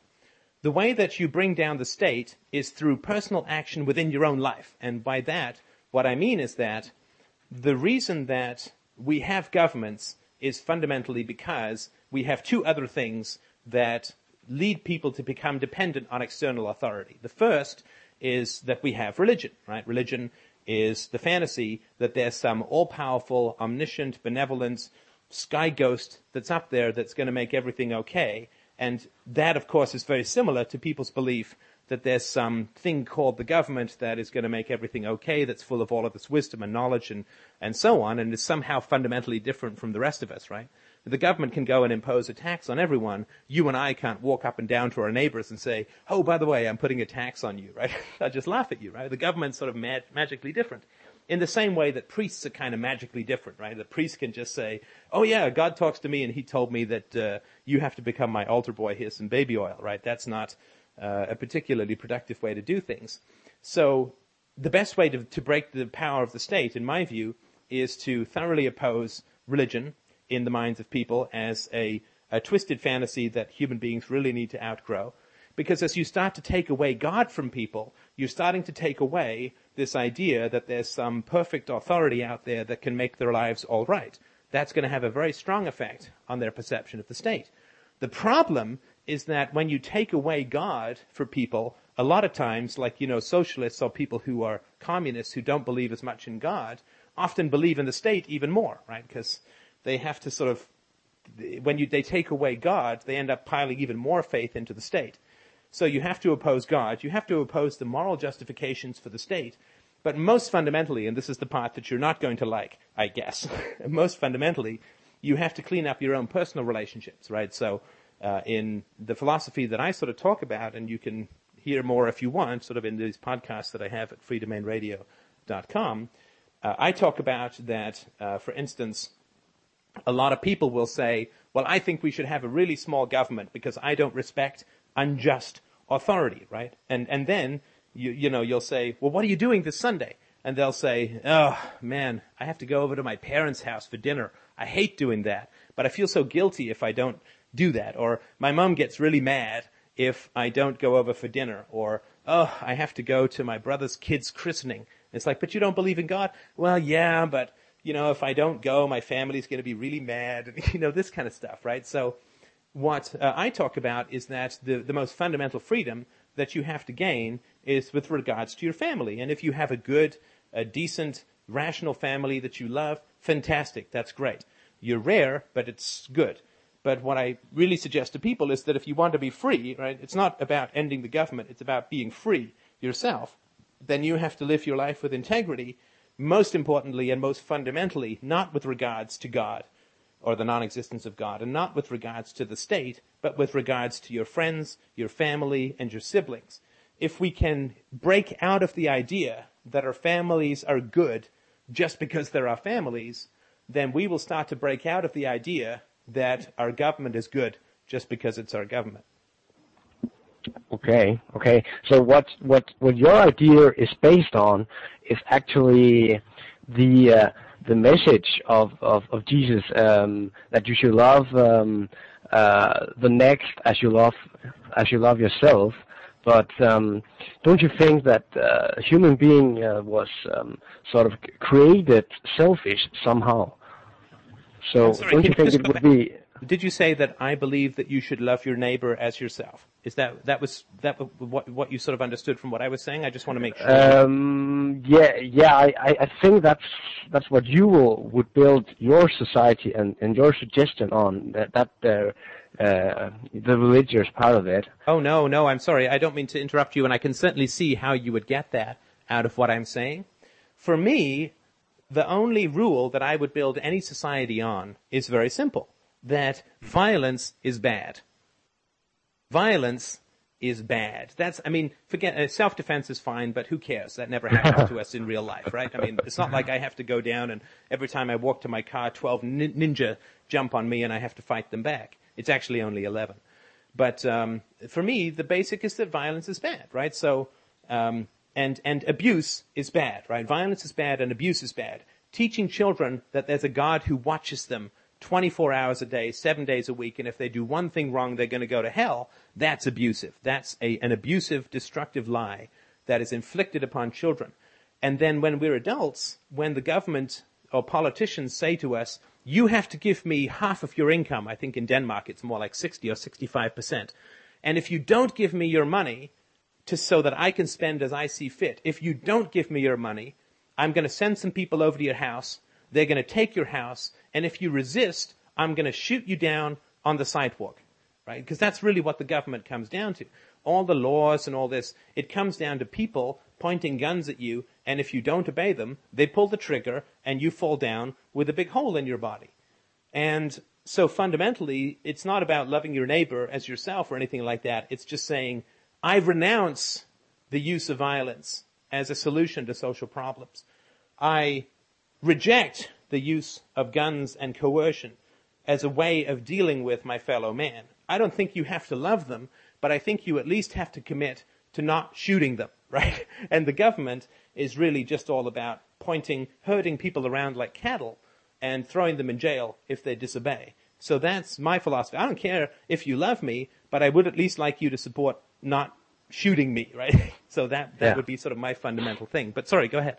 The way that you bring down the state is through personal action within your own life, and by that, what I mean is that the reason that we have governments is fundamentally because we have two other things that lead people to become dependent on external authority. The first is that we have religion, right? Religion is the fantasy that there's some all-powerful, omniscient, benevolent sky ghost that's up there that's going to make everything okay. And that, of course, is very similar to people's belief that there's some thing called the government that is going to make everything okay, that's full of all of this wisdom and knowledge and so on, and is somehow fundamentally different from the rest of us, right? The government can go and impose a tax on everyone. You and I can't walk up and down to our neighbors and say, oh, by the way, I'm putting a tax on you, right? I just laugh at you, right? The government's sort of magically different. in the same way that priests are kind of magically different, right? The priest can just say, oh, yeah, God talks to me and he told me that you have to become my altar boy. Here's some baby oil, right? That's not a particularly productive way to do things. So the best way to break the power of the state, in my view, is to thoroughly oppose religion in the minds of people as a twisted fantasy that human beings really need to outgrow. Because as you start to take away God from people, you're starting to take away this idea that there's some perfect authority out there that can make their lives all right. That's going to have a very strong effect on their perception of the state. The problem is that when you take away God for people, a lot of times, like, you know, socialists or people who are communists who don't believe as much in God, often believe in the state even more, right? Because they have to sort of, when they take away God, they end up piling even more faith into the state. So you have to oppose God. You have to oppose the moral justifications for the state. But most fundamentally, and this is the part that you're not going to like, I guess, most fundamentally, you have to clean up your own personal relationships, right? So in the philosophy that I sort of talk about, and you can hear more if you want, sort of in these podcasts that I have at freedomainradio.com, I talk about that, for instance, a lot of people will say, well, I think we should have a really small government because I don't respect unjust authority, right? And then, you know, you'll say, well, what are you doing this Sunday? And they'll say, oh, man, I have to go over to my parents' house for dinner. I hate doing that, but I feel so guilty if I don't do that. Or my mom gets really mad if I don't go over for dinner. Or, oh, I have to go to my brother's kid's christening. It's like, but you don't believe in God? Well, yeah, but, you know, if I don't go, my family's going to be really mad, and, you know, this kind of stuff, right? So what I talk about is that the most fundamental freedom that you have to gain is with regards to your family. And if you have a good, a decent, rational family that you love, fantastic, that's great. You're rare, but it's good. But what I really suggest to people is that if you want to be free, right, it's not about ending the government, it's about being free yourself, then you have to live your life with integrity, most importantly and most fundamentally, not with regards to God or the non-existence of God, and not with regards to the state, but with regards to your friends, your family, and your siblings. If we can break out of the idea that our families are good just because they're our families, then we will start to break out of the idea that our government is good just because it's our government. Okay. So what your idea is based on is actually the message of Jesus, that you should love the next as you love yourself. But don't you think that a human being was sort of created selfish somehow? So sorry, don't you think it would be? Did you say that I believe that you should love your neighbor as yourself? Is that was what you sort of understood from what I was saying? I just want to make sure. I think that's what you would build your society and your suggestion on, that the religious part of it. Oh, no, I'm sorry. I don't mean to interrupt you, and I can certainly see how you would get that out of what I'm saying. For me, the only rule that I would build any society on is very simple. That violence is bad. Violence is bad. Self-defense is fine, but who cares? That never happens to us in real life, right? I mean, it's not like I have to go down and every time I walk to my car, 12 ninja jump on me and I have to fight them back. It's actually only 11. But for me, the basic is that violence is bad, right? So, and abuse is bad, right? Violence is bad and abuse is bad. Teaching children that there's a God who watches them 24 hours a day, 7 days a week, and if they do one thing wrong, they're going to go to hell, that's abusive. That's an abusive, destructive lie that is inflicted upon children. And then when we're adults, when the government or politicians say to us, you have to give me half of your income, I think in Denmark it's more like 60 or 65%, and if you don't give me your money so that I can spend as I see fit, if you don't give me your money, I'm going to send some people over to your house, they're going to take your house, and if you resist, I'm going to shoot you down on the sidewalk, right? Because that's really what the government comes down to. All the laws and all this, it comes down to people pointing guns at you, and if you don't obey them, they pull the trigger, and you fall down with a big hole in your body. And so fundamentally, it's not about loving your neighbor as yourself or anything like that. It's just saying, I renounce the use of violence as a solution to social problems. I reject the use of guns and coercion as a way of dealing with my fellow man. I don't think you have to love them, but I think you at least have to commit to not shooting them, right? And the government is really just all about herding people around like cattle and throwing them in jail if they disobey. So that's my philosophy. I don't care if you love me, but I would at least like you to support not shooting me, right? So that would be sort of my fundamental thing. But sorry, go ahead.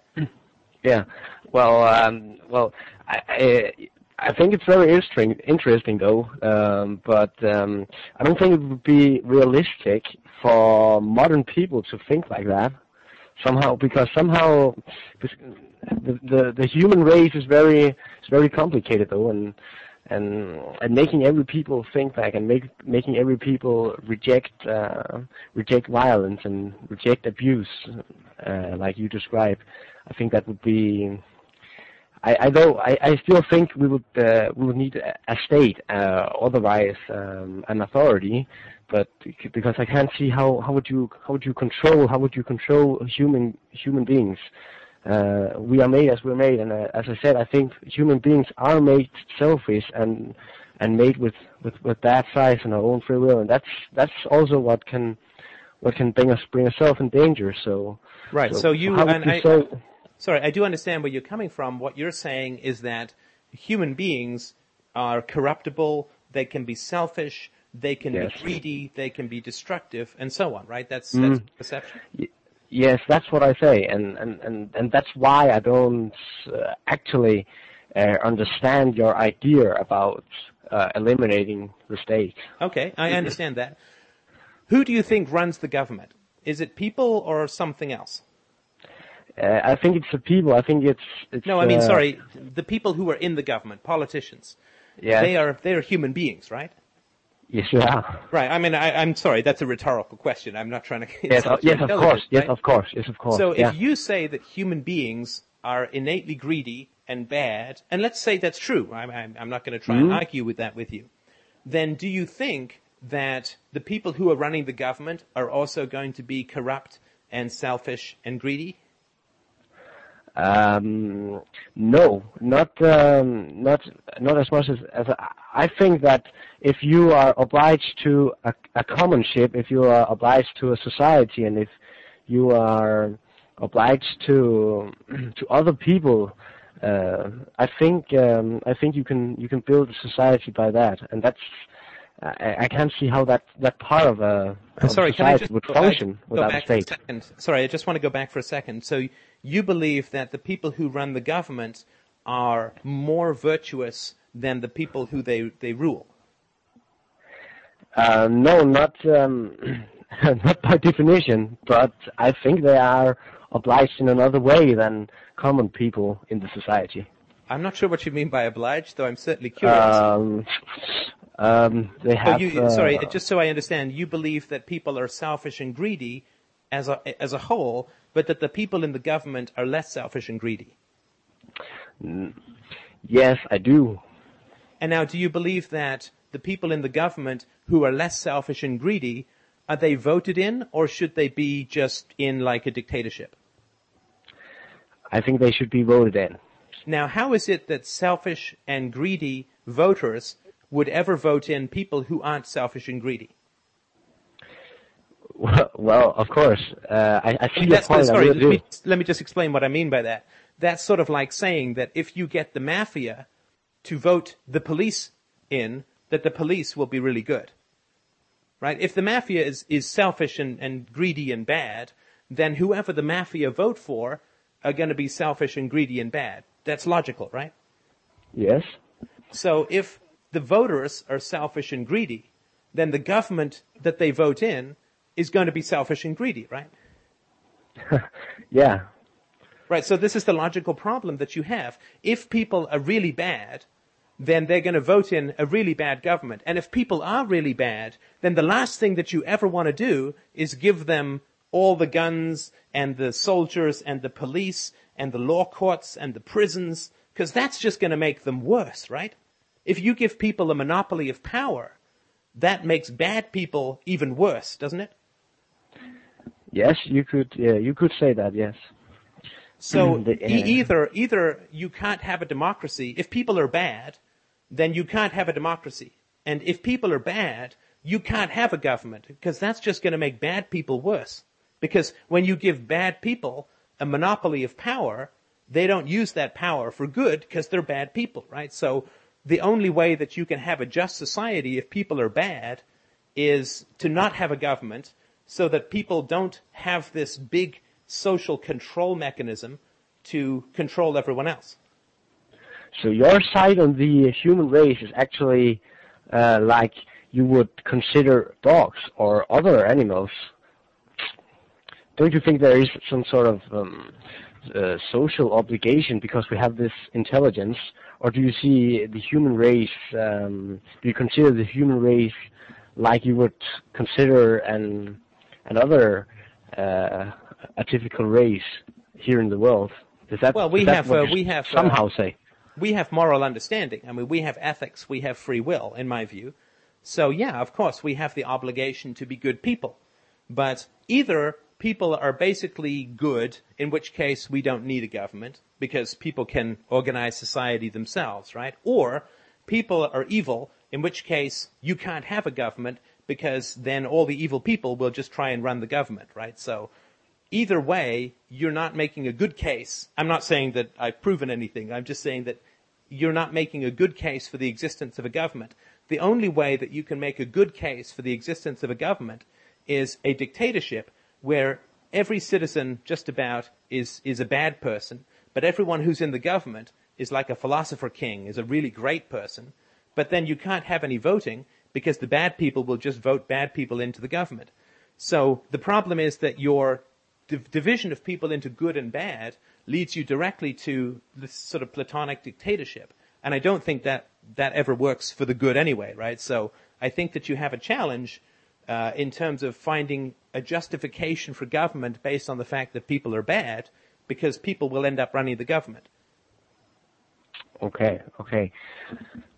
Yeah. Well, I think it's very interesting though, but I don't think it would be realistic for modern people to think like that somehow, because somehow the human race is very complicated though, and making every people think back and making every people reject violence and reject abuse like you describe, I think that would be. I still think we would need a state, otherwise an authority, but because I can't see how would you control human beings. We are made as we're made, and as I said, I think human beings are made selfish and made with bad sides and our own free will, and that's also what can bring ourselves in danger. So right, so you and I. Sorry, I do understand where you're coming from. What you're saying is that human beings are corruptible, they can be selfish, they can be greedy, they can be destructive, and so on, right? That's perception? Yes, that's what I say, and that's why I don't actually understand your idea about eliminating the state. Okay, I understand that. Who do you think runs the government? Is it people or something else? I think it's the people. I think it's no, I mean, sorry, the people who are in the government, politicians. Yeah. They are human beings, right? Yes, you are. Right. I mean, I'm sorry. That's a rhetorical question. I'm not trying to. Yes, of course. So if you say that human beings are innately greedy and bad, and let's say that's true, I'm not going to try and argue with that with you. Then do you think that the people who are running the government are also going to be corrupt and selfish and greedy? No, not as much as I think that if you are obliged to a commonship, if you are obliged to a society, and if you are obliged to other people, I think you can build a society by that, and that's. I can't see how that part of society would function without a state. Sorry, I just want to go back for a second. So you believe that the people who run the government are more virtuous than the people who they rule? No, not by definition, but I think they are obliged in another way than common people in the society. I'm not sure what you mean by obliged, though I'm certainly curious. They have. Sorry, just so I understand, you believe that people are selfish and greedy as a whole, but that the people in the government are less selfish and greedy. Yes, I do. And now, do you believe that the people in the government who are less selfish and greedy, are they voted in, or should they be just in like a dictatorship? I think they should be voted in. Now, how is it that selfish and greedy voters would ever vote in people who aren't selfish and greedy? Well, of course. I see your point. Sorry, let me just explain what I mean by that. That's sort of like saying that if you get the mafia to vote the police in, that the police will be really good, right? If the mafia is selfish and greedy and bad, then whoever the mafia vote for are going to be selfish and greedy and bad. That's logical, right? Yes. So if the voters are selfish and greedy, then the government that they vote in is going to be selfish and greedy, right? Yeah. Right, so this is the logical problem that you have. If people are really bad, then they're going to vote in a really bad government. And if people are really bad, then the last thing that you ever want to do is give them all the guns and the soldiers and the police and the law courts and the prisons, because that's just going to make them worse, right? If you give people a monopoly of power, that makes bad people even worse, doesn't it? Yes, you could say that, yes. So either you can't have a democracy. If people are bad, then you can't have a democracy. And if people are bad, you can't have a government, because that's just going to make bad people worse. Because when you give bad people a monopoly of power, they don't use that power for good because they're bad people, right? So the only way that you can have a just society if people are bad is to not have a government, so that people don't have this big social control mechanism to control everyone else. So your side on the human race is actually like you would consider dogs or other animals. Don't you think there is some sort of social obligation because we have this intelligence? Or do you see the human race, do you consider the human race like you would consider another a typical race here in the world? We have moral understanding. I mean, we have ethics, we have free will, in my view. So yeah, of course, we have the obligation to be good people. But either people are basically good, in which case we don't need a government because people can organize society themselves, right? Or people are evil, in which case you can't have a government because then all the evil people will just try and run the government, right? So either way, you're not making a good case. I'm not saying that I've proven anything. I'm just saying that you're not making a good case for the existence of a government. The only way that you can make a good case for the existence of a government is a dictatorship where every citizen just about is a bad person, but everyone who's in the government is like a philosopher king, is a really great person. But then you can't have any voting because the bad people will just vote bad people into the government. So the problem is that your division of people into good and bad leads you directly to this sort of Platonic dictatorship. And I don't think that that ever works for the good anyway, right? So I think that you have a challenge in terms of finding a justification for government based on the fact that people are bad, because people will end up running the government. Okay.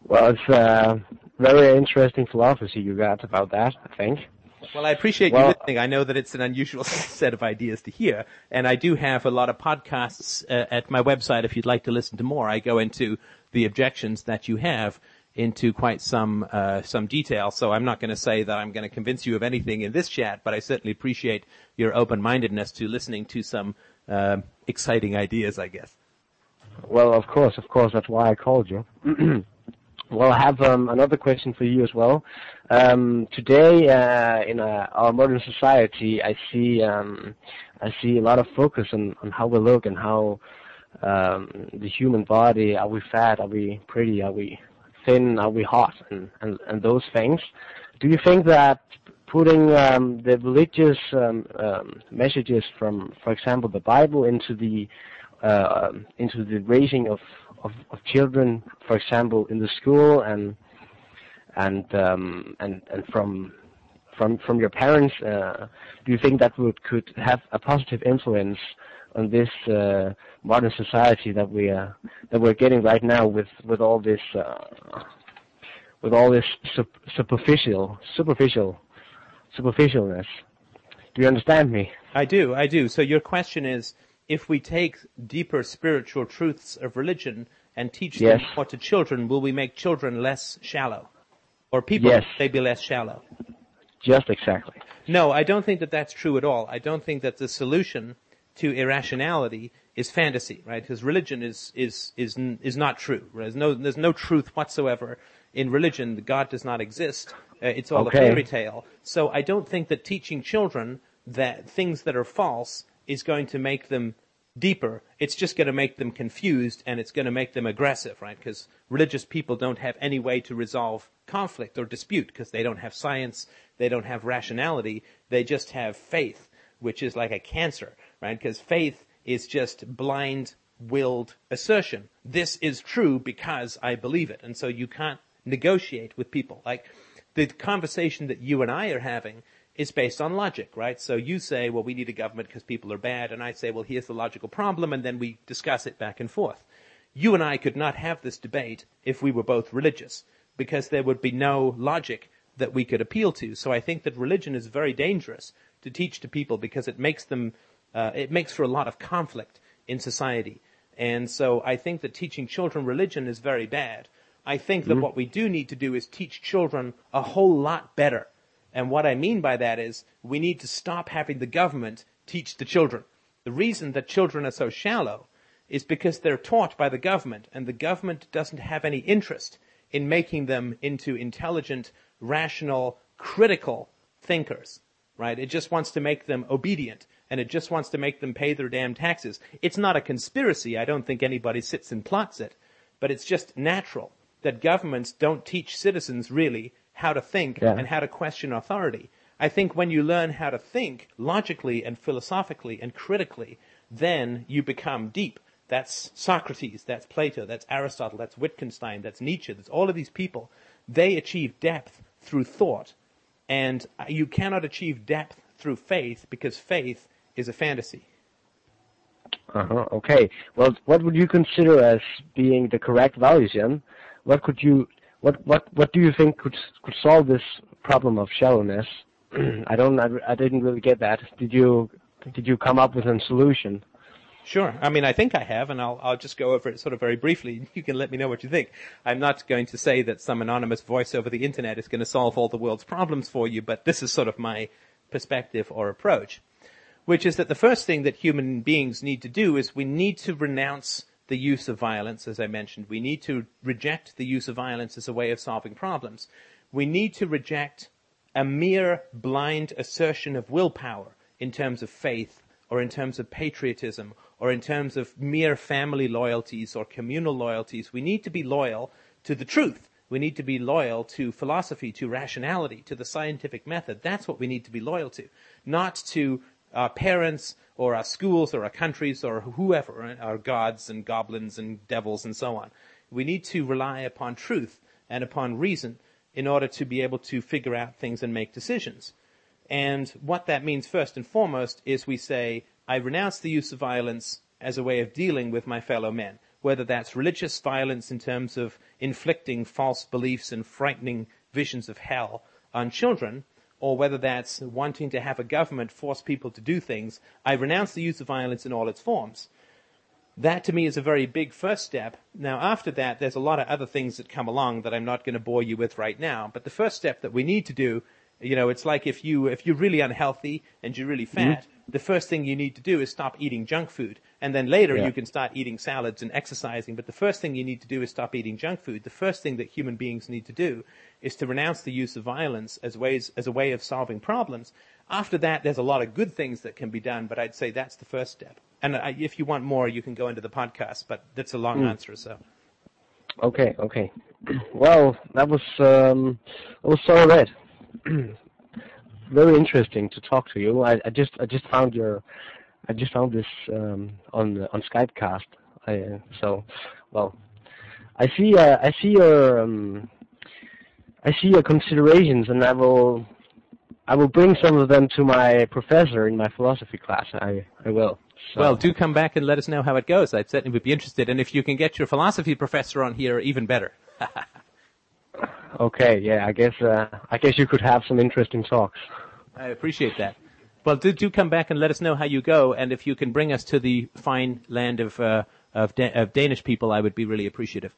Well, it's a very interesting philosophy you got about that, I think. Well, I appreciate you listening. I know that it's an unusual set of ideas to hear, and I do have a lot of podcasts at my website if you'd like to listen to more. I go into the objections that you have into quite some detail, so I'm not going to say that I'm going to convince you of anything in this chat, but I certainly appreciate your open-mindedness to listening to some exciting ideas, I guess. Well, of course, that's why I called you. Well, I have another question for you as well. Today, in our modern society, I see a lot of focus on how we look and how the human body, are we fat, are we pretty, are we thin, are we hot, and those things. Do you think that putting the religious messages from, for example, the Bible into the raising of children, for example, in the school and from your parents, do you think that could have a positive influence on this modern society that we're getting right now with all this superficialness? Do you understand me? I do. So your question is, if we take deeper spiritual truths of religion and teach them more to children, will we make children less shallow? Or people, they be less shallow? Just exactly. No, I don't think that that's true at all. I don't think that the solution to irrationality is fantasy, right? Because religion is not true. There's no truth whatsoever in religion. God does not exist. It's all a fairy tale. So I don't think that teaching children that things that are false is going to make them deeper. It's just going to make them confused, and it's going to make them aggressive, right? Because religious people don't have any way to resolve conflict or dispute, because they don't have science, they don't have rationality, they just have faith, which is like a cancer, right? Because faith is just blind-willed assertion. This is true because I believe it. And so you can't negotiate with people. Like, the conversation that you and I are having is based on logic, right? So you say, well, we need a government because people are bad, and I say, well, here's the logical problem, and then we discuss it back and forth. You and I could not have this debate if we were both religious, because there would be no logic that we could appeal to. So I think that religion is very dangerous to teach to people, because it makes for a lot of conflict in society. And so I think that teaching children religion is very bad. I think that what we do need to do is teach children a whole lot better. And what I mean by that is we need to stop having the government teach the children. The reason that children are so shallow is because they're taught by the government, and the government doesn't have any interest in making them into intelligent, rational, critical thinkers, right? It just wants to make them obedient, and it just wants to make them pay their damn taxes. It's not a conspiracy. I don't think anybody sits and plots it, but it's just natural that governments don't teach citizens really how to think and how to question authority. I think when you learn how to think logically and philosophically and critically, then you become deep. That's Socrates, that's Plato, that's Aristotle, that's Wittgenstein, that's Nietzsche, that's all of these people. They achieve depth through thought. And you cannot achieve depth through faith, because faith is a fantasy. Okay. Well, what would you consider as being the correct values, Jan? What do you think could solve this problem of shallowness? I didn't really get that. Did you come up with a solution? Sure. I mean, I think I have, and I'll just go over it sort of very briefly. You can let me know what you think. I'm not going to say that some anonymous voice over the internet is going to solve all the world's problems for you, but this is sort of my perspective or approach, which is that the first thing that human beings need to do is we need to renounce the use of violence, as I mentioned. We need to reject the use of violence as a way of solving problems. We need to reject a mere blind assertion of willpower in terms of faith, or in terms of patriotism, or in terms of mere family loyalties or communal loyalties. We need to be loyal to the truth. We need to be loyal to philosophy, to rationality, to the scientific method. That's what we need to be loyal to, not to our parents or our schools or our countries or whoever, our gods and goblins and devils and so on. We need to rely upon truth and upon reason in order to be able to figure out things and make decisions. And what that means first and foremost is we say, I renounce the use of violence as a way of dealing with my fellow men, whether that's religious violence in terms of inflicting false beliefs and frightening visions of hell on children, or whether that's wanting to have a government force people to do things. I renounce the use of violence in all its forms. That, to me, is a very big first step. Now, after that, there's a lot of other things that come along that I'm not going to bore you with right now. But the first step that we need to do, you know, it's like if you're really unhealthy and you're really fat, the first thing you need to do is stop eating junk food. And then later you can start eating salads and exercising. But the first thing you need to do is stop eating junk food. The first thing that human beings need to do is to renounce the use of violence as a way of solving problems. After that, there's a lot of good things that can be done, but I'd say that's the first step. And if you want more, you can go into the podcast, but that's a long answer, so. Okay. Well, that was so red. Very interesting to talk to you. I just found this on Skypecast. I see your considerations, and I will bring some of them to my professor in my philosophy class. I will. So. Well, do come back and let us know how it goes. I certainly would be interested, and if you can get your philosophy professor on here, even better. Okay, yeah, I guess you could have some interesting talks. I appreciate that. Well, do come back and let us know how you go, and if you can bring us to the fine land of Danish people, I would be really appreciative.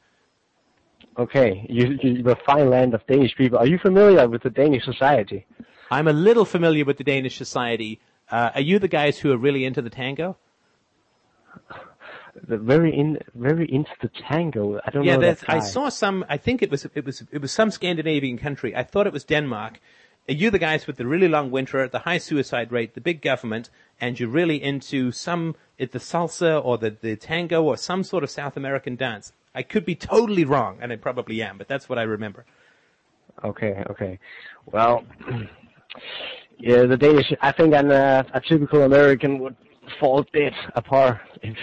Okay, the fine land of Danish people. Are you familiar with the Danish society? I'm a little familiar with the Danish society. Are you the guys who are really into the tango? Very into the tango. I don't know. Yeah, I saw some. I think it was some Scandinavian country. I thought it was Denmark. You the guys with the really long winter, the high suicide rate, the big government, and you're really into the salsa or the tango or some sort of South American dance. I could be totally wrong, and I probably am, but that's what I remember. Okay. Well, yeah, the Danish. I think a typical American would fall dead apart if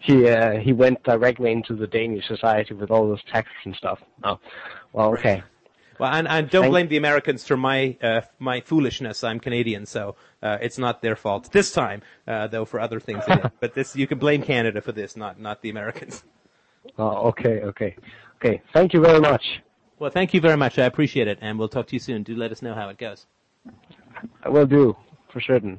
he went directly into the Danish society with all those taxes and stuff. Oh, well, okay. Well, and don't blame the Americans for my foolishness. I'm Canadian, so it's not their fault this time. Though for other things, it is. But this you can blame Canada for this, not the Americans. Oh, okay. Thank you very much. Well, thank you very much. I appreciate it, and we'll talk to you soon. Do let us know how it goes. I will do, for certain.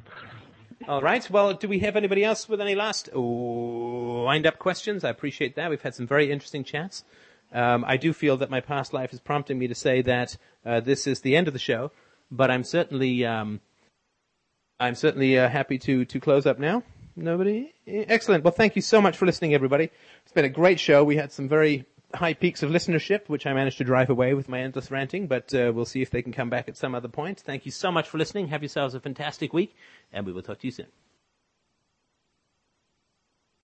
All right. Well, do we have anybody else with any last wind-up questions? I appreciate that. We've had some very interesting chats. I do feel that my past life is prompting me to say that this is the end of the show, but I'm certainly happy to close up now. Nobody? Excellent. Well, thank you so much for listening, everybody. It's been a great show. We had some very high peaks of listenership, which I managed to drive away with my endless ranting, but we'll see if they can come back at some other point. Thank you so much for listening. Have yourselves a fantastic week, and we will talk to you soon.